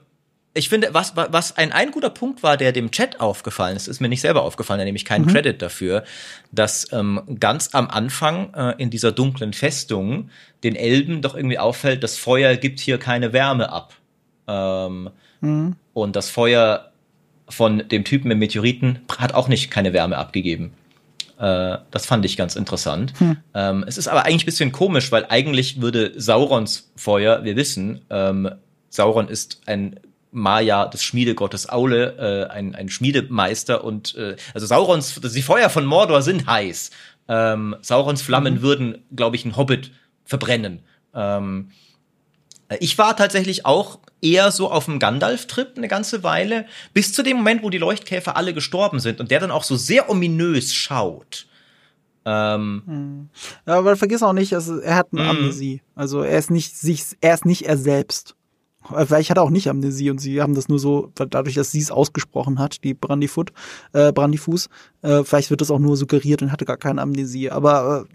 ich finde, was, was ein, ein guter Punkt war, der dem Chat aufgefallen ist, ist mir nicht selber aufgefallen, da nehme ich keinen mhm. Credit dafür, dass ähm, ganz am Anfang äh, in dieser dunklen Festung den Elben doch irgendwie auffällt, das Feuer gibt hier keine Wärme ab. Ähm, mhm. Und das Feuer von dem Typen im Meteoriten hat auch nicht keine Wärme abgegeben. Äh, das fand ich ganz interessant. Hm. Ähm, es ist aber eigentlich ein bisschen komisch, weil eigentlich würde Saurons Feuer, wir wissen, ähm, Sauron ist ein Maya des Schmiedegottes Aule, äh, ein, ein Schmiedemeister und äh, also Saurons, die Feuer von Mordor sind heiß. Ähm, Saurons Flammen mhm. würden, glaube ich, einen Hobbit verbrennen. Ähm, ich war tatsächlich auch eher so auf dem Gandalf-Trip eine ganze Weile, bis zu dem Moment, wo die Leuchtkäfer alle gestorben sind und der dann auch so sehr ominös schaut. Ähm, hm. Aber vergiss auch nicht, also er hat eine mm. Amnesie. Also er ist nicht sich, er ist nicht er selbst. Vielleicht hat er auch nicht Amnesie und sie haben das nur so, dadurch, dass sie es ausgesprochen hat, die Brandyfoot, äh, Brandyfuß, äh, vielleicht wird das auch nur suggeriert und hatte gar keine Amnesie. Aber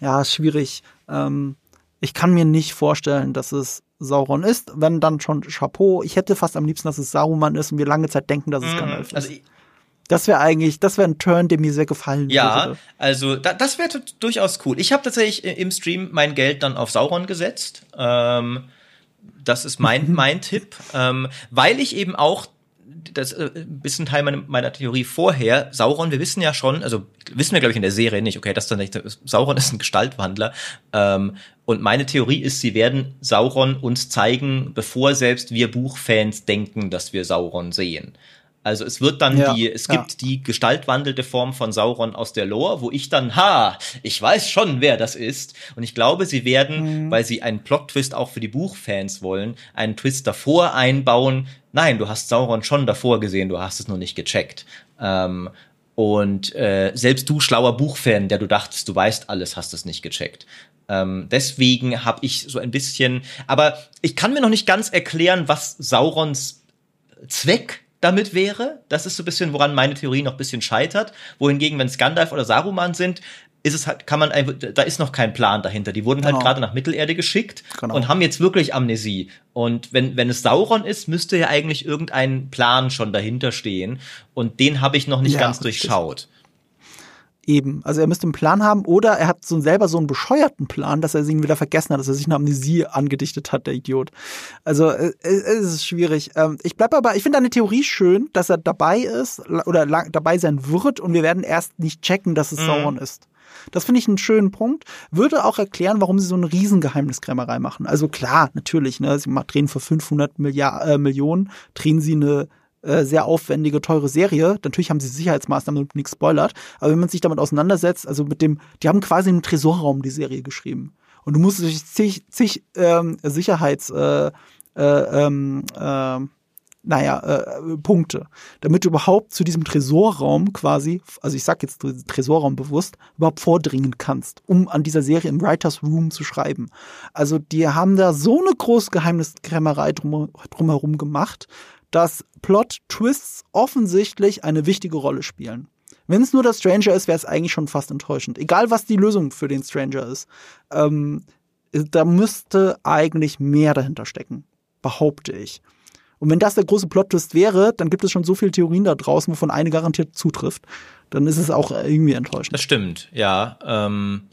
äh, ja, schwierig. Ähm, ich kann mir nicht vorstellen, dass es Sauron ist, wenn dann schon Chapeau. Ich hätte fast am liebsten, dass es Saruman ist und wir lange Zeit denken, dass es mmh, Gandalf ist. Also das wäre eigentlich, das wäre ein Turn, dem mir sehr gefallen ja, würde. Ja, also da, das wäre t- durchaus cool. Ich habe tatsächlich im Stream mein Geld dann auf Sauron gesetzt. Ähm, das ist mein, mein Tipp. Ähm, weil ich eben auch das äh, ein bisschen Teil meiner, meiner Theorie vorher, Sauron, wir wissen ja schon, also wissen wir, glaube ich, in der Serie nicht, okay, das dann nicht, Sauron ist ein Gestaltwandler, ähm, und meine Theorie ist, sie werden Sauron uns zeigen, bevor selbst wir Buchfans denken, dass wir Sauron sehen. Also es wird dann ja, die, es gibt ja. die gestaltwandelte Form von Sauron aus der Lore, wo ich dann, ha, ich weiß schon, wer das ist. Und ich glaube, sie werden, mhm. weil sie einen Plot-Twist auch für die Buchfans wollen, einen Twist davor einbauen. Nein, du hast Sauron schon davor gesehen, du hast es nur nicht gecheckt. Ähm, und äh, selbst du, schlauer Buchfan, der du dachtest, du weißt alles, hast es nicht gecheckt. Ähm, deswegen habe ich so ein bisschen, aber ich kann mir noch nicht ganz erklären, was Saurons Zweck damit wäre. Das ist so ein bisschen, woran meine Theorie noch ein bisschen scheitert. Wohingegen, wenn es Gandalf oder Saruman sind, ist es halt, kann man, da ist noch kein Plan dahinter. Die wurden genau. halt gerade nach Mittelerde geschickt genau. und haben jetzt wirklich Amnesie. Und wenn, wenn es Sauron ist, müsste ja eigentlich irgendein Plan schon dahinter stehen. Und den habe ich noch nicht ja, ganz durchschaut. Eben, also er müsste einen Plan haben oder er hat so selber so einen bescheuerten Plan, dass er ihn wieder vergessen hat, dass er sich eine Amnesie angedichtet hat, der Idiot. Also es ist schwierig. Ich bleib aber, ich finde deine Theorie schön, dass er dabei ist oder dabei sein wird und wir werden erst nicht checken, dass es mhm. Sauron ist. Das finde ich einen schönen Punkt. Würde auch erklären, warum sie so eine Riesengeheimniskrämerei machen. Also klar, natürlich, ne, sie drehen für fünfhundert Milliard, äh, Millionen, drehen sie eine sehr aufwendige, teure Serie. Natürlich haben sie Sicherheitsmaßnahmen und nichts spoilert. Aber wenn man sich damit auseinandersetzt, also mit dem, die haben quasi im Tresorraum die Serie geschrieben. Und du musst durch zig, zig ähm, Sicherheits, äh, äh, äh, naja, äh, Punkte, damit du überhaupt zu diesem Tresorraum quasi, also ich sag jetzt Tresorraum bewusst, überhaupt vordringen kannst, um an dieser Serie im Writers Room zu schreiben. Also die haben da so eine große Geheimniskrämerei drum, drumherum gemacht, dass Plot-Twists offensichtlich eine wichtige Rolle spielen. Wenn es nur der Stranger ist, wäre es eigentlich schon fast enttäuschend. Egal, was die Lösung für den Stranger ist. Ähm, da müsste eigentlich mehr dahinter stecken, behaupte ich. Und wenn das der große Plot-Twist wäre, dann gibt es schon so viele Theorien da draußen, wovon eine garantiert zutrifft. Dann ist es auch irgendwie enttäuschend. Das stimmt, ja. Ähm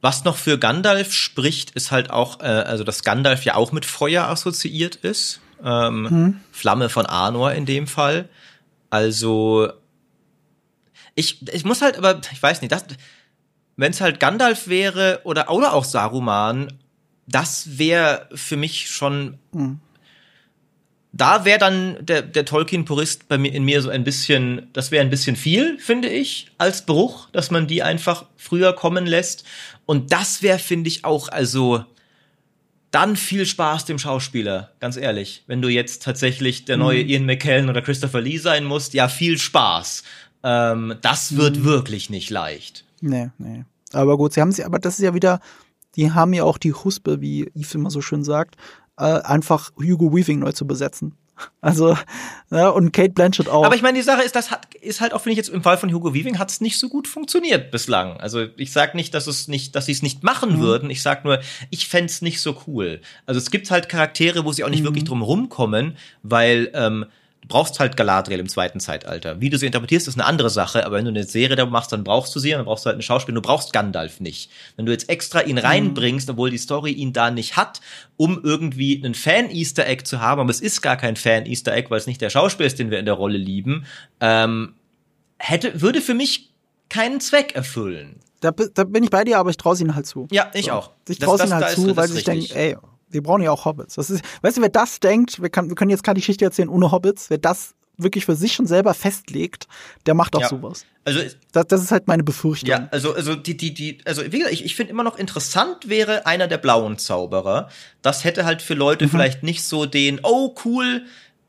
Was noch für Gandalf spricht, ist halt auch, äh, also dass Gandalf ja auch mit Feuer assoziiert ist. Ähm, hm. Flamme von Arnor in dem Fall. Also ich ich muss halt, aber ich weiß nicht, wenn es halt Gandalf wäre oder, oder auch Saruman, das wäre für mich schon hm. da wäre dann der, der Tolkien-Purist bei mir, in mir so ein bisschen, das wäre ein bisschen viel, finde ich, als Bruch, dass man die einfach früher kommen lässt. Und das wäre, finde ich, auch, also dann viel Spaß dem Schauspieler, ganz ehrlich. Wenn du jetzt tatsächlich der neue mhm. Ian McKellen oder Christopher Lee sein musst, ja, viel Spaß. Ähm, das wird mhm. wirklich nicht leicht. Nee, nee. Aber gut, sie haben sie, aber das ist ja wieder, die haben ja auch die Huspe, wie Yves immer so schön sagt, äh, einfach Hugo Weaving neu zu besetzen. Also, ja, und Cate Blanchett auch. Aber ich meine, die Sache ist, das hat, ist halt auch, finde ich, jetzt im Fall von Hugo Weaving hat es nicht so gut funktioniert bislang. Also, ich sag nicht, dass es nicht, dass sie es nicht machen mhm. würden. Ich sag nur, ich fänd's nicht so cool. Also, es gibt halt Charaktere, wo sie auch nicht mhm. wirklich drum rumkommen, weil, ähm, du brauchst halt Galadriel im zweiten Zeitalter. Wie du sie interpretierst, ist eine andere Sache, aber wenn du eine Serie da machst, dann brauchst du sie, dann brauchst du halt einen Schauspieler, du brauchst Gandalf nicht. Wenn du jetzt extra ihn reinbringst, obwohl die Story ihn da nicht hat, um irgendwie einen Fan-Easter-Egg zu haben, aber es ist gar kein Fan-Easter-Egg, weil es nicht der Schauspieler ist, den wir in der Rolle lieben, ähm, hätte, würde für mich keinen Zweck erfüllen. Da, da bin ich bei dir, aber ich traue es ihnen halt zu. Ja, ich so. auch. Ich traue es ihnen halt das, zu, das, weil das ich denke, ey, wir brauchen ja auch Hobbits. Das ist, weißt du, wer das denkt, wir, kann, wir können jetzt keine Geschichte erzählen ohne Hobbits, wer das wirklich für sich schon selber festlegt, der macht auch ja. sowas. Also das, das ist halt meine Befürchtung. Ja, also also die die die also wie gesagt, ich, ich finde immer noch interessant wäre einer der blauen Zauberer. Das hätte halt für Leute mhm. vielleicht nicht so den oh cool,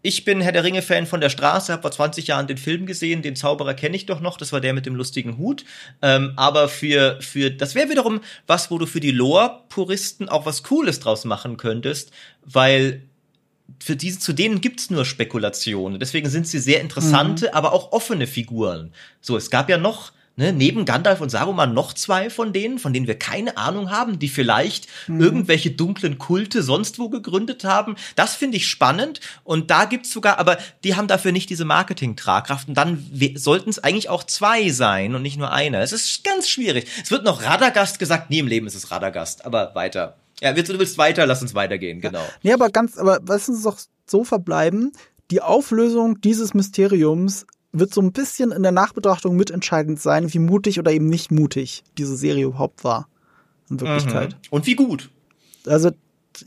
ich bin Herr der Ringe-Fan von der Straße, habe vor zwanzig Jahren den Film gesehen, den Zauberer kenne ich doch noch, das war der mit dem lustigen Hut. Ähm, aber für, für das wäre wiederum was, wo du für die Lore-Puristen auch was Cooles draus machen könntest, weil für diese, zu denen gibt's nur Spekulationen. Deswegen sind sie sehr interessante, mhm. aber auch offene Figuren. So, es gab ja noch Ne, neben Gandalf und Saruman noch zwei von denen, von denen wir keine Ahnung haben, die vielleicht mhm. irgendwelche dunklen Kulte sonst wo gegründet haben. Das finde ich spannend und da gibt's sogar, aber die haben dafür nicht diese Marketing-Tragkraft und dann we- sollten es eigentlich auch zwei sein und nicht nur einer. Es ist ganz schwierig. Es wird noch Radagast gesagt, nie im Leben ist es Radagast, aber weiter. Ja, du willst weiter, lass uns weitergehen, genau. Ja, nee, aber ganz, aber lass uns doch so verbleiben, die Auflösung dieses Mysteriums wird so ein bisschen in der Nachbetrachtung mitentscheidend sein, wie mutig oder eben nicht mutig diese Serie überhaupt war. In Wirklichkeit. Mhm. Und wie gut. Also,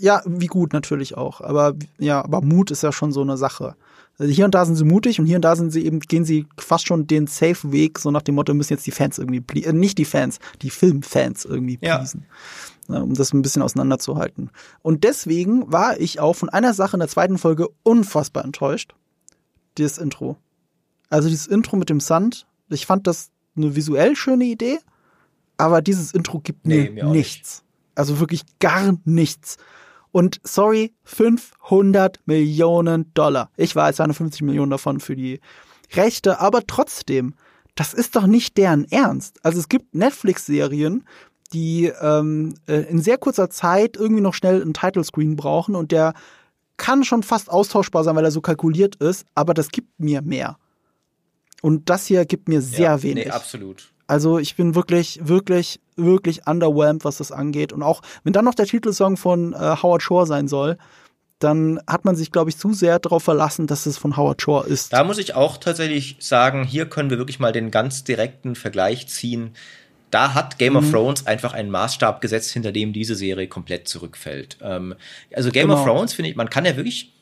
ja, wie gut natürlich auch. Aber ja, aber Mut ist ja schon so eine Sache. Also hier und da sind sie mutig und hier und da sind sie eben, gehen sie fast schon den Safe-Weg, so nach dem Motto, müssen jetzt die Fans irgendwie, äh, nicht die Fans, die Filmfans irgendwie pleasen. Ja. Um das ein bisschen auseinanderzuhalten. Und deswegen war ich auch von einer Sache in der zweiten Folge unfassbar enttäuscht. Das Intro. Also dieses Intro mit dem Sand, ich fand das eine visuell schöne Idee, aber dieses Intro gibt nee, mir nichts. Nicht. Also wirklich gar nichts. Und sorry, fünfhundert Millionen Dollar. Ich weiß, zweihundertfünfzig Millionen davon für die Rechte, aber trotzdem, das ist doch nicht deren Ernst. Also es gibt Netflix-Serien, die ähm, in sehr kurzer Zeit irgendwie noch schnell einen Title-Screen brauchen und der kann schon fast austauschbar sein, weil er so kalkuliert ist, aber das gibt mir mehr. Und das hier gibt mir sehr ja, wenig. Nee, absolut. Also ich bin wirklich, wirklich, wirklich underwhelmed, was das angeht. Und auch, wenn dann noch der Titelsong von äh, Howard Shore sein soll, dann hat man sich, glaube ich, zu sehr darauf verlassen, dass es von Howard Shore ist. Da muss ich auch tatsächlich sagen, hier können wir wirklich mal den ganz direkten Vergleich ziehen. Da hat Game mhm. of Thrones einfach einen Maßstab gesetzt, hinter dem diese Serie komplett zurückfällt. Ähm, also Game genau. of Thrones, finde ich, man kann ja wirklich...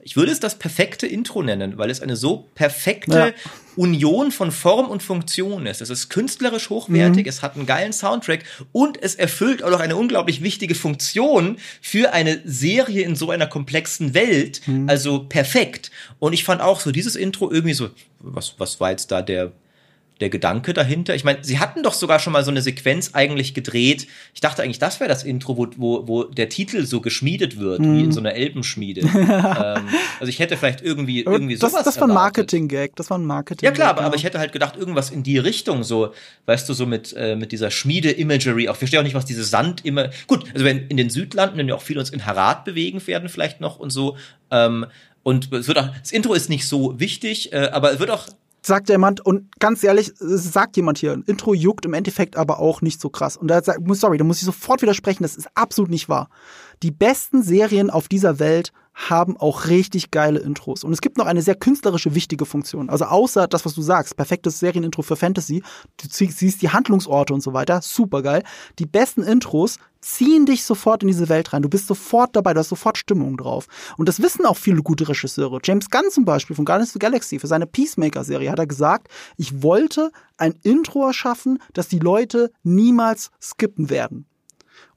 Ich würde es das perfekte Intro nennen, weil es eine so perfekte ja. Union von Form und Funktion ist. Es ist künstlerisch hochwertig, mhm. es hat einen geilen Soundtrack und es erfüllt auch noch eine unglaublich wichtige Funktion für eine Serie in so einer komplexen Welt. Mhm. Also perfekt. Und ich fand auch so dieses Intro irgendwie so, was, was war jetzt da der... Der Gedanke dahinter, ich meine, sie hatten doch sogar schon mal so eine Sequenz eigentlich gedreht. Ich dachte eigentlich, das wäre das Intro, wo, wo, wo der Titel so geschmiedet wird, mm. wie in so einer Elbenschmiede. ähm, also ich hätte vielleicht irgendwie, irgendwie das, sowas Das war ein Marketing-Gag, das war ein Marketing-Gag. Ja klar, aber, aber ich hätte halt gedacht, irgendwas in die Richtung, so, weißt du, so mit, äh, mit dieser Schmiede-Imagery. Ich verstehe auch nicht, was diese Sand immer... Gut, also wenn in den Südlanden, wenn wir auch viel uns in Harad bewegen werden vielleicht noch und so. Ähm, und es wird auch, das Intro ist nicht so wichtig, äh, aber es wird auch... Sagt jemand, und ganz ehrlich, sagt jemand hier, ein Intro juckt im Endeffekt aber auch nicht so krass. Und da sagt, sorry, da muss ich sofort widersprechen, das ist absolut nicht wahr. Die besten Serien auf dieser Welt haben auch richtig geile Intros. Und es gibt noch eine sehr künstlerische, wichtige Funktion. Also außer das, was du sagst, perfektes Serienintro für Fantasy, du siehst die Handlungsorte und so weiter, super geil. Die besten Intros ziehen dich sofort in diese Welt rein. Du bist sofort dabei, du hast sofort Stimmung drauf. Und das wissen auch viele gute Regisseure. James Gunn zum Beispiel von Guardians of the Galaxy für seine Peacemaker-Serie hat er gesagt, ich wollte ein Intro erschaffen, das die Leute niemals skippen werden.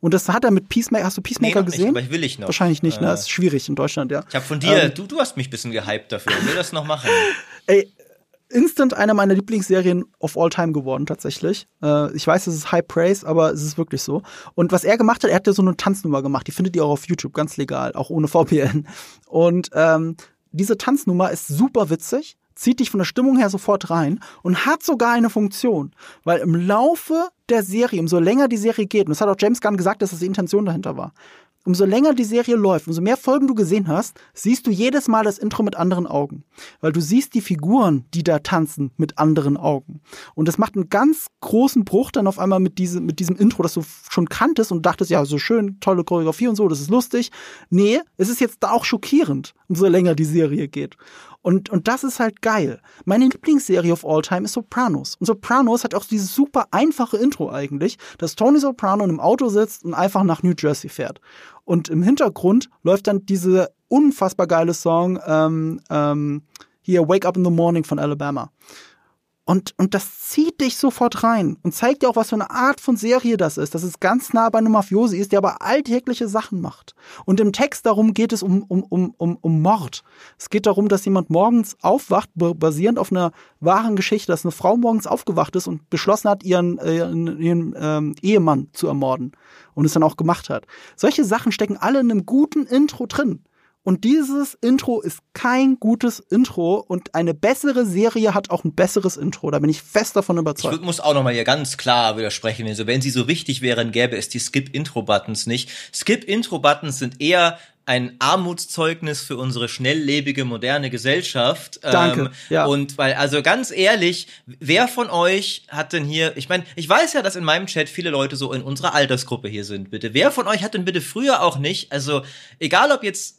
Und das hat er mit Peacemaker, hast du Peacemaker nee, gesehen? Nicht, aber ich will ich noch. Wahrscheinlich nicht, äh, ne? Ist schwierig in Deutschland, ja. Ich hab von dir, ähm, du, du hast mich ein bisschen gehypt dafür, ich will das noch machen. Ey, instant eine meiner Lieblingsserien of all time geworden, tatsächlich. Äh, ich weiß, es ist High Praise, aber es ist wirklich so. Und was er gemacht hat, er hat ja so eine Tanznummer gemacht, die findet ihr auch auf YouTube, ganz legal, auch ohne V P N. Und ähm, diese Tanznummer ist super witzig, zieht dich von der Stimmung her sofort rein und hat sogar eine Funktion, weil im Laufe der Serie, umso länger die Serie geht, und das hat auch James Gunn gesagt, dass das die Intention dahinter war, umso länger die Serie läuft, umso mehr Folgen du gesehen hast, siehst du jedes Mal das Intro mit anderen Augen. Weil du siehst die Figuren, die da tanzen, mit anderen Augen. Und das macht einen ganz großen Bruch dann auf einmal mit diesem, mit diesem Intro, das du schon kanntest und dachtest, ja, so schön, tolle Choreografie und so, das ist lustig. Nee, es ist jetzt da auch schockierend, umso länger die Serie geht. Und, und das ist halt geil. Meine Lieblingsserie of all time ist Sopranos. Und Sopranos hat auch dieses super einfache Intro eigentlich, dass Tony Soprano in einem Auto sitzt und einfach nach New Jersey fährt. Und im Hintergrund läuft dann diese unfassbar geile Song, ähm, ähm, hier, Wake Up in the Morning von Alabama. Und, und das zieht dich sofort rein und zeigt dir auch, was für eine Art von Serie das ist. Dass es ganz nah bei einem Mafiosi ist, der aber alltägliche Sachen macht. Und im Text darum geht es um, um, um, um, um Mord. Es geht darum, dass jemand morgens aufwacht, basierend auf einer wahren Geschichte, dass eine Frau morgens aufgewacht ist und beschlossen hat, ihren, ihren, ihren ähm, Ehemann zu ermorden. Und es dann auch gemacht hat. Solche Sachen stecken alle in einem guten Intro drin. Und dieses Intro ist kein gutes Intro und eine bessere Serie hat auch ein besseres Intro. Da bin ich fest davon überzeugt. Ich muss auch nochmal hier ganz klar widersprechen. Also wenn sie so wichtig wären, gäbe es die Skip-Intro-Buttons nicht. Skip-Intro-Buttons sind eher ein Armutszeugnis für unsere schnelllebige, moderne Gesellschaft. Danke, ähm, ja. Und weil, also ganz ehrlich, wer von euch hat denn hier, ich meine, ich weiß ja, dass in meinem Chat viele Leute so in unserer Altersgruppe hier sind, bitte. Wer von euch hat denn bitte früher auch nicht, also egal ob jetzt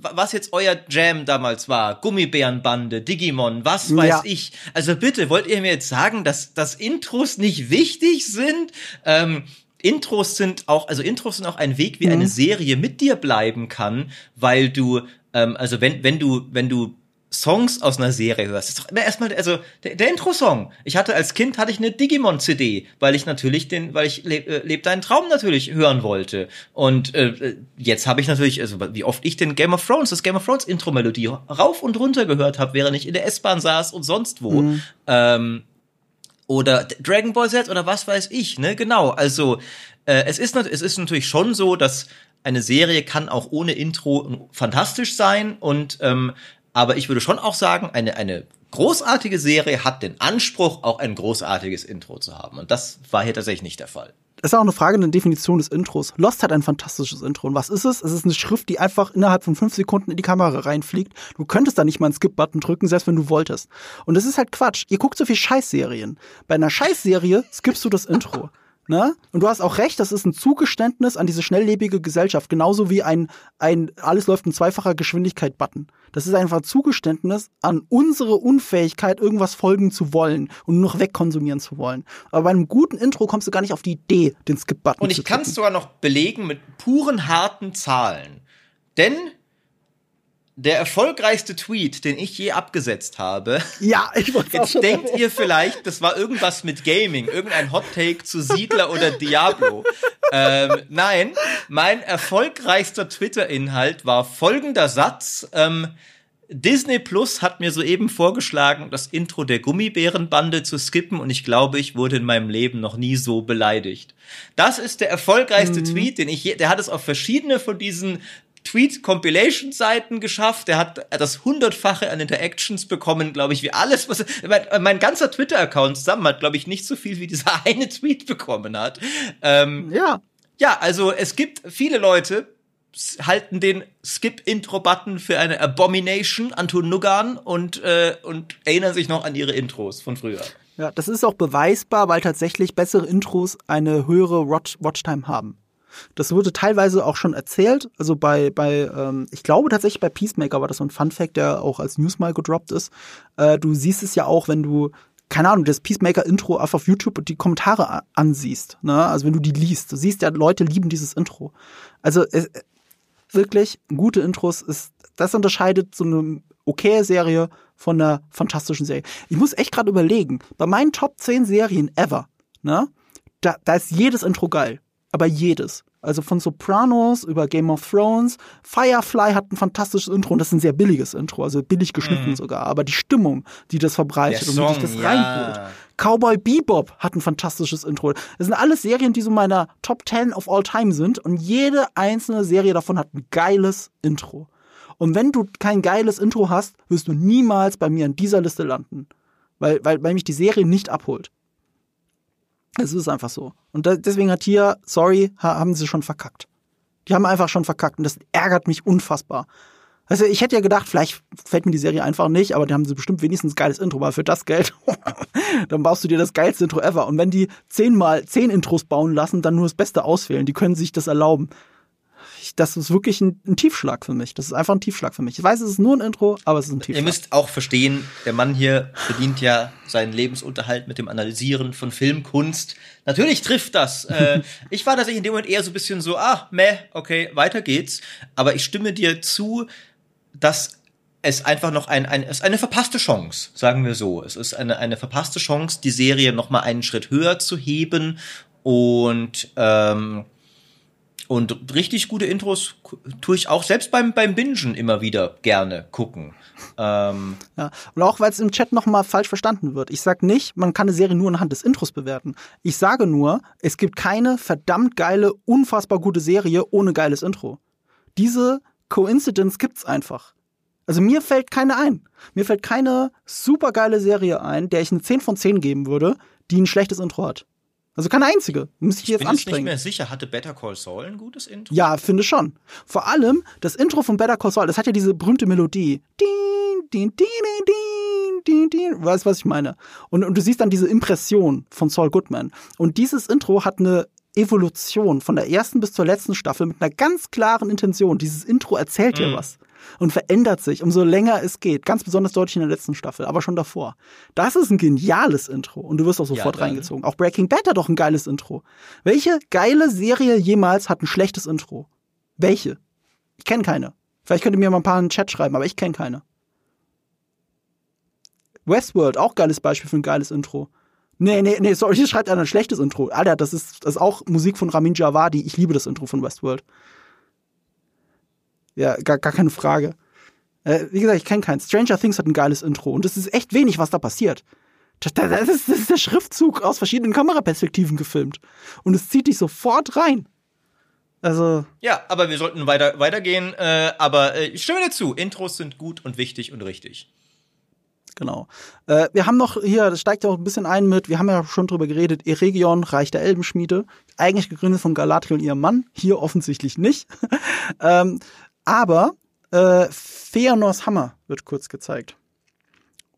was jetzt euer Jam damals war, Gummibärenbande, Digimon, was weiß ja. ich. Also bitte, wollt ihr mir jetzt sagen, dass, dass Intros nicht wichtig sind? Ähm, Intros sind auch, also Intros sind auch ein Weg, wie mhm. eine Serie mit dir bleiben kann, weil du, ähm, also wenn, wenn du, wenn du Songs aus einer Serie hörst, das ist doch immer erstmal, also der, der Intro-Song. Ich hatte als Kind hatte ich eine Digimon-C D, weil ich natürlich den, weil ich Le- Leb deinen Traum natürlich hören wollte. Und äh, jetzt habe ich natürlich, also wie oft ich den Game of Thrones, das Game of Thrones Intro-Melodie rauf und runter gehört habe, während ich in der S-Bahn saß und sonst wo. Mhm. Ähm, oder Dragon Ball Z oder was weiß ich, ne? Genau. Also äh, es ist es ist natürlich schon so, dass eine Serie kann auch ohne Intro fantastisch sein und ähm, aber ich würde schon auch sagen, eine, eine großartige Serie hat den Anspruch, auch ein großartiges Intro zu haben. Und das war hier tatsächlich nicht der Fall. Das ist auch eine Frage der Definition des Intros. Lost hat ein fantastisches Intro. Und was ist es? Es ist eine Schrift, die einfach innerhalb von fünf Sekunden in die Kamera reinfliegt. Du könntest da nicht mal einen Skip-Button drücken, selbst wenn du wolltest. Und das ist halt Quatsch. Ihr guckt so viel Scheißserien. Bei einer Scheißserie skippst du das Intro. Ne? Und du hast auch recht, das ist ein Zugeständnis an diese schnelllebige Gesellschaft, genauso wie ein, ein alles läuft in zweifacher Geschwindigkeit-Button. Das ist einfach ein Zugeständnis an unsere Unfähigkeit, irgendwas folgen zu wollen und nur noch wegkonsumieren zu wollen. Aber bei einem guten Intro kommst du gar nicht auf die Idee, den Skip-Button zu drücken. Und ich kann es sogar noch belegen mit puren, harten Zahlen. Denn der erfolgreichste Tweet, den ich je abgesetzt habe. Ja, ich wollte auch schon. Jetzt denkt ihr vielleicht, das war irgendwas mit Gaming, irgendein Hot-Take zu Siedler oder Diablo. Ähm, nein, mein erfolgreichster Twitter-Inhalt war folgender Satz. Ähm, Disney Plus hat mir soeben vorgeschlagen, das Intro der Gummibärenbande zu skippen und ich glaube, ich wurde in meinem Leben noch nie so beleidigt. Das ist der erfolgreichste mhm. Tweet, den ich je, der hat es auf verschiedene von diesen Tweet-Compilation-Seiten geschafft, der hat das hundertfache an Interactions bekommen, glaube ich, wie alles, was mein, mein ganzer Twitter-Account zusammen hat, glaube ich, nicht so viel wie dieser eine Tweet bekommen hat. Ähm, ja. Ja, also es gibt viele Leute, halten den Skip-Intro-Button für eine Abomination, Anton Nuggan, und, äh, und erinnern sich noch an ihre Intros von früher. Ja, das ist auch beweisbar, weil tatsächlich bessere Intros eine höhere Watch- Watchtime haben. Das wurde teilweise auch schon erzählt, also bei, bei ähm, ich glaube tatsächlich bei Peacemaker war das so ein Funfact, der auch als News mal gedroppt ist. Äh, du siehst es ja auch, wenn du, keine Ahnung, das Peacemaker-Intro auf, auf YouTube und die Kommentare a- ansiehst, ne? Also wenn du die liest, du siehst ja, Leute lieben dieses Intro. Also äh, wirklich, gute Intros, ist das unterscheidet so eine okay Serie von einer fantastischen Serie. Ich muss echt gerade überlegen, bei meinen Top zehn Serien ever, ne? da, da ist jedes Intro geil. Aber jedes. Also von Sopranos über Game of Thrones. Firefly hat ein fantastisches Intro und das ist ein sehr billiges Intro, also billig geschnitten mm. sogar. Aber die Stimmung, die das verbreitet Song, und wie sich das ja. reinholt. Cowboy Bebop hat ein fantastisches Intro. Das sind alles Serien, die so meiner Top zehn of all time sind und jede einzelne Serie davon hat ein geiles Intro. Und wenn du kein geiles Intro hast, wirst du niemals bei mir in dieser Liste landen. Weil, weil, weil mich die Serie nicht abholt. Es ist einfach so. Und da, deswegen hat hier, sorry, haben sie schon verkackt. Die haben einfach schon verkackt und das ärgert mich unfassbar. Also ich hätte ja gedacht, vielleicht fällt mir die Serie einfach nicht, aber die haben sie bestimmt wenigstens ein geiles Intro, weil für das Geld, dann baust du dir das geilste Intro ever. Und wenn die zehnmal zehn Intros bauen lassen, dann nur das Beste auswählen. Die können sich das erlauben. Ich, das ist wirklich ein, ein Tiefschlag für mich. Das ist einfach ein Tiefschlag für mich. Ich weiß, es ist nur ein Intro, aber es ist ein Tiefschlag. Ihr müsst auch verstehen, der Mann hier verdient ja seinen Lebensunterhalt mit dem Analysieren von Filmkunst. Natürlich trifft das. Äh, ich war tatsächlich in dem Moment eher so ein bisschen so, ah, meh, okay, weiter geht's. Aber ich stimme dir zu, dass es einfach noch ein, ein, es ist eine verpasste Chance, sagen wir so. Es ist eine, eine verpasste Chance, die Serie noch mal einen Schritt höher zu heben und, ähm, Und richtig gute Intros tue ich auch selbst beim, beim Bingen immer wieder gerne gucken. Ähm ja, und auch, weil es im Chat nochmal falsch verstanden wird. Ich sage nicht, man kann eine Serie nur anhand des Intros bewerten. Ich sage nur, es gibt keine verdammt geile, unfassbar gute Serie ohne geiles Intro. Diese Coincidence gibt's einfach. Also mir fällt keine ein. Mir fällt keine supergeile Serie ein, der ich eine zehn von zehn geben würde, die ein schlechtes Intro hat. Also keine einzige. Muss ich, ich jetzt anstrengen. Ich bin nicht mehr sicher. Hatte Better Call Saul ein gutes Intro? Ja, finde schon. Vor allem das Intro von Better Call Saul, das hat ja diese berühmte Melodie. Din, din, din, din, din, din. Weißt du, was ich meine? Und, und du siehst dann diese Impression von Saul Goodman. Und dieses Intro hat eine Evolution von der ersten bis zur letzten Staffel mit einer ganz klaren Intention. Dieses Intro erzählt dir mm. was. Und verändert sich, umso länger es geht. Ganz besonders deutlich in der letzten Staffel, aber schon davor. Das ist ein geniales Intro. Und du wirst auch sofort ja, reingezogen. Auch Breaking Bad hat doch ein geiles Intro. Welche geile Serie jemals hat ein schlechtes Intro? Welche? Ich kenne keine. Vielleicht könnt ihr mir mal ein paar in den Chat schreiben, aber ich kenne keine. Westworld, auch geiles Beispiel für ein geiles Intro. Nee, nee, nee, sorry, hier schreibt einer ein schlechtes Intro. Alter, das ist, das ist auch Musik von Ramin Djawadi. Ich liebe das Intro von Westworld. Ja, gar, gar keine Frage. Äh, wie gesagt, ich kenne keinen. Stranger Things hat ein geiles Intro. Und es ist echt wenig, was da passiert. Das, das, ist, das ist der Schriftzug aus verschiedenen Kameraperspektiven gefilmt. Und es zieht dich sofort rein. Also ja, aber wir sollten weiter, weitergehen. Äh, aber äh, ich stimme dir zu. Intros sind gut und wichtig und richtig. Genau. Äh, wir haben noch hier, das steigt ja auch ein bisschen ein mit, wir haben ja schon drüber geredet, Eregion, Reich der Elbenschmiede. Eigentlich gegründet von Galadriel und ihrem Mann. Hier offensichtlich nicht. ähm, aber äh, Fëanors Hammer wird kurz gezeigt.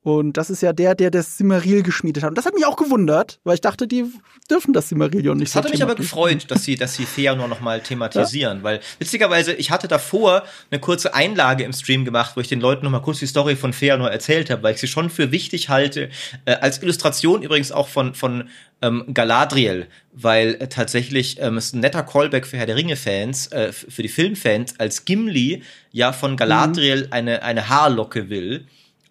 Und das ist ja der, der das Silmaril geschmiedet hat. Und das hat mich auch gewundert, weil ich dachte, die dürfen das Silmarillion nicht so thematisieren. Das hatte mich aber gefreut, dass sie, dass sie Fëanor noch mal thematisieren. Ja? Weil, witzigerweise, ich hatte davor eine kurze Einlage im Stream gemacht, wo ich den Leuten noch mal kurz die Story von Fëanor erzählt habe, weil ich sie schon für wichtig halte. Äh, als Illustration übrigens auch von, von ähm, Galadriel. Weil äh, tatsächlich ähm, ist ein netter Callback für Herr der Ringe-Fans, äh, für die Filmfans, als Gimli ja von Galadriel mhm. eine, eine Haarlocke will,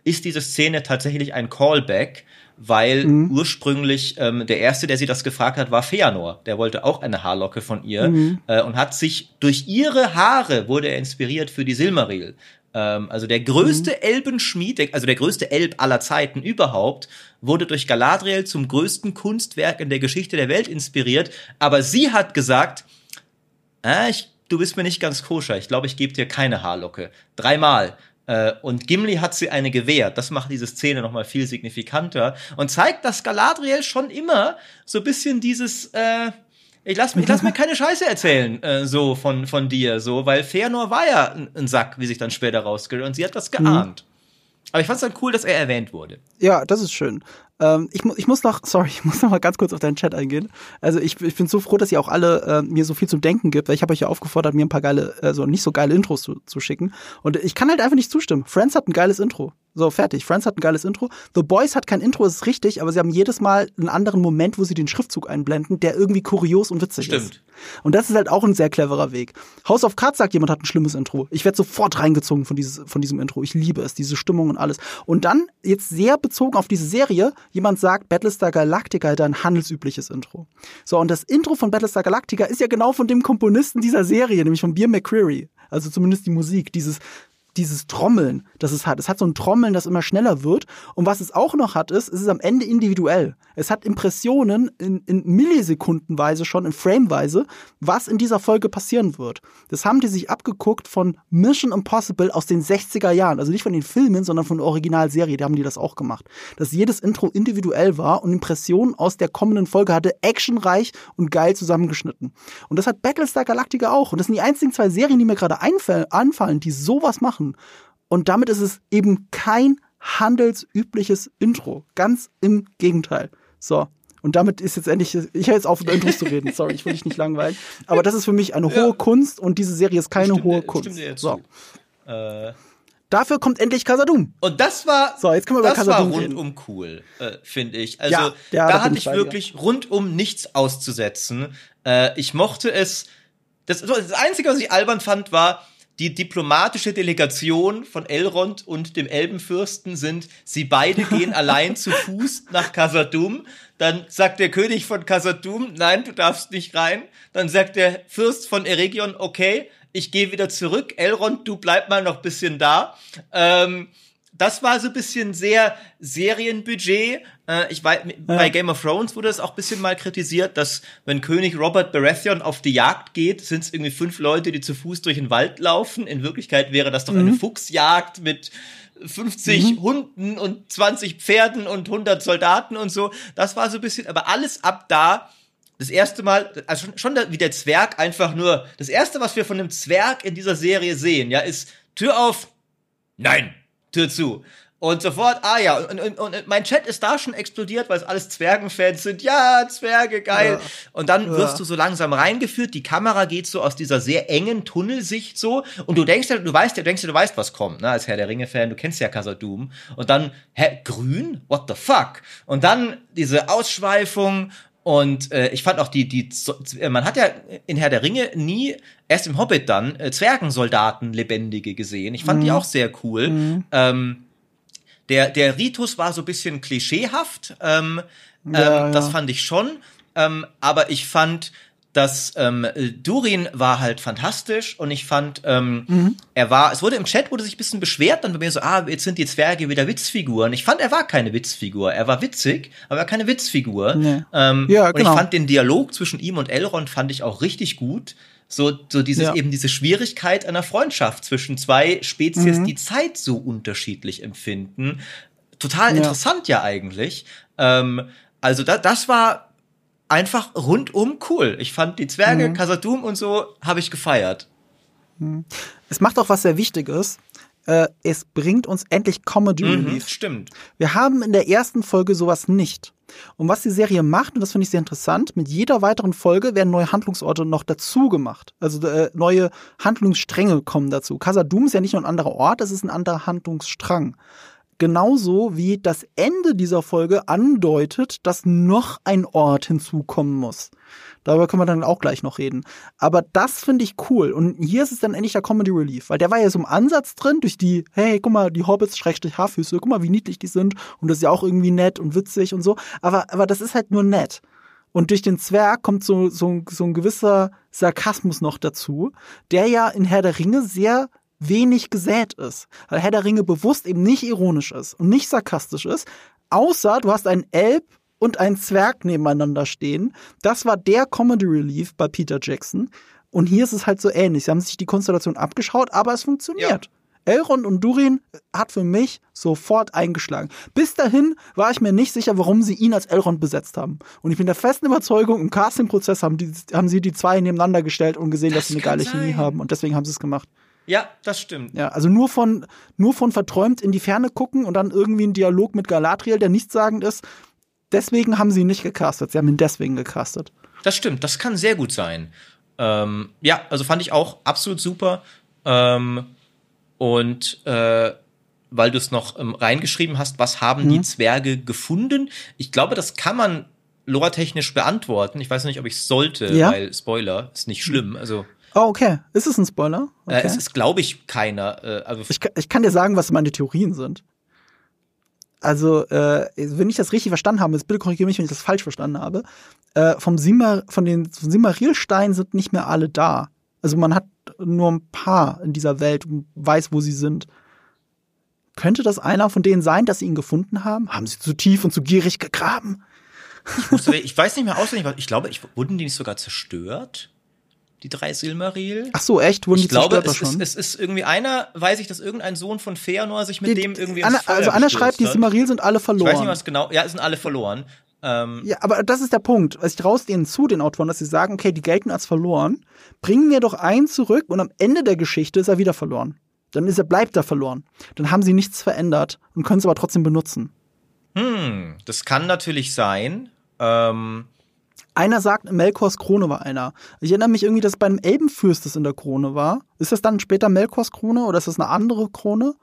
ist diese Szene tatsächlich ein Callback, weil mhm. ursprünglich ähm, der Erste, der sie das gefragt hat, war Fëanor. Der wollte auch eine Haarlocke von ihr mhm. äh, und hat sich durch ihre Haare wurde er inspiriert für die Silmaril. Ähm, also der größte mhm. Elbenschmied, also der größte Elb aller Zeiten überhaupt, wurde durch Galadriel zum größten Kunstwerk in der Geschichte der Welt inspiriert. Aber sie hat gesagt, ah, ich, du bist mir nicht ganz koscher, ich glaube, ich gebe dir keine Haarlocke. Dreimal. Und Gimli hat sie eine gewährt. Das macht diese Szene nochmal viel signifikanter und zeigt, dass Galadriel schon immer so ein bisschen dieses äh, ich lass, ich lass mir keine Scheiße erzählen äh, so von, von dir, so, weil Fëanor war ja ein, ein Sack, wie sich dann später rausgestellt und sie hat das geahnt. Mhm. Aber ich fand's dann cool, dass er erwähnt wurde. Ja, das ist schön. Ähm, ich, mu- ich muss noch, sorry, ich muss noch mal ganz kurz auf deinen Chat eingehen. Also ich, ich bin so froh, dass ihr auch alle äh, mir so viel zum Denken gibt, weil ich habe euch ja aufgefordert, mir ein paar geile, also nicht so geile Intros zu, zu schicken. Und ich kann halt einfach nicht zustimmen. Friends hat ein geiles Intro. So, fertig. Friends hat ein geiles Intro. The Boys hat kein Intro, ist richtig, aber sie haben jedes Mal einen anderen Moment, wo sie den Schriftzug einblenden, der irgendwie kurios und witzig Stimmt. ist. Und das ist halt auch ein sehr cleverer Weg. House of Cards sagt, jemand hat ein schlimmes Intro. Ich werde sofort reingezogen von, dieses, von diesem Intro. Ich liebe es, diese Stimmung und alles. Und dann, jetzt sehr bezogen auf diese Serie, jemand sagt, Battlestar Galactica hat ein handelsübliches Intro. So, und das Intro von Battlestar Galactica ist ja genau von dem Komponisten dieser Serie, nämlich von Bear McCreary. Also zumindest die Musik, dieses Dieses Trommeln, das es hat. Es hat so ein Trommeln, das immer schneller wird. Und was es auch noch hat, ist, es ist am Ende individuell. Es hat Impressionen in, in Millisekundenweise schon, in Frameweise, was in dieser Folge passieren wird. Das haben die sich abgeguckt von Mission Impossible aus den sechziger Jahren. Also nicht von den Filmen, sondern von der Originalserie. Da haben die das auch gemacht. Dass jedes Intro individuell war und Impressionen aus der kommenden Folge hatte, actionreich und geil zusammengeschnitten. Und das hat Battlestar Galactica auch. Und das sind die einzigen zwei Serien, die mir gerade einfallen, die sowas machen. Und damit ist es eben kein handelsübliches Intro. Ganz im Gegenteil. So. Und damit ist jetzt endlich, ich höre jetzt auf, über Intros zu reden. Sorry, ich will dich nicht langweilen. Aber das ist für mich eine ja. hohe Kunst und diese Serie ist keine stimmt, hohe Kunst. So. Äh. Dafür kommt endlich Khazad-dûm. Und das war, so, jetzt können wir über das war rundum cool, äh, finde ich. Also ja, ja, da hatte ich wirklich rundum nichts auszusetzen. Äh, ich mochte es. Das, das Einzige, was ich albern fand, war, die diplomatische Delegation von Elrond und dem Elbenfürsten sind, sie beide gehen allein zu Fuß nach Khazad-dûm. Dann sagt der König von Khazad-dûm, nein, du darfst nicht rein. Dann sagt der Fürst von Eregion, okay, ich gehe wieder zurück. Elrond, du bleib mal noch ein bisschen da. Ähm, das war so ein bisschen sehr Serienbudget. Äh, ich weiß, bei Game of Thrones wurde das auch ein bisschen mal kritisiert, dass wenn König Robert Baratheon auf die Jagd geht, sind es irgendwie fünf Leute, die zu Fuß durch den Wald laufen. In Wirklichkeit wäre das doch mhm. eine Fuchsjagd mit fünfzig mhm. Hunden und zwanzig Pferden und hundert Soldaten und so. Das war so ein bisschen, aber alles ab da, das erste Mal, also schon, schon wie der Zwerg einfach nur, das erste, was wir von dem Zwerg in dieser Serie sehen, ja, ist Tür auf, nein, Tür zu. Und sofort, ah ja, und, und, und mein Chat ist da schon explodiert, weil es alles Zwergenfans sind. Ja, Zwerge, geil. Ja. Und dann ja. wirst du so langsam reingeführt, die Kamera geht so aus dieser sehr engen Tunnelsicht so und du denkst ja, du weißt ja, du denkst ja, du weißt, was kommt, ne, als Herr der Ringe-Fan, du kennst ja Khazad-dûm. Und dann, hä, grün? What the fuck? Und dann diese Ausschweifung. Und äh, ich fand auch die, die man hat ja in Herr der Ringe nie, erst im Hobbit dann, äh, Zwergensoldaten lebendige gesehen. Ich fand mhm. die auch sehr cool. Mhm. Ähm, der, der Ritus war so ein bisschen klischeehaft, ähm, ja, ähm, ja. das fand ich schon, ähm, aber ich fand, dass ähm, Durin war halt fantastisch und ich fand, ähm, mhm. er war, es wurde im Chat, wurde sich ein bisschen beschwert, dann bei mir so, ah, jetzt sind die Zwerge wieder Witzfiguren. Ich fand, er war keine Witzfigur. Er war witzig, aber er war keine Witzfigur. Nee. Ähm, ja, genau. Und ich fand den Dialog zwischen ihm und Elrond fand ich auch richtig gut. So, so dieses, ja. eben diese Schwierigkeit einer Freundschaft zwischen zwei Spezies, mhm. die Zeit so unterschiedlich empfinden. Total ja. interessant ja eigentlich. Ähm, also da, das war einfach rundum cool. Ich fand die Zwerge, mhm. Khazad-dûm und so, habe ich gefeiert. Es macht auch was sehr Wichtiges. Äh, es bringt uns endlich Comedy Relief. Mhm, stimmt. Wir haben in der ersten Folge sowas nicht. Und was die Serie macht, und das finde ich sehr interessant, mit jeder weiteren Folge werden neue Handlungsorte noch dazu gemacht. Also äh, neue Handlungsstränge kommen dazu. Khazad-dûm ist ja nicht nur ein anderer Ort, es ist ein anderer Handlungsstrang. Genauso wie das Ende dieser Folge andeutet, dass noch ein Ort hinzukommen muss. Darüber können wir dann auch gleich noch reden. Aber das finde ich cool. Und hier ist es dann endlich der Comedy Relief. Weil der war ja so im Ansatz drin durch die, hey, guck mal, die Hobbits, Schrägstrich Haarfüße, guck mal, wie niedlich die sind. Und das ist ja auch irgendwie nett und witzig und so. Aber, aber das ist halt nur nett. Und durch den Zwerg kommt so, so, so ein gewisser Sarkasmus noch dazu, der ja in Herr der Ringe sehr wenig gesät ist, weil Herr der Ringe bewusst eben nicht ironisch ist und nicht sarkastisch ist, außer du hast einen Elb und einen Zwerg nebeneinander stehen. Das war der Comedy Relief bei Peter Jackson. Und hier ist es halt so ähnlich. Sie haben sich die Konstellation abgeschaut, aber es funktioniert. Ja. Elrond und Durin hat für mich sofort eingeschlagen. Bis dahin war ich mir nicht sicher, warum sie ihn als Elrond besetzt haben. Und ich bin der festen Überzeugung, im Casting-Prozess haben, die, haben sie die zwei nebeneinander gestellt und gesehen, das dass sie eine geile sein. Chemie haben. Und deswegen haben sie es gemacht. Ja, das stimmt. Ja, also nur von, nur von verträumt in die Ferne gucken und dann irgendwie einen Dialog mit Galadriel, der nichtssagend ist. Deswegen haben sie ihn nicht gecastet. Sie haben ihn deswegen gecastet. Das stimmt, das kann sehr gut sein. Ähm, ja, also fand ich auch absolut super. Ähm, und äh, weil du es noch ähm, reingeschrieben hast, was haben mhm. die Zwerge gefunden? Ich glaube, das kann man lore-technisch beantworten. Ich weiß nicht, ob ich es sollte, ja? weil Spoiler ist nicht schlimm. Also Oh, okay. Ist es ein Spoiler? Okay. Äh, es ist, glaube ich, keiner. Äh, also ich, ich kann dir sagen, was meine Theorien sind. Also, äh, wenn ich das richtig verstanden habe, jetzt bitte korrigiere mich, wenn ich das falsch verstanden habe, äh, vom Simar, von den Silmarilsteinen sind nicht mehr alle da. Also man hat nur ein paar in dieser Welt und weiß, wo sie sind. Könnte das einer von denen sein, dass sie ihn gefunden haben? Haben sie zu tief und zu gierig gegraben? Ich, wusste, ich weiß nicht mehr auswendig, was ich glaube, ich, wurden die nicht sogar zerstört? Die drei Silmaril. Ach so, echt? Wurden die zerstört schon? Ich glaube, es ist irgendwie einer, weiß ich, dass irgendein Sohn von Fëanor sich mit die, dem irgendwie ins Anna, Feuer Also Anna schreibt, hat. Die Silmaril sind alle verloren. Ich weiß nicht, was genau, ja, sind alle verloren. Ähm, ja, aber das ist der Punkt. Also ich traue denen zu, den Autoren, dass sie sagen, okay, die gelten als verloren, bringen wir doch einen zurück und am Ende der Geschichte ist er wieder verloren. Dann ist er, bleibt er verloren. Dann haben sie nichts verändert und können es aber trotzdem benutzen. Hm, das kann natürlich sein, ähm, einer sagt, Melkors Krone war einer. Ich erinnere mich irgendwie, dass bei einem Elbenfürst das in der Krone war. Ist das dann später Melkors Krone oder ist das eine andere Krone?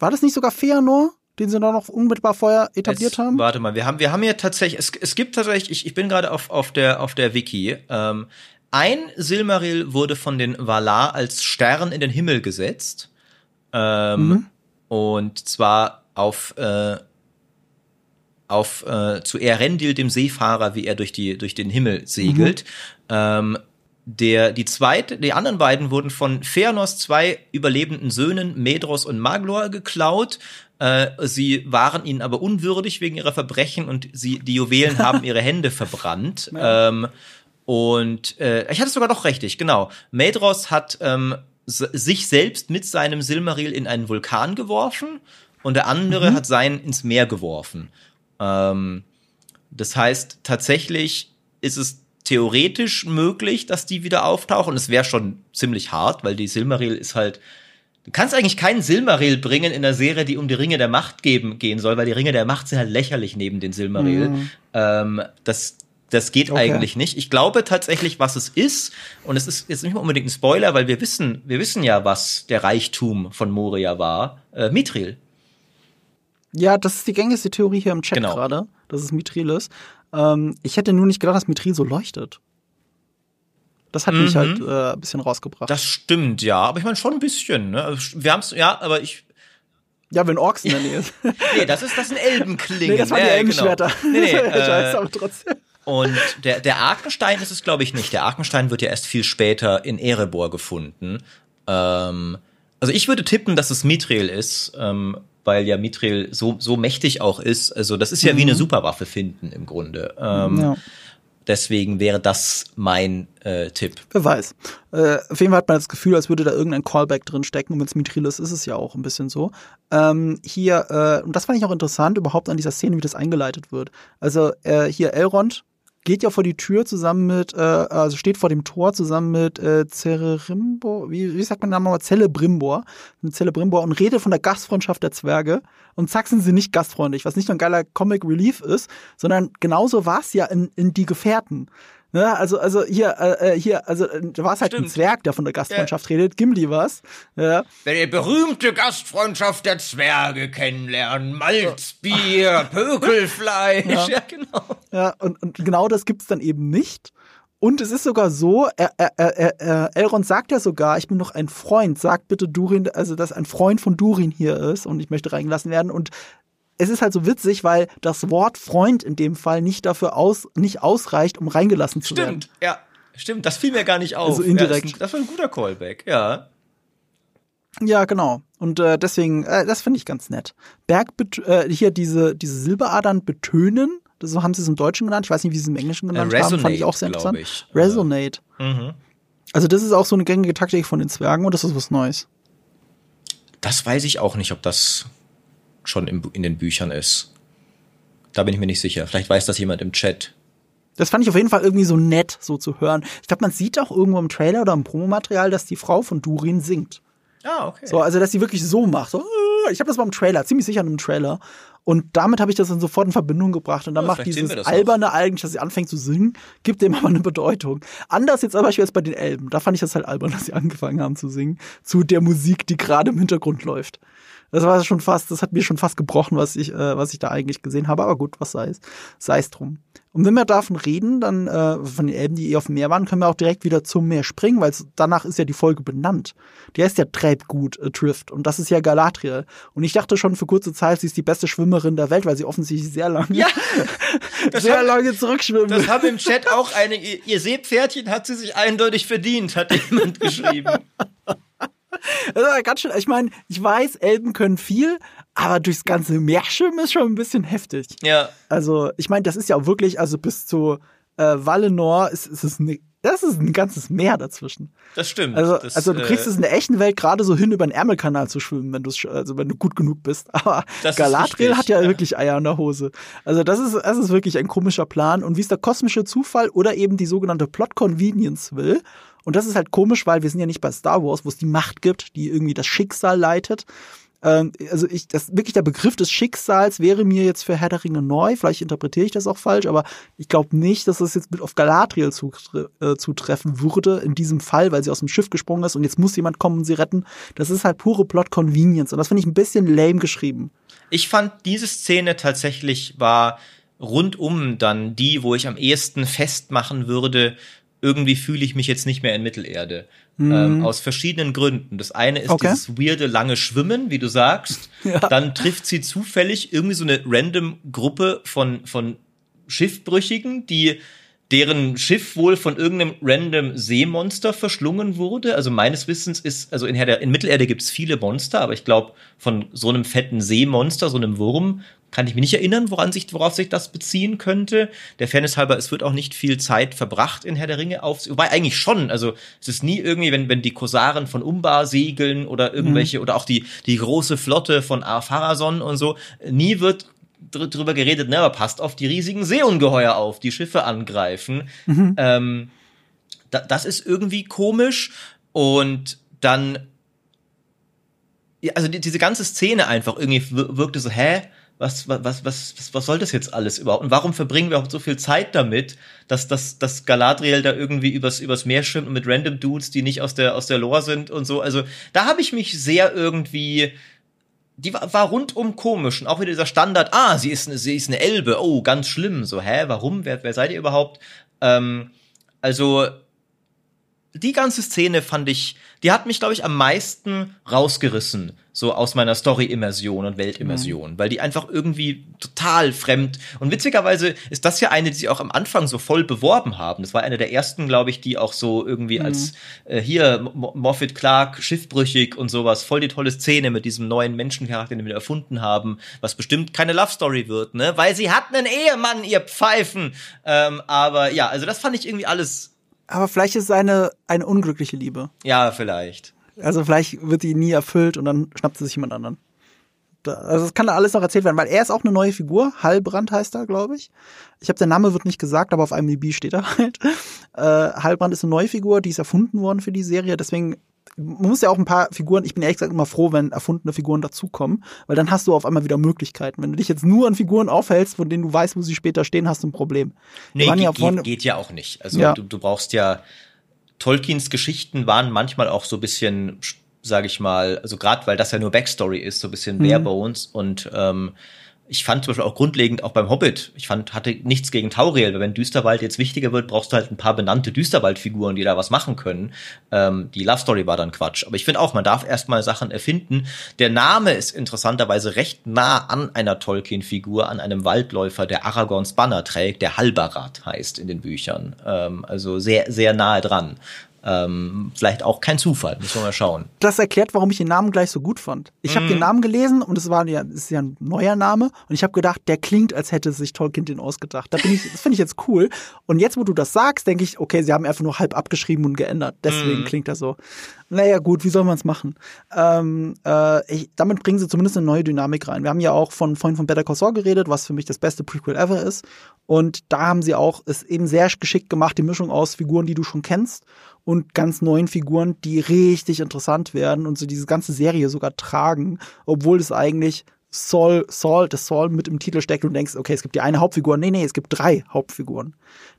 War das nicht sogar Fëanor, den sie dann noch unmittelbar vorher etabliert Jetzt, haben? Warte mal, wir haben, wir haben hier tatsächlich, es, es gibt tatsächlich, ich, ich bin gerade auf, auf, der, auf der Wiki, ähm, ein Silmaril wurde von den Valar als Stern in den Himmel gesetzt. Ähm, mhm. Und zwar auf äh, auf äh, zu Erendil, dem Seefahrer, wie er durch die durch den Himmel segelt. Mhm. Ähm, der die zweite, die anderen beiden wurden von Fëanors zwei überlebenden Söhnen Medros und Maglor geklaut. Äh, sie waren ihnen aber unwürdig wegen ihrer Verbrechen und sie die Juwelen haben ihre Hände verbrannt. Ähm, und äh, ich hatte es sogar doch richtig, genau. Medros hat ähm, s- sich selbst mit seinem Silmaril in einen Vulkan geworfen und der andere mhm. hat seinen ins Meer geworfen. Das heißt, tatsächlich ist es theoretisch möglich, dass die wieder auftauchen. Es wäre schon ziemlich hart, weil die Silmaril ist halt. Du kannst eigentlich keinen Silmaril bringen in einer Serie, die um die Ringe der Macht geben, gehen soll, weil die Ringe der Macht sind halt lächerlich neben den Silmaril. Mhm. Ähm, das, das geht okay. eigentlich nicht. Ich glaube tatsächlich, was es ist, und es ist jetzt nicht mal unbedingt ein Spoiler, weil wir wissen, wir wissen ja, was der Reichtum von Moria war. Äh, Mithril. Ja, das ist die gängigste Theorie hier im Chat genau. gerade, dass es Mithril ist. Ähm, ich hätte nur nicht gedacht, dass Mithril so leuchtet. Das hat mhm. mich halt äh, ein bisschen rausgebracht. Das stimmt, ja. Aber ich meine schon ein bisschen. Ne? Wir haben's, ja, aber ich Ja, wenn Orks in der Nähe ist. Nee, das ist das sind Elbenklingen. Nee, das waren die Elbenschwerter. Genau. Nee, nee, Scheiße, aber trotzdem. Und der, der Arkenstein ist es, glaube ich, nicht. Der Arkenstein wird ja erst viel später in Erebor gefunden. Ähm, also ich würde tippen, dass es Mithril ist, ähm, weil ja Mithril so, so mächtig auch ist. Also das ist ja mhm. wie eine Superwaffe finden im Grunde. Ähm, ja. Deswegen wäre das mein äh, Tipp. Wer weiß. Äh, auf jeden Fall hat man das Gefühl, als würde da irgendein Callback drin stecken. Und wenn es Mithril ist, ist es ja auch ein bisschen so. Ähm, hier, äh, und das fand ich auch interessant, überhaupt an dieser Szene, wie das eingeleitet wird. Also äh, hier Elrond geht ja vor die Tür zusammen mit, äh, also steht vor dem Tor zusammen mit äh, Celebrimbor, wie, wie sagt man den Namen nochmal? Celebrimbor, mit Celebrimbor und redet von der Gastfreundschaft der Zwerge. Und zack, sind sie nicht gastfreundlich, was nicht nur ein geiler Comic Relief ist, sondern genauso war es ja in, in Die Gefährten. Ne? Also, also hier, äh, hier, also da war es halt Stimmt. ein Zwerg, der von der Gastfreundschaft ja. redet, Gimli war es. Ja. Wenn ihr berühmte Gastfreundschaft der Zwerge kennenlernen, Malzbier, Pökelfleisch. Ja, ja genau. Ja, und, und genau das gibt's dann eben nicht. Und es ist sogar so, er, er, er, er, Elrond sagt ja sogar, ich bin noch ein Freund, sagt bitte Durin, also dass ein Freund von Durin hier ist und ich möchte reingelassen werden. Und es ist halt so witzig, weil das Wort Freund in dem Fall nicht dafür aus, nicht ausreicht, um reingelassen zu werden. Stimmt, ja. Stimmt, das fiel mir gar nicht auf. Also indirekt. Ja, das, das war ein guter Callback, ja. Ja, genau. Und äh, deswegen, äh, das finde ich ganz nett. Berg, äh, hier diese, diese Silberadern betönen. Das haben sie es im Deutschen genannt. Ich weiß nicht, wie sie es im Englischen genannt äh, resonate, haben. Fand ich auch sehr interessant. Ich. Resonate. Mhm. Also das ist auch so eine gängige Taktik von den Zwergen und das ist was Neues. Das weiß ich auch nicht, ob das schon im, in den Büchern ist. Da bin ich mir nicht sicher. Vielleicht weiß das jemand im Chat. Das fand ich auf jeden Fall irgendwie so nett, so zu hören. Ich glaube, man sieht auch irgendwo im Trailer oder im Promomaterial, dass die Frau von Durin singt. Ah, okay. So, also, dass sie wirklich so macht. So, ich habe das mal im Trailer, ziemlich sicher in einem Trailer. Und damit habe ich das dann sofort in Verbindung gebracht. Und dann oh, macht dieses alberne eigentlich, dass sie anfängt zu singen, gibt dem aber eine Bedeutung. Anders jetzt aber als bei den Elben. Da fand ich das halt albern, dass sie angefangen haben zu singen. Zu der Musik, die gerade im Hintergrund läuft. Das war schon fast, das hat mir schon fast gebrochen, was ich, äh, was ich da eigentlich gesehen habe. Aber gut, was sei's. Sei's drum. Und wenn wir davon reden, dann, äh, von den Elben, die eh auf dem Meer waren, können wir auch direkt wieder zum Meer springen, weil danach ist ja die Folge benannt. Die heißt ja Treibgut, äh, Drift. Und das ist ja Galadriel. Und ich dachte schon für kurze Zeit, sie ist die beste Schwimmerin der Welt, weil sie offensichtlich sehr lange, ja, sehr haben, lange zurückschwimmen. Das haben im Chat auch einige, ihr Seepferdchen hat sie sich eindeutig verdient, hat jemand geschrieben. Das war ganz schön. Ich meine, ich weiß, Elben können viel, aber durchs ganze Meer schwimmen ist schon ein bisschen heftig. Ja. Also, ich meine, das ist ja auch wirklich, also bis zu äh, Valinor ist, ist es ne, das ist ein ganzes Meer dazwischen. Das stimmt. Also, das, also du kriegst äh, es in der echten Welt gerade so hin, über den Ärmelkanal zu schwimmen, wenn, also, wenn du gut genug bist. Aber Galadriel hat ja, ja wirklich Eier in der Hose. Also das ist, das ist wirklich ein komischer Plan. Und wie es der kosmische Zufall oder eben die sogenannte Plot-Convenience will, und das ist halt komisch, weil wir sind ja nicht bei Star Wars, wo es die Macht gibt, die irgendwie das Schicksal leitet. Ähm, also ich, das wirklich der Begriff des Schicksals wäre mir jetzt für Herr der Ringe neu. Vielleicht interpretiere ich das auch falsch, aber ich glaube nicht, dass das jetzt mit auf Galadriel zutre- äh, zutreffen würde in diesem Fall, weil sie aus dem Schiff gesprungen ist und jetzt muss jemand kommen und sie retten. Das ist halt pure Plot-Convenience und das finde ich ein bisschen lame geschrieben. Ich fand, diese Szene tatsächlich war rundum dann die, wo ich am ehesten festmachen würde, irgendwie fühle ich mich jetzt nicht mehr in Mittelerde. Mhm. Ähm, aus verschiedenen Gründen. Das eine ist okay. dieses weirde, lange Schwimmen, wie du sagst. Ja. Dann trifft sie zufällig irgendwie so eine random Gruppe von, von Schiffbrüchigen, die deren Schiff wohl von irgendeinem random Seemonster verschlungen wurde. Also meines Wissens ist, also in, Her- in Mittelerde gibt's viele Monster, aber ich glaube, von so einem fetten Seemonster, so einem Wurm, kann ich mich nicht erinnern, woran sich, worauf sich das beziehen könnte. Der Fairness halber, es wird auch nicht viel Zeit verbracht in Herr der Ringe auf, wobei eigentlich schon, also es ist nie irgendwie, wenn, wenn die Korsaren von Umbar segeln oder irgendwelche, mhm. oder auch die, die große Flotte von Ar-Pharazôn und so, nie wird drüber geredet, ne, aber passt auf die riesigen Seeungeheuer auf, die Schiffe angreifen. Mhm. Ähm, da, das ist irgendwie komisch und dann, also die, diese ganze Szene einfach irgendwie wirkte so, hä, was, was, was, was, was soll das jetzt alles überhaupt? Und warum verbringen wir auch so viel Zeit damit, dass, dass, dass Galadriel da irgendwie übers, übers Meer schwimmt und mit random Dudes, die nicht aus der, aus der Lore sind und so. Also da habe ich mich sehr irgendwie Die war, war rundum komisch und auch wieder dieser Standard, ah, sie ist, sie ist eine Elbe, oh, ganz schlimm, so, hä, warum, wer, wer seid ihr überhaupt? Ähm, also, die ganze Szene fand ich, die hat mich, glaube ich, am meisten rausgerissen, so aus meiner Story-Immersion und Welt-Immersion, mhm. weil die einfach irgendwie total fremd, und witzigerweise ist das ja eine, die sie auch am Anfang so voll beworben haben. Das war eine der ersten, glaube ich, die auch so irgendwie mhm. als, äh, hier, Morfydd Clark, schiffbrüchig und sowas, voll die tolle Szene mit diesem neuen Menschencharakter, den wir erfunden haben, was bestimmt keine Love-Story wird, ne, weil sie hat einen Ehemann, ihr Pfeifen, ähm, aber ja, also das fand ich irgendwie alles. Aber vielleicht ist es eine, eine unglückliche Liebe. Ja, vielleicht. Also vielleicht wird die nie erfüllt und dann schnappt sie sich jemand anderen. Da, also das kann da alles noch erzählt werden, weil er ist auch eine neue Figur. Halbrand heißt er, glaube ich. Ich habe, der Name wird nicht gesagt, aber auf I M D B steht er halt. Äh, Halbrand ist eine neue Figur, die ist erfunden worden für die Serie. Deswegen, man muss ja auch ein paar Figuren, ich bin ehrlich gesagt immer froh, wenn erfundene Figuren dazukommen, weil dann hast du auf einmal wieder Möglichkeiten. Wenn du dich jetzt nur an Figuren aufhältst, von denen du weißt, wo sie später stehen, hast du ein Problem. Nee, ge- ja vorne- geht ja auch nicht. Also ja. du, du brauchst ja, Tolkiens Geschichten waren manchmal auch so ein bisschen, sag ich mal, also gerade weil das ja nur Backstory ist, so ein bisschen mhm. bare bones, und ähm, ich fand zum Beispiel auch grundlegend auch beim Hobbit, ich fand, hatte nichts gegen Tauriel, weil wenn Düsterwald jetzt wichtiger wird, brauchst du halt ein paar benannte Düsterwald-Figuren, die da was machen können. Ähm, die Love-Story war dann Quatsch. Aber ich finde auch, man darf erstmal Sachen erfinden. Der Name ist interessanterweise recht nah an einer Tolkien-Figur, an einem Waldläufer, der Aragorns Banner trägt, der Halbarat heißt in den Büchern. Ähm, also sehr, sehr nahe dran. Ähm, vielleicht auch kein Zufall, müssen wir mal schauen. Das erklärt, warum ich den Namen gleich so gut fand. Ich habe mm. den Namen gelesen und es war ja, ist ja ein neuer Name und ich habe gedacht, der klingt, als hätte sich Tolkien den ausgedacht. Da bin ich, das finde ich jetzt cool. Und jetzt, wo du das sagst, denke ich, okay, sie haben einfach nur halb abgeschrieben und geändert. Deswegen mm. klingt er so. Naja gut, wie soll man es machen? Ähm, äh, ich, damit bringen sie zumindest eine neue Dynamik rein. Wir haben ja auch von, vorhin von Better Call Saul geredet, was für mich das beste Prequel ever ist. Und da haben sie auch es eben sehr geschickt gemacht, die Mischung aus Figuren, die du schon kennst, und ganz neuen Figuren, die richtig interessant werden und so diese ganze Serie sogar tragen, obwohl es eigentlich Saul, Saul, das Saul mit im Titel steckt und du denkst, okay, es gibt die eine Hauptfigur. Nee, nee, es gibt drei Hauptfiguren.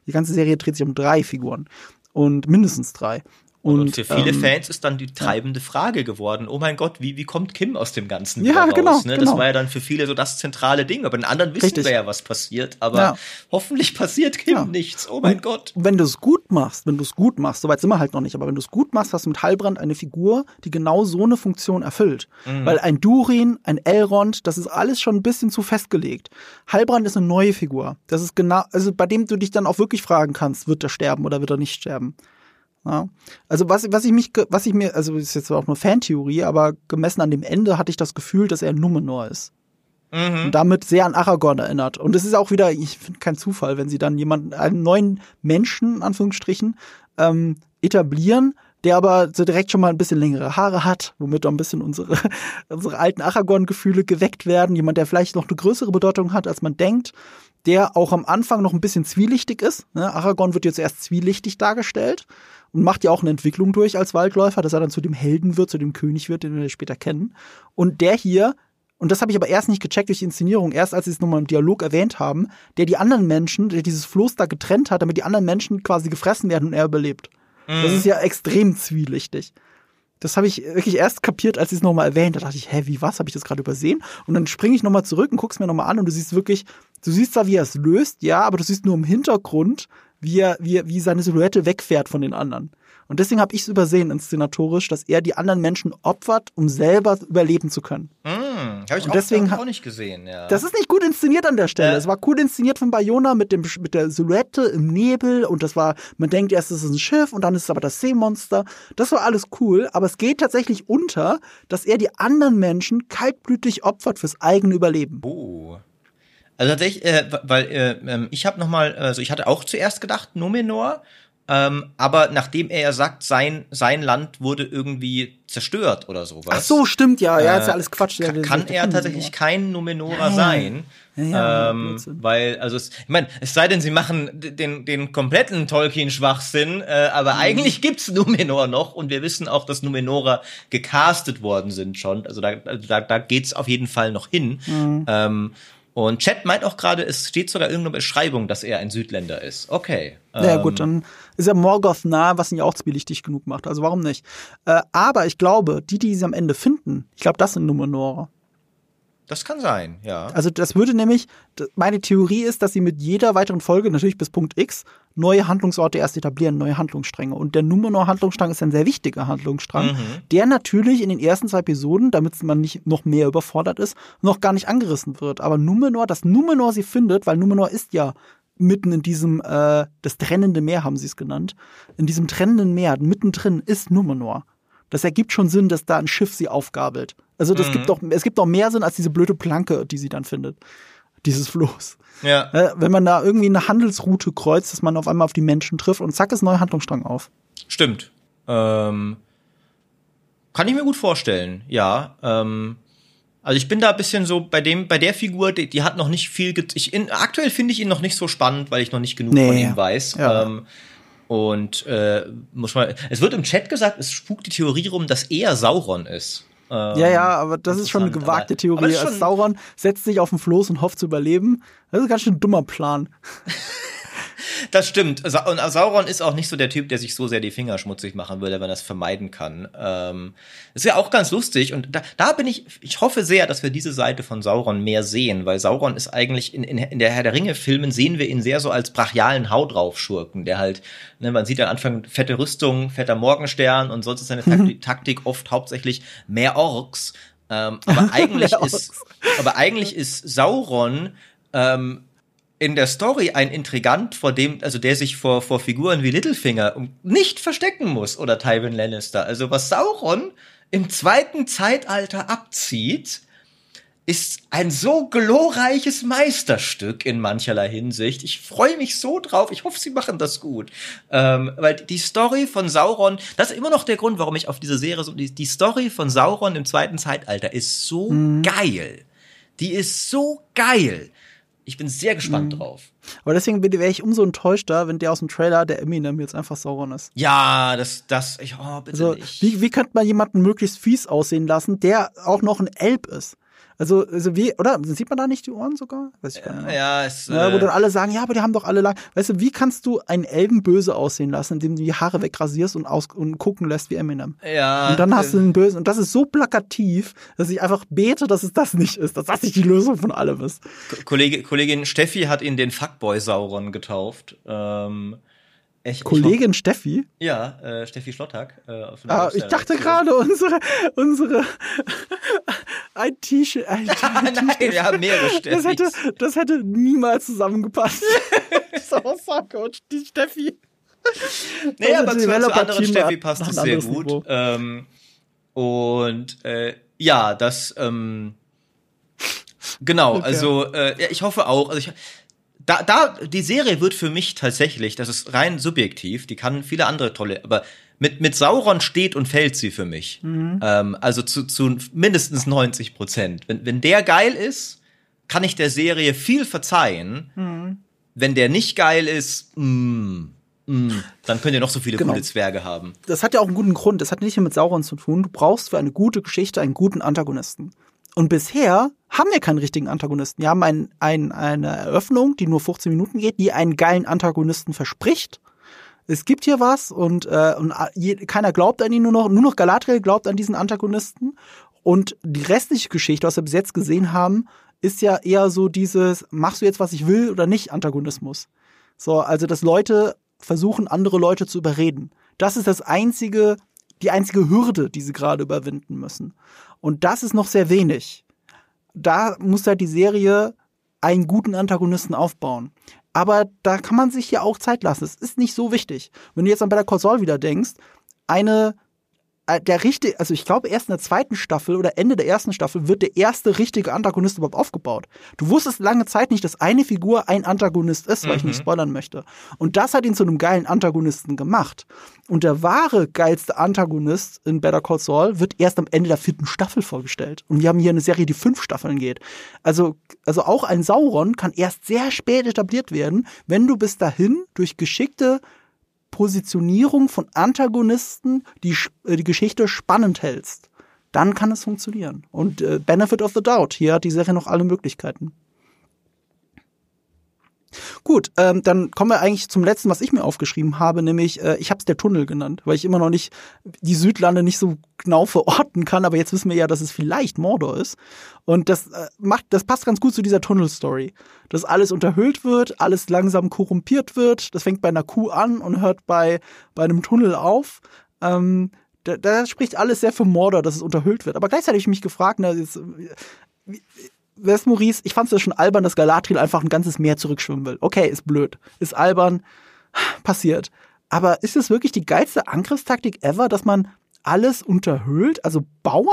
Die ganze Serie dreht sich um drei Figuren und mindestens drei. Und, und für viele ähm, Fans ist dann die treibende Frage geworden, oh mein Gott, wie, wie kommt Kim aus dem Ganzen ja, raus? Genau, ne? Das genau. war ja dann für viele so das zentrale Ding. Aber den anderen wissen Richtig. wir ja, was passiert. Aber ja. hoffentlich passiert Kim ja. nichts. Oh mein und, Gott. Wenn du es gut machst, wenn du es gut machst, soweit sind wir halt noch nicht, aber wenn du es gut machst, hast du mit Halbrand eine Figur, die genau so eine Funktion erfüllt. Mhm. Weil ein Durin, ein Elrond, das ist alles schon ein bisschen zu festgelegt. Halbrand ist eine neue Figur. Das ist genau, also bei dem du dich dann auch wirklich fragen kannst, wird er sterben oder wird er nicht sterben? Ja. Also was, was ich mich, was ich mir, also ist jetzt auch nur Fantheorie, aber gemessen an dem Ende hatte ich das Gefühl, dass er Numenor ist. Mhm. Und damit sehr an Aragorn erinnert. Und es ist auch wieder, ich finde, kein Zufall, wenn sie dann jemanden, einen neuen Menschen, in Anführungsstrichen, ähm, etablieren, der aber so direkt schon mal ein bisschen längere Haare hat, womit auch ein bisschen unsere, unsere alten Aragorn-Gefühle geweckt werden. Jemand, der vielleicht noch eine größere Bedeutung hat, als man denkt, der auch am Anfang noch ein bisschen zwielichtig ist. Ne? Aragorn wird jetzt erst zwielichtig dargestellt und macht ja auch eine Entwicklung durch als Waldläufer, dass er dann zu dem Helden wird, zu dem König wird, den wir später kennen. Und der hier, und das habe ich aber erst nicht gecheckt durch die Inszenierung, erst als sie es nochmal im Dialog erwähnt haben, der die anderen Menschen, der dieses Floß da getrennt hat, damit die anderen Menschen quasi gefressen werden und er überlebt. Mhm. Das ist ja extrem zwielichtig. Das habe ich wirklich erst kapiert, als sie es nochmal erwähnt. Da dachte ich, hä, wie, was? Habe ich das gerade übersehen? Und dann springe ich nochmal zurück und guck's mir nochmal an und du siehst wirklich, du siehst zwar, wie er es löst, ja, aber du siehst nur im Hintergrund, wie er, wie er, wie seine Silhouette wegfährt von den anderen. Und deswegen habe ich es übersehen, inszenatorisch, dass er die anderen Menschen opfert, um selber überleben zu können. Mm, habe ich auch, deswegen, auch nicht gesehen, ja. Das ist nicht gut inszeniert an der Stelle. Es äh. war cool inszeniert von Bayona mit dem, mit der Silhouette im Nebel und das war, man denkt erst, es ist ein Schiff und dann ist es aber das Seemonster. Das war alles cool, aber es geht tatsächlich unter, dass er die anderen Menschen kaltblütig opfert fürs eigene Überleben. Oh. Also tatsächlich, äh, weil äh, ich habe nochmal, also ich hatte auch zuerst gedacht, Numenor, Ähm, aber nachdem er ja sagt, sein, sein Land wurde irgendwie zerstört oder sowas. Ach so, stimmt, ja, ja, ist ja alles Quatsch. Äh, kann, kann er tatsächlich kein Numenorer Nein. sein. Ja, ja, ähm, weil, also, es, ich meine, es sei denn, sie machen den, den kompletten Tolkien-Schwachsinn, äh, aber mhm. eigentlich gibt's Numenor noch und wir wissen auch, dass Numenorer gecastet worden sind schon. Also da, da, da geht's auf jeden Fall noch hin. Mhm. Ähm, Und Chat meint auch gerade, es steht sogar irgendeine Beschreibung, dass er ein Südländer ist. Okay. Ähm. Ja gut, dann ist er Morgoth nah, was ihn ja auch zwielichtig genug macht. Also warum nicht? Äh, aber ich glaube, die, die sie am Ende finden, ich glaube, das sind Numenora. Das kann sein, ja. Also das würde nämlich, meine Theorie ist, dass sie mit jeder weiteren Folge, natürlich bis Punkt X, neue Handlungsorte erst etablieren, neue Handlungsstränge. Und der Numenor-Handlungsstrang ist ein sehr wichtiger Handlungsstrang, mhm. der natürlich in den ersten zwei Episoden, damit man nicht noch mehr überfordert ist, noch gar nicht angerissen wird. Aber Numenor, dass Numenor sie findet, weil Numenor ist ja mitten in diesem, äh, das trennende Meer haben sie es genannt, in diesem trennenden Meer, mittendrin ist Numenor. Das ergibt schon Sinn, dass da ein Schiff sie aufgabelt. Also das mhm. gibt doch, es gibt doch mehr Sinn als diese blöde Planke, die sie dann findet. Dieses Floß. Ja. Wenn man da irgendwie eine Handelsroute kreuzt, dass man auf einmal auf die Menschen trifft und zack ist ein neuer Handlungsstrang auf. Stimmt. Ähm, kann ich mir gut vorstellen, ja. Ähm, also ich bin da ein bisschen so bei dem, bei der Figur, die, die hat noch nicht viel ge- ich in, aktuell finde ich ihn noch nicht so spannend, weil ich noch nicht genug nee. von ihm weiß. Ja. Ähm, und äh, muss man. Es wird im Chat gesagt, es spukt die Theorie rum, dass er Sauron ist. Ähm, ja, ja, aber das ist schon eine gewagte Theorie. Als Sauron setzt sich auf den Floß und hofft zu überleben. Das ist ganz schön ein dummer Plan. Das stimmt. Sa- und Sauron ist auch nicht so der Typ, der sich so sehr die Finger schmutzig machen würde, wenn er es vermeiden kann. Ähm, ist ja auch ganz lustig. Und da, da bin ich, ich hoffe sehr, dass wir diese Seite von Sauron mehr sehen, weil Sauron ist eigentlich in, in, in der Herr der Ringe-Filmen sehen wir ihn sehr so als brachialen Hau draufschurken, der halt, ne, man sieht am Anfang fette Rüstung, fetter Morgenstern und sonst ist seine Taktik, Taktik oft hauptsächlich mehr Orks. Ähm, aber eigentlich Orks. ist, aber eigentlich ist Sauron, ähm, in der Story ein Intrigant, vor dem, also der sich vor, vor Figuren wie Littlefinger nicht verstecken muss oder Tywin Lannister. Also was Sauron im zweiten Zeitalter abzieht, ist ein so glorreiches Meisterstück in mancherlei Hinsicht. Ich freue mich so drauf. Ich hoffe, sie machen das gut. Ähm, weil die Story von Sauron, das ist immer noch der Grund, warum ich auf diese Serie so, die, die Story von Sauron im zweiten Zeitalter ist so mhm. geil. Die ist so geil. Ich bin sehr gespannt mhm. drauf. Aber deswegen wäre ich umso enttäuschter, wenn der aus dem Trailer, der Eminem, jetzt einfach Sauron ist. Ja, das, das, ich, oh, bitte also, nicht. Wie, wie könnte man jemanden möglichst fies aussehen lassen, der auch noch ein Elb ist? Also, also wie, oder? Sieht man da nicht die Ohren sogar? Weiß ich gar nicht. Ja, ja, es, ja, wo dann alle sagen, ja, aber die haben doch alle lang. Weißt du, wie kannst du einen Elben böse aussehen lassen, indem du die Haare wegrasierst und, aus, und gucken lässt wie Eminem? Ja. Und dann hast du einen Bösen. Und das ist so plakativ, dass ich einfach bete, dass es das nicht ist, dass das nicht die Lösung von allem ist. Kollege, Kollegin Steffi hat ihn den Fuckboy Sauron getauft. Ähm, Ich, Kollegin ich, Steffi? Ja, äh, Steffi Schlottack. Äh, auf ah, ich dachte gerade, unsere, unsere ein T-Shirt. Ein Nein, wir haben mehrere Steffis. Das hätte, das hätte niemals zusammengepasst. Sauercoach, die Steffi. Naja, aber zu einer anderen Steffi passt das sehr gut. Ähm, und äh, ja, das ähm, genau, okay. also äh, ja, ich hoffe auch, also ich Da, da, die Serie wird für mich tatsächlich, das ist rein subjektiv, die kann viele andere tolle, aber mit, mit Sauron steht und fällt sie für mich. Mhm. Ähm, also zu, zu mindestens neunzig Prozent. Wenn, wenn der geil ist, kann ich der Serie viel verzeihen. Mhm. Wenn der nicht geil ist, mh, mh, dann könnt ihr noch so viele genau. gute Zwerge haben. Das hat ja auch einen guten Grund. Das hat nicht mit Sauron zu tun. Du brauchst für eine gute Geschichte einen guten Antagonisten. Und bisher haben wir keinen richtigen Antagonisten. Wir haben ein, ein, eine Eröffnung, die nur fünfzehn Minuten geht, die einen geilen Antagonisten verspricht. Es gibt hier was und, äh, und je, keiner glaubt an ihn, nur noch, nur noch Galadriel glaubt an diesen Antagonisten. Und die restliche Geschichte, was wir bis jetzt gesehen haben, ist ja eher so dieses, machst du jetzt, was ich will oder nicht, Antagonismus. So, also dass Leute versuchen, andere Leute zu überreden. Das ist das einzige... die einzige Hürde, die sie gerade überwinden müssen. Und das ist noch sehr wenig. Da muss halt die Serie einen guten Antagonisten aufbauen. Aber da kann man sich ja auch Zeit lassen. Es ist nicht so wichtig. Wenn du jetzt an Better Call Saul wieder denkst, eine, der richtige, also ich glaube erst in der zweiten Staffel oder Ende der ersten Staffel wird der erste richtige Antagonist überhaupt aufgebaut. Du wusstest lange Zeit nicht, dass eine Figur ein Antagonist ist, weil mhm. ich nicht spoilern möchte. Und das hat ihn zu einem geilen Antagonisten gemacht. Und der wahre geilste Antagonist in Better Call Saul wird erst am Ende der vierten Staffel vorgestellt. Und wir haben hier eine Serie, die fünf Staffeln geht. Also, also auch ein Sauron kann erst sehr spät etabliert werden, wenn du bis dahin durch geschickte Positionierung von Antagonisten, die die Geschichte spannend hältst, dann kann es funktionieren. Und äh, Benefit of the Doubt, hier hat die Serie noch alle Möglichkeiten. Gut, ähm, dann kommen wir eigentlich zum letzten, was ich mir aufgeschrieben habe, nämlich äh, ich habe es der Tunnel genannt, weil ich immer noch nicht die Südlande nicht so genau verorten kann, aber jetzt wissen wir ja, dass es vielleicht Mordor ist und das äh, macht, das passt ganz gut zu dieser Tunnel-Story, dass alles unterhöhlt wird, alles langsam korrumpiert wird, das fängt bei einer Kuh an und hört bei, bei einem Tunnel auf, ähm, da, da spricht alles sehr für Mordor, dass es unterhöhlt wird, aber gleichzeitig habe ich mich gefragt, na, jetzt, wie, das Maurice, ich fand's ja schon albern, dass Galadriel einfach ein ganzes Meer zurückschwimmen will. Okay, ist blöd, ist albern, passiert. Aber ist es wirklich die geilste Angriffstaktik ever, dass man alles unterhöhlt? Also Bauern?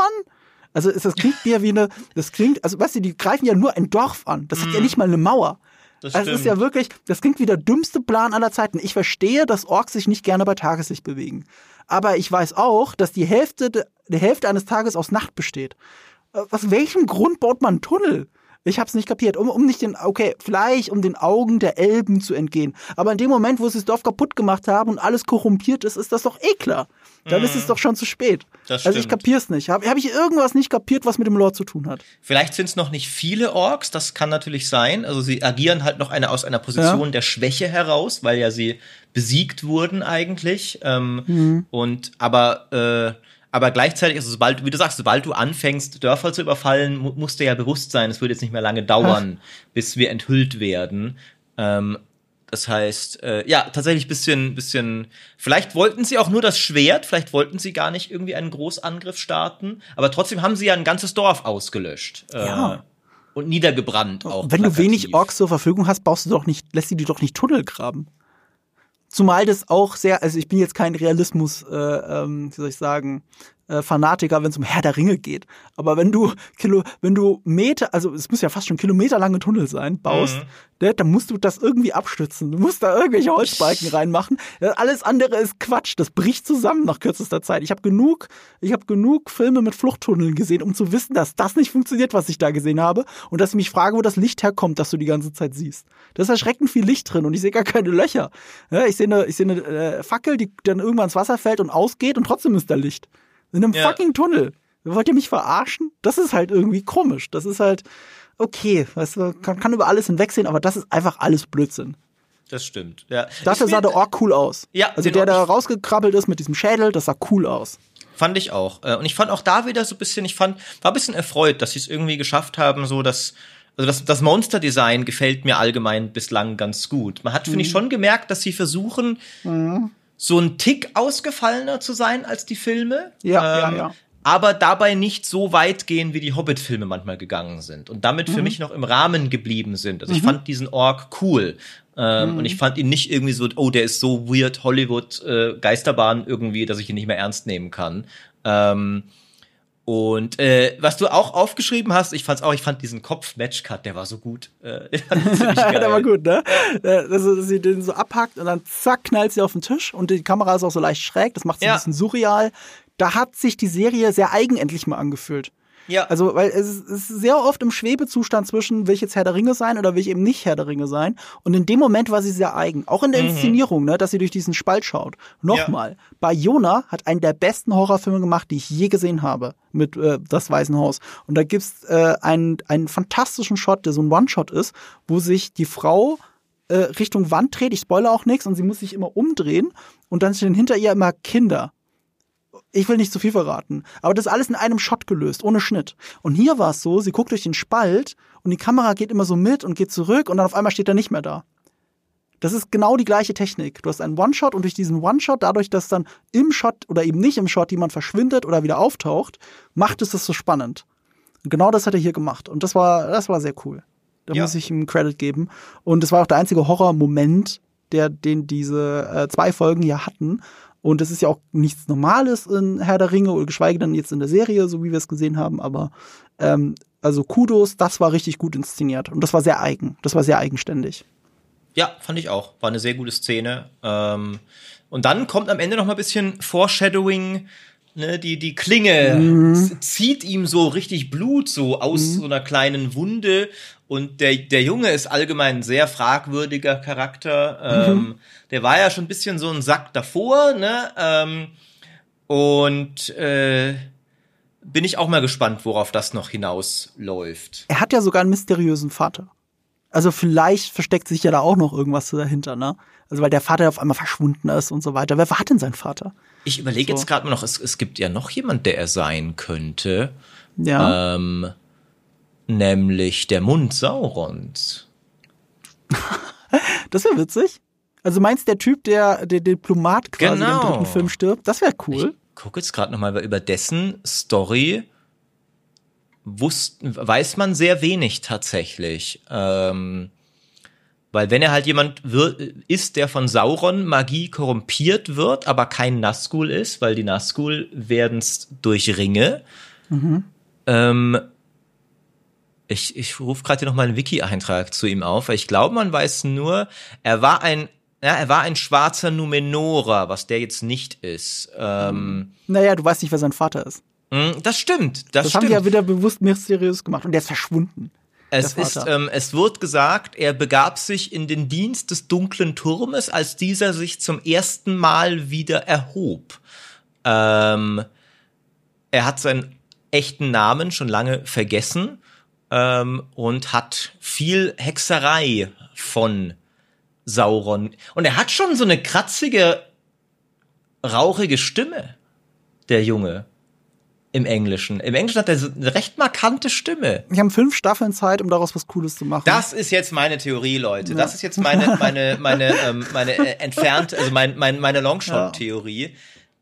Also das klingt mir wie eine, das klingt, also weißt du, die greifen ja nur ein Dorf an. Das hat ja nicht mal eine Mauer. Das also ist ja wirklich, das klingt wie der dümmste Plan aller Zeiten. Ich verstehe, dass Orks sich nicht gerne bei Tageslicht bewegen. Aber ich weiß auch, dass die Hälfte, die Hälfte eines Tages aus Nacht besteht. Aus welchem Grund baut man einen Tunnel? Ich hab's nicht kapiert. Um, um nicht den, okay, vielleicht um den Augen der Elben zu entgehen. Aber in dem Moment, wo sie das Dorf kaputt gemacht haben und alles korrumpiert ist, ist das doch eh klar. Dann mm. ist es doch schon zu spät. Das also ich kapier's nicht. Habe hab ich irgendwas nicht kapiert, was mit dem Lore zu tun hat? Vielleicht sind es noch nicht viele Orks, das kann natürlich sein. Also sie agieren halt noch eine, aus einer Position ja. der Schwäche heraus, weil ja sie besiegt wurden eigentlich. Ähm, mhm. Und aber äh, Aber gleichzeitig, also sobald, wie du sagst, sobald du anfängst, Dörfer zu überfallen, musst du ja bewusst sein, es wird jetzt nicht mehr lange dauern, Ach. bis wir enthüllt werden. Ähm, das heißt, äh, ja, tatsächlich ein bisschen, bisschen, vielleicht wollten sie auch nur das Schwert, vielleicht wollten sie gar nicht irgendwie einen Großangriff starten, aber trotzdem haben sie ja ein ganzes Dorf ausgelöscht. Äh, ja. Und niedergebrannt auch. Wenn plakativ. Du wenig Orks zur Verfügung hast, baust du doch nicht, lässt sie die doch nicht Tunnel graben. Zumal das auch sehr, also ich bin jetzt kein Realismus, äh, ähm, wie soll ich sagen, äh, Fanatiker, wenn es um Herr der Ringe geht. Aber wenn du Kilo, wenn du Meter, also es muss ja fast schon kilometerlange Tunnel sein, baust, mhm. ne, dann musst du das irgendwie abstützen. Du musst da irgendwelche Holzbalken reinmachen. Alles andere ist Quatsch. Das bricht zusammen nach kürzester Zeit. Ich habe genug, ich habe genug Filme mit Fluchttunneln gesehen, um zu wissen, dass das nicht funktioniert, was ich da gesehen habe. Und dass ich mich frage, wo das Licht herkommt, das du die ganze Zeit siehst. Da ist erschreckend viel Licht drin und ich sehe gar keine Löcher. Ja, ich sehe eine, ich seh eine äh, Fackel, die dann irgendwann ins Wasser fällt und ausgeht und trotzdem ist da Licht. In einem ja. fucking Tunnel. Wollt ihr mich verarschen? Das ist halt irgendwie komisch. Das ist halt, okay, weißt du, kann, kann über alles hinwegsehen, aber das ist einfach alles Blödsinn. Das stimmt, ja. Dafür sah der Ork cool aus. Ja, also der da rausgekrabbelt ist mit diesem Schädel, das sah cool aus. Fand ich auch. Und ich fand auch da wieder so ein bisschen, ich fand, war ein bisschen erfreut, dass sie es irgendwie geschafft haben, so dass, also das, das Monster-Design gefällt mir allgemein bislang ganz gut. Man hat, mhm. finde ich, schon gemerkt, dass sie versuchen, mhm. so ein Tick ausgefallener zu sein als die Filme. Ja, ähm, ja, ja. Aber dabei nicht so weit gehen, wie die Hobbit-Filme manchmal gegangen sind. Und damit mhm. für mich noch im Rahmen geblieben sind. Also mhm. ich fand diesen Ork cool. Ähm, mhm. Und ich fand ihn nicht irgendwie so, oh, der ist so weird Hollywood-Geisterbahn äh, irgendwie, dass ich ihn nicht mehr ernst nehmen kann. Ähm, und äh, was du auch aufgeschrieben hast, ich fand's auch, ich fand diesen Kopf-Match-Cut, der war so gut. Äh, der war gut, ne? Dass sie den so abhackt und dann zack, knallt sie auf den Tisch und die Kamera ist auch so leicht schräg, das macht es ja. ein bisschen surreal. Da hat sich die Serie sehr eigenendlich mal angefühlt. Ja. Also, weil es ist sehr oft im Schwebezustand zwischen, will ich jetzt Herr der Ringe sein oder will ich eben nicht Herr der Ringe sein. Und in dem Moment war sie sehr eigen. Auch in der mhm. Inszenierung, ne, dass sie durch diesen Spalt schaut. Nochmal, ja. Bayona hat einen der besten Horrorfilme gemacht, die ich je gesehen habe, mit äh, Das Waisenhaus. Und da gibt's äh, einen, einen fantastischen Shot, der so ein One-Shot ist, wo sich die Frau äh, Richtung Wand dreht, ich spoilere auch nichts, und sie muss sich immer umdrehen. Und dann stehen hinter ihr immer Kinder. Ich will nicht zu viel verraten, aber das ist alles in einem Shot gelöst, ohne Schnitt. Und hier war es so, sie guckt durch den Spalt und die Kamera geht immer so mit und geht zurück und dann auf einmal steht er nicht mehr da. Das ist genau die gleiche Technik. Du hast einen One-Shot und durch diesen One-Shot, dadurch, dass dann im Shot oder eben nicht im Shot jemand verschwindet oder wieder auftaucht, macht es das so spannend. Und genau das hat er hier gemacht und das war, das war sehr cool. Da ja. muss ich ihm Credit geben. Und es war auch der einzige Horror-Moment, der, den diese äh, zwei Folgen ja hatten. Und das ist ja auch nichts Normales in Herr der Ringe, oder geschweige denn jetzt in der Serie, so wie wir es gesehen haben. Aber ähm, also Kudos, das war richtig gut inszeniert. Und das war sehr eigen. Das war sehr eigenständig. Ja, fand ich auch. War eine sehr gute Szene. Ähm, und dann kommt am Ende noch mal ein bisschen Foreshadowing. Ne, die, die Klinge mhm. zieht ihm so richtig Blut so aus mhm. so einer kleinen Wunde. Und der, der Junge ist allgemein ein sehr fragwürdiger Charakter. Mhm. Ähm, der war ja schon ein bisschen so ein Sack davor, ne? Ähm, und äh, bin ich auch mal gespannt, worauf das noch hinausläuft. Er hat ja sogar einen mysteriösen Vater. Also vielleicht versteckt sich ja da auch noch irgendwas dahinter, ne? Also weil der Vater auf einmal verschwunden ist und so weiter. Wer war denn sein Vater? Ich überlege so. jetzt gerade mal noch, es, es gibt ja noch jemand, der er sein könnte. Ja. Ähm, nämlich der Mund Saurons. Das wäre witzig. Also meinst du, der Typ, der, der Diplomat quasi genau. im dritten Film stirbt? Das wäre cool. Ich gucke jetzt gerade noch mal, weil über dessen Story wussten, weiß man sehr wenig tatsächlich. Ähm, weil wenn er halt jemand wird, ist, der von Sauron Magie korrumpiert wird, aber kein Nazgul ist, weil die Nazgul werden es durch Ringe. Mhm. Ähm, ich ich rufe gerade hier noch mal einen Wiki-Eintrag zu ihm auf, weil ich glaube, man weiß nur, er war ein Ja, er war ein schwarzer Numenorer, was der jetzt nicht ist. Ähm, naja, du weißt nicht, wer sein Vater ist. Das stimmt, das, das stimmt. Das haben die ja wieder bewusst mysteriös gemacht und der ist verschwunden. Es, ist, ähm, es wird gesagt, er begab sich in den Dienst des dunklen Turmes, als dieser sich zum ersten Mal wieder erhob. Ähm, er hat seinen echten Namen schon lange vergessen ähm, und hat viel Hexerei von Sauron. Und er hat schon so eine kratzige, rauchige Stimme, der Junge, im Englischen. Im Englischen hat er so eine recht markante Stimme. Wir haben fünf Staffeln Zeit, um daraus was Cooles zu machen. Das ist jetzt meine Theorie, Leute. Ja. Das ist jetzt meine meine meine ähm, meine äh, entfernte, also mein, mein, meine Longshot-Theorie. Ja.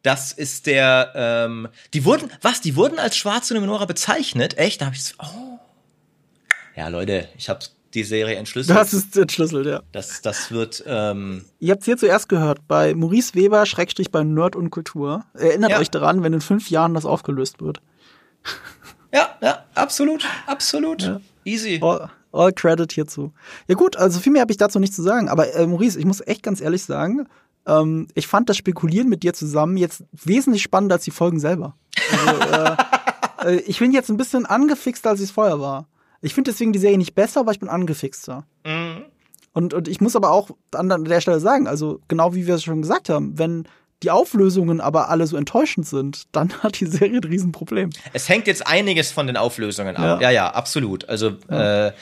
Das ist der, ähm, die wurden, was, die wurden als schwarze Numenora bezeichnet? Echt? Da habe ich so, oh. Ja, Leute, ich hab's die Serie entschlüsselt. Das ist entschlüsselt, ja. Das, das wird, ähm... Ihr habt es hier zuerst gehört, bei Maurice Weber, Schrägstrich bei Nerd und Kultur. Erinnert ja. euch daran, wenn in fünf Jahren das aufgelöst wird. Ja, ja, absolut, absolut. Ja. Easy. All, all credit hierzu. Ja gut, also viel mehr habe ich dazu nicht zu sagen, aber äh, Maurice, ich muss echt ganz ehrlich sagen, ähm, ich fand das Spekulieren mit dir zusammen jetzt wesentlich spannender als die Folgen selber. Also, äh, ich bin jetzt ein bisschen angefixt, als ich es vorher war. Ich finde deswegen die Serie nicht besser, aber ich bin angefixter. Mhm. Und, und ich muss aber auch an der Stelle sagen, also genau wie wir es schon gesagt haben, wenn die Auflösungen aber alle so enttäuschend sind, dann hat die Serie ein Riesenproblem. Es hängt jetzt einiges von den Auflösungen ab. Ja, ja, ja absolut. Also ja. Äh,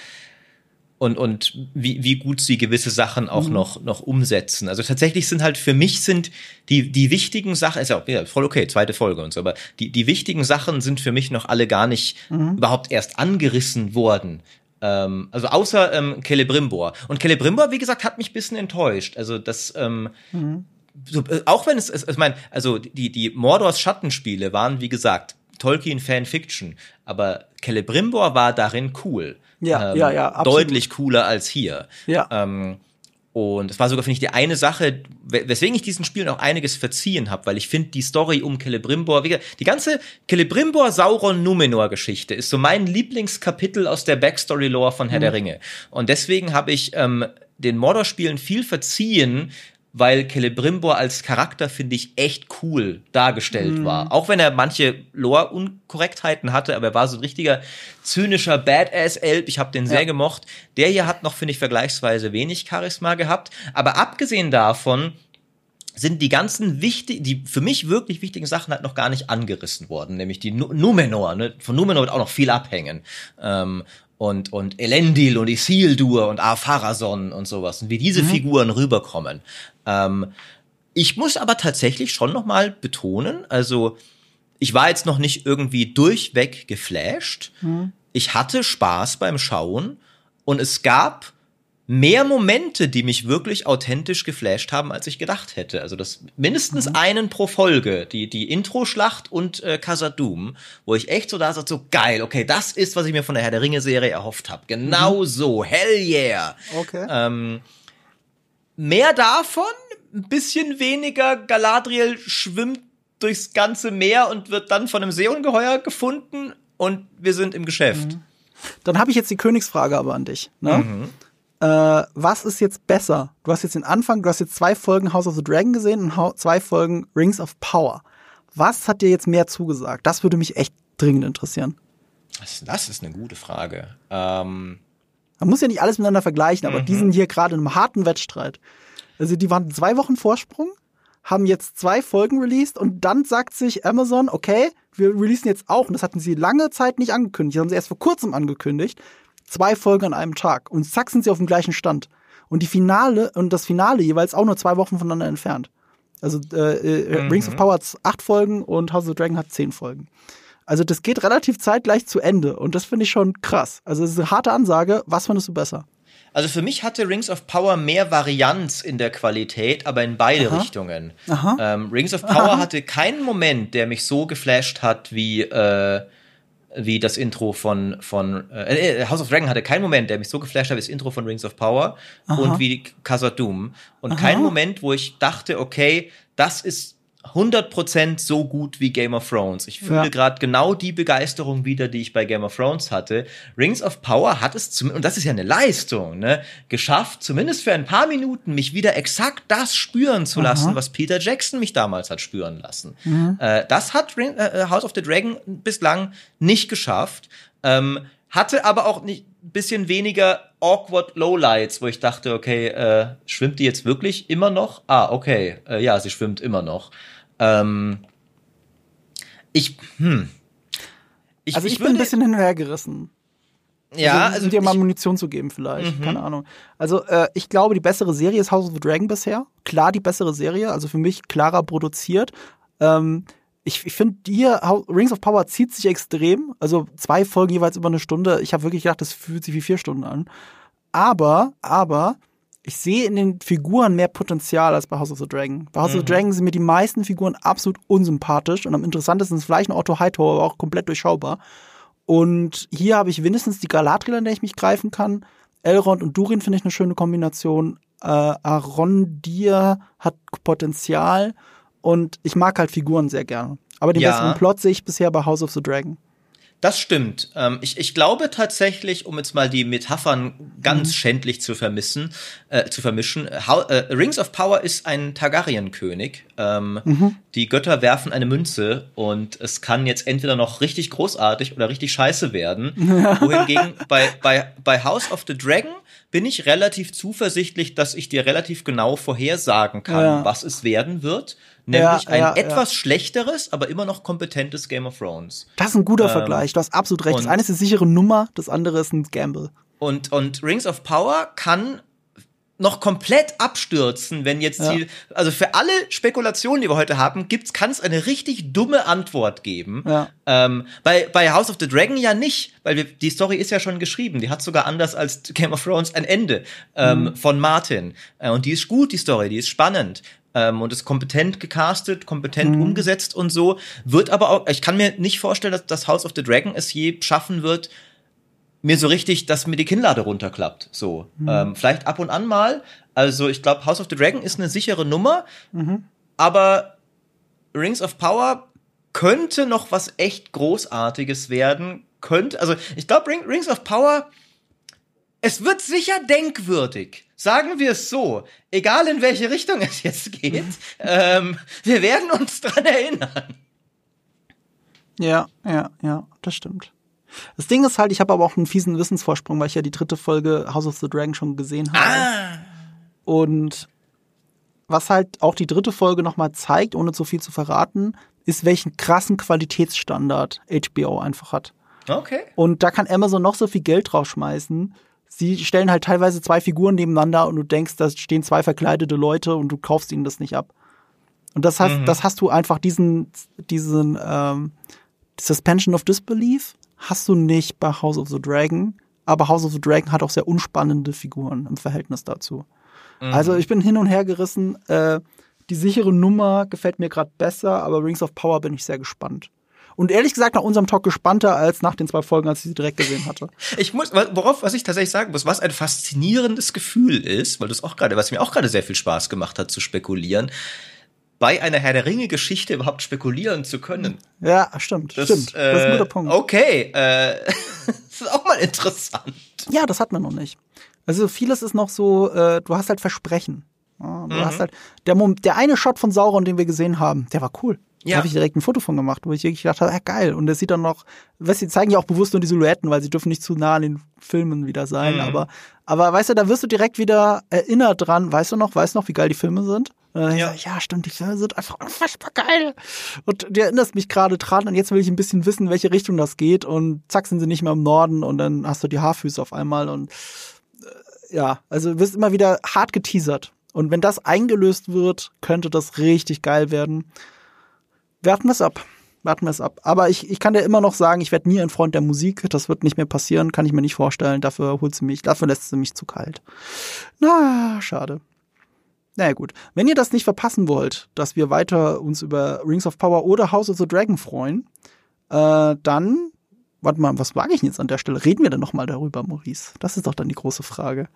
und, und wie, wie gut sie gewisse Sachen auch mhm. noch, noch umsetzen. Also tatsächlich sind halt, für mich sind die, die wichtigen Sachen, ist ja auch voll okay, zweite Folge und so, aber die, die wichtigen Sachen sind für mich noch alle gar nicht mhm. überhaupt erst angerissen worden. Ähm, also außer ähm, Celebrimbor. Und Celebrimbor, wie gesagt, hat mich ein bisschen enttäuscht. Also das, ähm, mhm. so, auch wenn es, es ich meine, also die, die Mordors Schattenspiele waren, wie gesagt, Tolkien Fanfiction, aber Celebrimbor war darin cool. Ja, ähm, ja, ja, absolut. Deutlich cooler als hier. Ja. Ähm, und es war sogar, finde ich, die eine Sache, weswegen ich diesen Spielen auch einiges verziehen habe, weil ich finde, die Story um Celebrimbor, die ganze Celebrimbor-Sauron-Numenor-Geschichte ist so mein Lieblingskapitel aus der Backstory-Lore von Herr mhm. der Ringe. Und deswegen habe ich ähm, den Mordor-Spielen viel verziehen, weil Celebrimbor als Charakter, finde ich, echt cool dargestellt mhm. war. Auch wenn er manche Lore-Unkorrektheiten hatte, aber er war so ein richtiger zynischer Badass-Elb. Ich habe den ja. sehr gemocht. Der hier hat noch, finde ich, vergleichsweise wenig Charisma gehabt. Aber abgesehen davon sind die ganzen wichtigen, die für mich wirklich wichtigen Sachen halt noch gar nicht angerissen worden. Nämlich die nu- Numenor. Ne? Von Numenor wird auch noch viel abhängen. Ähm, Und, und Elendil und Isildur und Ar-Pharazôn und sowas. Und wie diese mhm. Figuren rüberkommen. Ähm, ich muss aber tatsächlich schon noch mal betonen, also ich war jetzt noch nicht irgendwie durchweg geflasht. Mhm. Ich hatte Spaß beim Schauen. Und es gab mehr Momente, die mich wirklich authentisch geflasht haben, als ich gedacht hätte. Also das mindestens mhm. einen pro Folge. Die, die Intro-Schlacht und äh, Khazad-dûm, wo ich echt so da saß, so geil, okay, das ist, was ich mir von der Herr-der-Ringe-Serie erhofft habe. Genau mhm. so, hell yeah. Okay. Ähm, mehr davon, ein bisschen weniger Galadriel schwimmt durchs ganze Meer und wird dann von einem Seeungeheuer gefunden und wir sind im Geschäft. Mhm. Dann habe ich jetzt die Königsfrage aber an dich. Ne? Mhm. Äh, was ist jetzt besser? Du hast jetzt den Anfang, du hast jetzt zwei Folgen House of the Dragon gesehen und hau- zwei Folgen Rings of Power. Was hat dir jetzt mehr zugesagt? Das würde mich echt dringend interessieren. Das, das ist eine gute Frage. Ähm Man muss ja nicht alles miteinander vergleichen, aber mhm. die sind hier gerade in einem harten Wettstreit. Also die waren zwei Wochen Vorsprung, haben jetzt zwei Folgen released und dann sagt sich Amazon, okay, wir releasen jetzt auch. Und das hatten sie lange Zeit nicht angekündigt. Das haben sie erst vor kurzem angekündigt. Zwei Folgen an einem Tag. Und zack, sind sie auf dem gleichen Stand. Und die Finale und das Finale jeweils auch nur zwei Wochen voneinander entfernt. Also äh, mhm. Rings of Power hat acht Folgen und House of the Dragon hat zehn Folgen. Also das geht relativ zeitgleich zu Ende. Und das finde ich schon krass. Also das ist eine harte Ansage. Was findest du besser? Also für mich hatte Rings of Power mehr Varianz in der Qualität, aber in beide Aha. Richtungen. Aha. Ähm, Rings of Power Aha. hatte keinen Moment, der mich so geflasht hat wie, äh, wie das Intro von, von äh, House of Dragon hatte keinen Moment, der mich so geflasht hat wie das Intro von Rings of Power Aha. und wie Khazad Dûm. Und Aha. keinen Moment, wo ich dachte, okay, das ist hundert Prozent so gut wie Game of Thrones. Ich fühle ja. gerade genau die Begeisterung wieder, die ich bei Game of Thrones hatte. Rings of Power hat es, zum, und das ist ja eine Leistung, ne, geschafft, zumindest für ein paar Minuten mich wieder exakt das spüren zu lassen, Aha. was Peter Jackson mich damals hat spüren lassen. Mhm. Äh, das hat Ring, äh, House of the Dragon bislang nicht geschafft. Ähm, hatte aber auch nicht ein bisschen weniger awkward Lowlights, wo ich dachte, okay, äh, schwimmt die jetzt wirklich immer noch? Ah, okay, äh, ja, sie schwimmt immer noch. Ähm, ich, hm. Ich, also ich, ich bin ein bisschen hinterhergerissen. Ja, also, also dir mal ich, Munition zu geben vielleicht, mhm. keine Ahnung. Also äh, ich glaube, die bessere Serie ist House of the Dragon bisher. Klar die bessere Serie, also für mich klarer produziert. Ähm, ich ich finde hier, Rings of Power zieht sich extrem. Also zwei Folgen jeweils über eine Stunde. Ich habe wirklich gedacht, das fühlt sich wie vier Stunden an. Aber, aber... ich sehe in den Figuren mehr Potenzial als bei House of the Dragon. Bei House mhm. of the Dragon sind mir die meisten Figuren absolut unsympathisch und am interessantesten ist vielleicht ein Otto Hightower, aber auch komplett durchschaubar. Und hier habe ich wenigstens die Galadriel, an der ich mich greifen kann. Elrond und Durin finde ich eine schöne Kombination. Äh, Arondir hat Potenzial und ich mag halt Figuren sehr gerne. Aber den ja. besseren Plot sehe ich bisher bei House of the Dragon. Das stimmt. Ähm, ich, ich glaube tatsächlich, um jetzt mal die Metaphern ganz mhm. schändlich zu vermissen, äh, zu vermischen, How, äh, Rings of Power ist ein Targaryen-König. Ähm, mhm. Die Götter werfen eine Münze und es kann jetzt entweder noch richtig großartig oder richtig scheiße werden. Ja. Wohingegen bei, bei, bei House of the Dragon bin ich relativ zuversichtlich, dass ich dir relativ genau vorhersagen kann, ja. was es werden wird. Nämlich ja, ein ja, etwas ja. schlechteres, aber immer noch kompetentes Game of Thrones. Das ist ein guter ähm, Vergleich, du hast absolut recht. Das eine ist eine sichere Nummer, das andere ist ein Gamble. Und, und Rings of Power kann noch komplett abstürzen, wenn jetzt ja. die, also für alle Spekulationen, die wir heute haben, gibt's, kann es eine richtig dumme Antwort geben. Ja. Ähm, bei, bei House of the Dragon ja nicht, weil wir, die Story ist ja schon geschrieben. Die hat sogar anders als Game of Thrones ein Ende ähm, mhm. von Martin. Äh, und die ist gut, die Story, die ist spannend. Ähm, und ist kompetent gecastet, kompetent mhm. umgesetzt und so. Wird aber auch, ich kann mir nicht vorstellen, dass das House of the Dragon es je schaffen wird, mir so richtig, dass mir die Kinnlade runterklappt. So, mhm. ähm, vielleicht ab und an mal. Also ich glaube, House of the Dragon ist eine sichere Nummer, mhm. aber Rings of Power könnte noch was echt Großartiges werden. Könnte, also ich glaube, Ring, Rings of Power, es wird sicher denkwürdig. Sagen wir es so, egal in welche Richtung es jetzt geht, mhm. ähm, wir werden uns dran erinnern. Ja, ja, ja, das stimmt. Das Ding ist halt, ich habe aber auch einen fiesen Wissensvorsprung, weil ich ja die dritte Folge House of the Dragon schon gesehen habe. Ah. Und was halt auch die dritte Folge nochmal zeigt, ohne zu viel zu verraten, ist, welchen krassen Qualitätsstandard H B O einfach hat. Okay. Und da kann Amazon noch so viel Geld draufschmeißen. Sie stellen halt teilweise zwei Figuren nebeneinander und du denkst, da stehen zwei verkleidete Leute und du kaufst ihnen das nicht ab. Und das heißt, mhm. das hast du einfach diesen, diesen ähm, Suspension of Disbelief. Hast du nicht bei House of the Dragon, aber House of the Dragon hat auch sehr unspannende Figuren im Verhältnis dazu. Mhm. Also ich bin hin und her gerissen. Äh, die sichere Nummer gefällt mir gerade besser, aber Rings of Power bin ich sehr gespannt. Und ehrlich gesagt nach unserem Talk gespannter als nach den zwei Folgen, als ich sie direkt gesehen hatte. Ich muss, worauf, was ich tatsächlich sagen muss, was ein faszinierendes Gefühl ist, weil das auch gerade, was mir auch gerade sehr viel Spaß gemacht hat zu spekulieren, bei einer Herr der Ringe-Geschichte überhaupt spekulieren zu können. Ja, stimmt, das, stimmt. Äh, das ist ein guter Punkt. Okay, äh, das ist auch mal interessant. Ja, das hat man noch nicht. Also vieles ist noch so, äh, du hast halt Versprechen. Ja, du mhm. hast halt der, Mom- der eine Shot von Sauron, den wir gesehen haben, der war cool. Ja. Da habe ich direkt ein Foto von gemacht, wo ich wirklich gedacht habe, ja geil. Und das sieht dann noch, weißt du, die zeigen ja auch bewusst nur die Silhouetten, weil sie dürfen nicht zu nah an den Filmen wieder sein. Mhm. Aber, aber weißt du, da wirst du direkt wieder erinnert dran, weißt du noch, weißt du noch, wie geil die Filme sind? Äh, ja. ja, stimmt, die Filme sind einfach unfassbar geil. Und du erinnerst mich gerade dran und jetzt will ich ein bisschen wissen, in welche Richtung das geht. Und zack, sind sie nicht mehr im Norden und dann hast du die Haarfüße auf einmal. Und äh, ja, also du wirst immer wieder hart geteasert. Und wenn das eingelöst wird, könnte das richtig geil werden. Warten wir es ab. Warten wir es ab. Aber ich, ich kann dir immer noch sagen, ich werde nie ein Freund der Musik. Das wird nicht mehr passieren, kann ich mir nicht vorstellen. Dafür holt sie mich, dafür lässt sie mich zu kalt. Na, schade. Naja gut, wenn ihr das nicht verpassen wollt, dass wir weiter uns über Rings of Power oder House of the Dragon freuen, äh, dann, warte mal, was wage ich denn jetzt an der Stelle? Reden wir dann nochmal darüber, Maurice? Das ist doch dann die große Frage.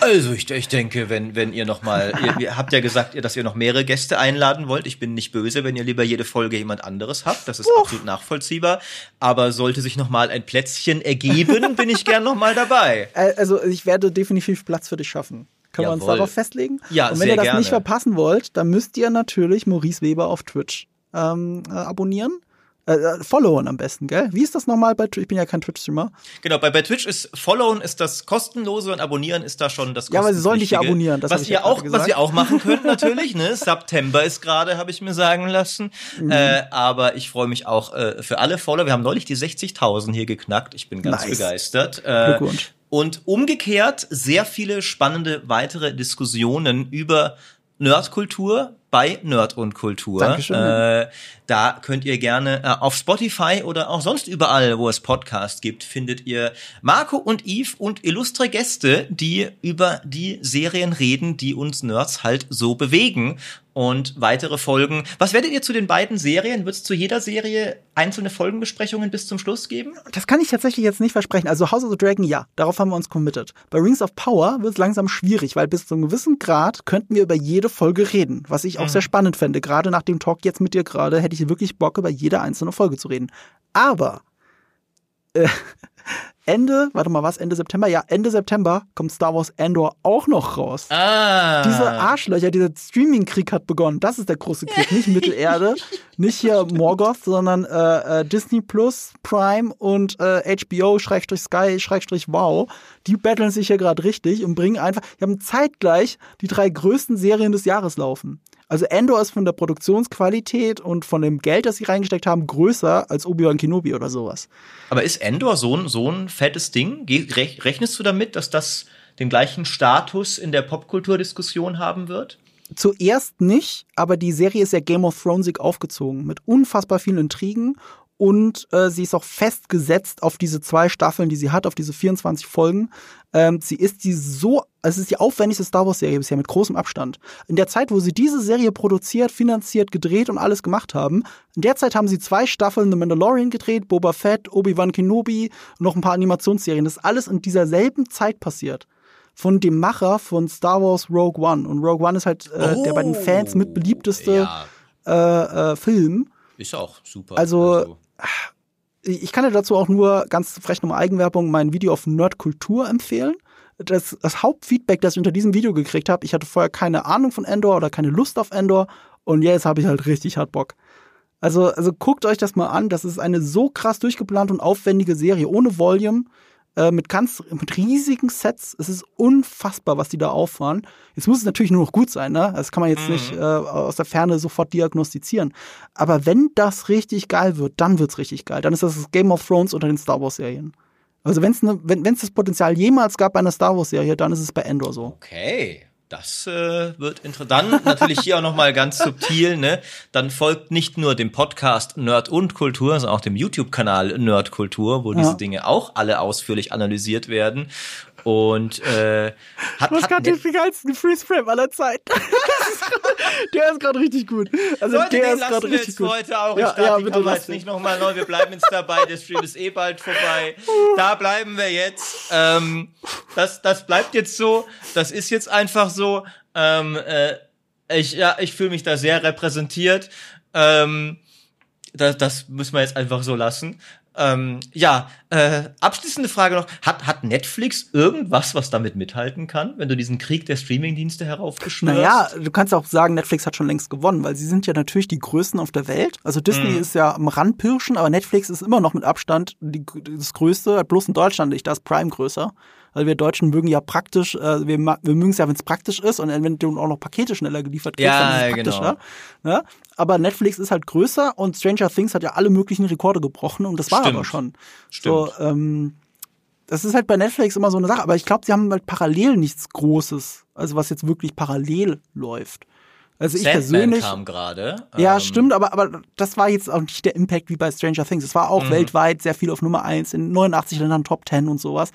Also ich, ich denke, wenn, wenn ihr nochmal, ihr, ihr habt ja gesagt, dass ihr noch mehrere Gäste einladen wollt. Ich bin nicht böse, wenn ihr lieber jede Folge jemand anderes habt. Das ist Uff. absolut nachvollziehbar. Aber sollte sich nochmal ein Plätzchen ergeben, bin ich gern nochmal dabei. Also ich werde definitiv Platz für dich schaffen. Können Jawohl. wir uns darauf festlegen? Ja, und wenn ihr das gerne. nicht verpassen wollt, dann müsst ihr natürlich Maurice Weber auf Twitch ähm, äh, abonnieren. Äh, followen am besten, gell? Wie ist das nochmal bei Twitch? Ich bin ja kein Twitch-Streamer. Genau, bei, bei Twitch ist followen ist das kostenlose und abonnieren ist da schon das kostenpflichtige. Ja, aber sie sollen dich ja abonnieren. Das was, ihr ja auch, was ihr auch machen könnt natürlich, ne? September ist gerade, habe ich mir sagen lassen. Mhm. Äh, aber ich freue mich auch äh, für alle Follower. Wir haben neulich die sechzigtausend hier geknackt. Ich bin ganz nice. begeistert. Äh, Glückwunsch. Und umgekehrt sehr viele spannende weitere Diskussionen über Nerdkultur bei Nerd und Kultur. Dankeschön. Äh, da könnt ihr gerne äh, auf Spotify oder auch sonst überall, wo es Podcasts gibt, findet ihr Marco und Yves und illustre Gäste, die über die Serien reden, die uns Nerds halt so bewegen. Und weitere Folgen. Was werdet ihr zu den beiden Serien? Wird es zu jeder Serie einzelne Folgenbesprechungen bis zum Schluss geben? Das kann ich tatsächlich jetzt nicht versprechen. Also House of the Dragon, ja. Darauf haben wir uns committed. Bei Rings of Power wird es langsam schwierig, weil bis zu einem gewissen Grad könnten wir über jede Folge reden. Was ich auch mhm. sehr spannend fände. Gerade nach dem Talk jetzt mit dir gerade, hätte ich wirklich Bock, über jede einzelne Folge zu reden. Aber äh, Ende, warte mal, was? Ende September? Ja, Ende September kommt Star Wars Andor auch noch raus. Ah. Diese Arschlöcher, dieser Streaming-Krieg hat begonnen. Das ist der große Krieg. Nicht Mittelerde, nicht hier Morgoth, sondern äh, Disney Plus, Prime und äh, H B O Sky Wow. Die battlen sich hier gerade richtig und bringen einfach, die haben zeitgleich die drei größten Serien des Jahres laufen. Also Andor ist von der Produktionsqualität und von dem Geld, das sie reingesteckt haben, größer als Obi-Wan Kenobi oder sowas. Aber ist Andor so ein, so ein fettes Ding? Rechnest du damit, dass das den gleichen Status in der Popkulturdiskussion haben wird? Zuerst nicht, aber die Serie ist ja Game of Thronesig aufgezogen mit unfassbar vielen Intrigen. Und äh, sie ist auch festgesetzt auf diese zwei Staffeln, die sie hat, auf diese vierundzwanzig Folgen. Ähm, sie ist die so, es ist die aufwendigste Star Wars-Serie bisher mit großem Abstand. In der Zeit, wo sie diese Serie produziert, finanziert, gedreht und alles gemacht haben, in der Zeit haben sie zwei Staffeln The Mandalorian gedreht, Boba Fett, Obi-Wan Kenobi, noch ein paar Animationsserien. Das ist alles in dieser selben Zeit passiert. Von dem Macher von Star Wars Rogue One. Und Rogue One ist halt äh, oh, der bei den Fans mit beliebteste ja. äh, äh, Film. Ist auch super. Also, also. Ich kann dir dazu auch nur ganz frech nochmal Eigenwerbung mein Video auf Nerdkultur empfehlen. Das, das Hauptfeedback, das ich unter diesem Video gekriegt habe, ich hatte vorher keine Ahnung von Andor oder keine Lust auf Andor und jetzt habe ich halt richtig hart Bock. Also, also guckt euch das mal an, das ist eine so krass durchgeplante und aufwendige Serie, ohne Volume, äh, mit ganz mit riesigen Sets. Es ist unfassbar, was die da auffahren. Jetzt muss es natürlich nur noch gut sein, ne? Das kann man jetzt mhm. nicht äh, aus der Ferne sofort diagnostizieren. Aber wenn das richtig geil wird, dann wird's richtig geil. Dann ist das das Game of Thrones unter den Star Wars-Serien. Also wenn's ne, wenn es das Potenzial jemals gab bei einer Star Wars-Serie, dann ist es bei Andor so. Okay. Das äh, wird interessant. Dann natürlich hier auch nochmal ganz subtil, ne? Dann folgt nicht nur dem Podcast Nerd und Kultur, sondern auch dem YouTube-Kanal Nerd Kultur, wo ja. diese Dinge auch alle ausführlich analysiert werden. Und äh, hat, du hast gerade den geilsten Freeze-Frame aller Zeiten. Der ist gerade richtig gut. Also Leute, der den ist lassen wir richtig jetzt gut. heute auch. Ja, ich ja, die Kamera jetzt nicht nochmal neu. Wir bleiben jetzt dabei. Der Stream ist eh bald vorbei. Da bleiben wir jetzt. Ähm, das, das bleibt jetzt so. Das ist jetzt einfach so. Ähm, äh, ich ja, ich fühle mich da sehr repräsentiert. Ähm, das, das müssen wir jetzt einfach so lassen. Ähm, ja, äh, abschließende Frage noch. Hat, hat Netflix irgendwas, was damit mithalten kann, wenn du diesen Krieg der Streamingdienste heraufbeschwörst? Naja, du kannst auch sagen, Netflix hat schon längst gewonnen, weil sie sind ja natürlich die Größten auf der Welt. Also Disney mm. ist ja am Randpirschen, aber Netflix ist immer noch mit Abstand die, das Größte, bloß in Deutschland nicht, da ist Prime größer. Also wir Deutschen mögen ja praktisch, äh, wir, wir mögen es ja, wenn es praktisch ist und wenn du auch noch Pakete schneller geliefert kriegst, ja, dann ist es praktischer. Genau. Ne? Aber Netflix ist halt größer und Stranger Things hat ja alle möglichen Rekorde gebrochen und das war Stimmt. aber schon. Stimmt. So, ähm, das ist halt bei Netflix immer so eine Sache, aber ich glaube, sie haben halt parallel nichts Großes, also was jetzt wirklich parallel läuft. Also ich Sandman persönlich kam gerade. Ja, ähm, stimmt, aber, aber das war jetzt auch nicht der Impact wie bei Stranger Things. Es war auch mhm. weltweit sehr viel auf Nummer eins, in neunundachtzig Ländern Top zehn und sowas.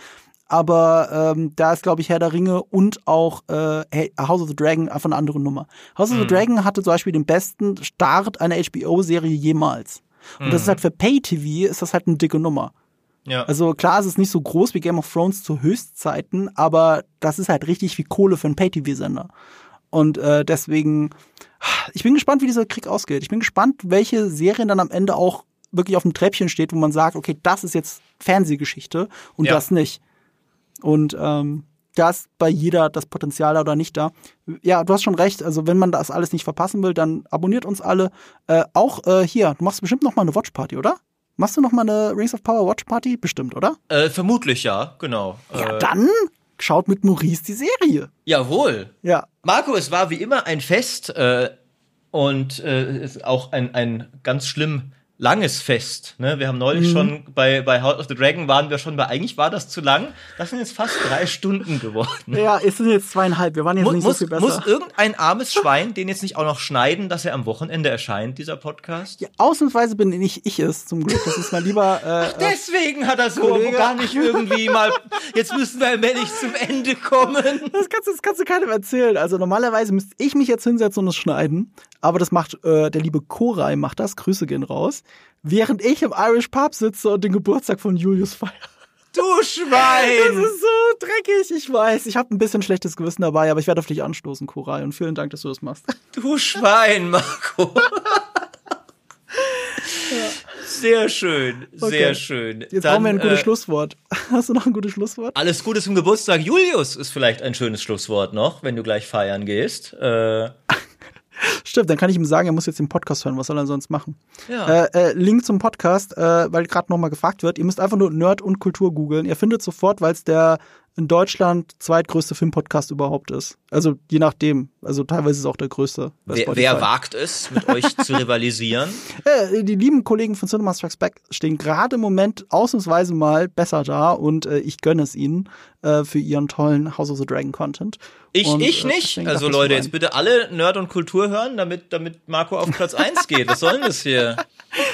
Aber ähm, da ist, glaube ich, Herr der Ringe und auch äh, House of the Dragon einfach eine andere Nummer. House mhm. of the Dragon hatte zum Beispiel den besten Start einer H B O-Serie jemals. Und mhm. das ist halt für Pay-T V ist das halt eine dicke Nummer. Ja. Also klar, es ist nicht so groß wie Game of Thrones zu Höchstzeiten, aber das ist halt richtig wie Kohle für einen Pay-T V-Sender. Und äh, deswegen, ich bin gespannt, wie dieser Krieg ausgeht. Ich bin gespannt, welche Serien dann am Ende auch wirklich auf dem Treppchen steht, wo man sagt, okay, das ist jetzt Fernsehgeschichte und ja. das nicht. Und ähm, da ist bei jeder das Potenzial da oder nicht da. Ja, du hast schon recht. Also wenn man das alles nicht verpassen will, dann abonniert uns alle. Äh, auch äh, hier, du machst bestimmt noch mal eine Watchparty, oder? Machst du noch mal eine Rings of Power Watchparty? Bestimmt, oder? Äh, vermutlich ja, genau. Ja, äh, dann schaut mit Maurice die Serie. Jawohl. Ja. Marco, es war wie immer ein Fest äh, und äh, ist auch ein, ein ganz schlimm langes Fest. Ne? Wir haben neulich mhm. schon bei, bei House of the Dragon waren wir schon bei, eigentlich war das zu lang. Das sind jetzt fast drei Stunden geworden. Ja, es sind jetzt zweieinhalb. Wir waren jetzt muss, nicht so viel besser. Muss irgendein armes Schwein den jetzt nicht auch noch schneiden, dass er am Wochenende erscheint, dieser Podcast? Ja, ausnahmsweise bin nicht ich es, zum Glück. Das ist mal lieber. Äh, Ach, deswegen hat er so gar nicht irgendwie mal. Jetzt müssen wir allmählich zum Ende kommen. Das kannst, das kannst du keinem erzählen. Also normalerweise müsste ich mich jetzt hinsetzen und es schneiden. Aber das macht, äh, der liebe Koray macht das, Grüße gehen raus, während ich im Irish Pub sitze und den Geburtstag von Julius feiere. Du Schwein! Das ist so dreckig, ich weiß. Ich habe ein bisschen schlechtes Gewissen dabei, aber ich werde auf dich anstoßen, Koray. Und vielen Dank, dass du das machst. Du Schwein, Marco. Ja. Sehr schön, okay. sehr schön. Jetzt Dann, brauchen wir ein gutes äh, Schlusswort. Hast du noch ein gutes Schlusswort? Alles Gute zum Geburtstag. Julius ist vielleicht ein schönes Schlusswort noch, wenn du gleich feiern gehst. Äh... Stimmt, dann kann ich ihm sagen, er muss jetzt den Podcast hören. Was soll er sonst machen? Ja. Äh, äh, Link zum Podcast, äh, weil gerade nochmal gefragt wird. Ihr müsst einfach nur Nerd und Kultur googeln. Ihr findet sofort, weil es der in Deutschland zweitgrößte Filmpodcast überhaupt ist. Also je nachdem. Also teilweise ist es auch der größte. Wer, wer wagt es, mit euch zu rivalisieren? Äh, die lieben Kollegen von Cinema Strikes Back stehen gerade im Moment ausnahmsweise mal besser da und äh, ich gönne es ihnen äh, für ihren tollen House of the Dragon Content. Ich, und, ich nicht. Äh, also Leute, jetzt bitte alle Nerd und Kultur hören, damit, damit Marco auf Platz eins geht. Was soll denn das hier?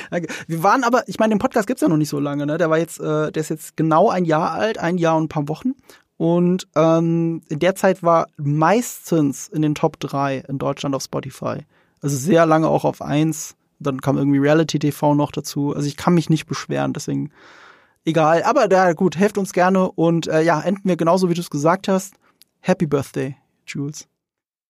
Okay. Wir waren aber, ich meine, den Podcast gibt's ja noch nicht so lange, ne? Der war jetzt, äh, der ist jetzt genau ein Jahr alt, ein Jahr und ein paar Wochen. Und ähm, in der Zeit war meistens in den Top drei in Deutschland auf Spotify. Also sehr lange auch auf eins. Dann kam irgendwie Reality-T V noch dazu. Also ich kann mich nicht beschweren, deswegen egal. Aber ja, gut, helft uns gerne. Und äh, ja, enden wir genauso, wie du es gesagt hast. Happy Birthday, Jules.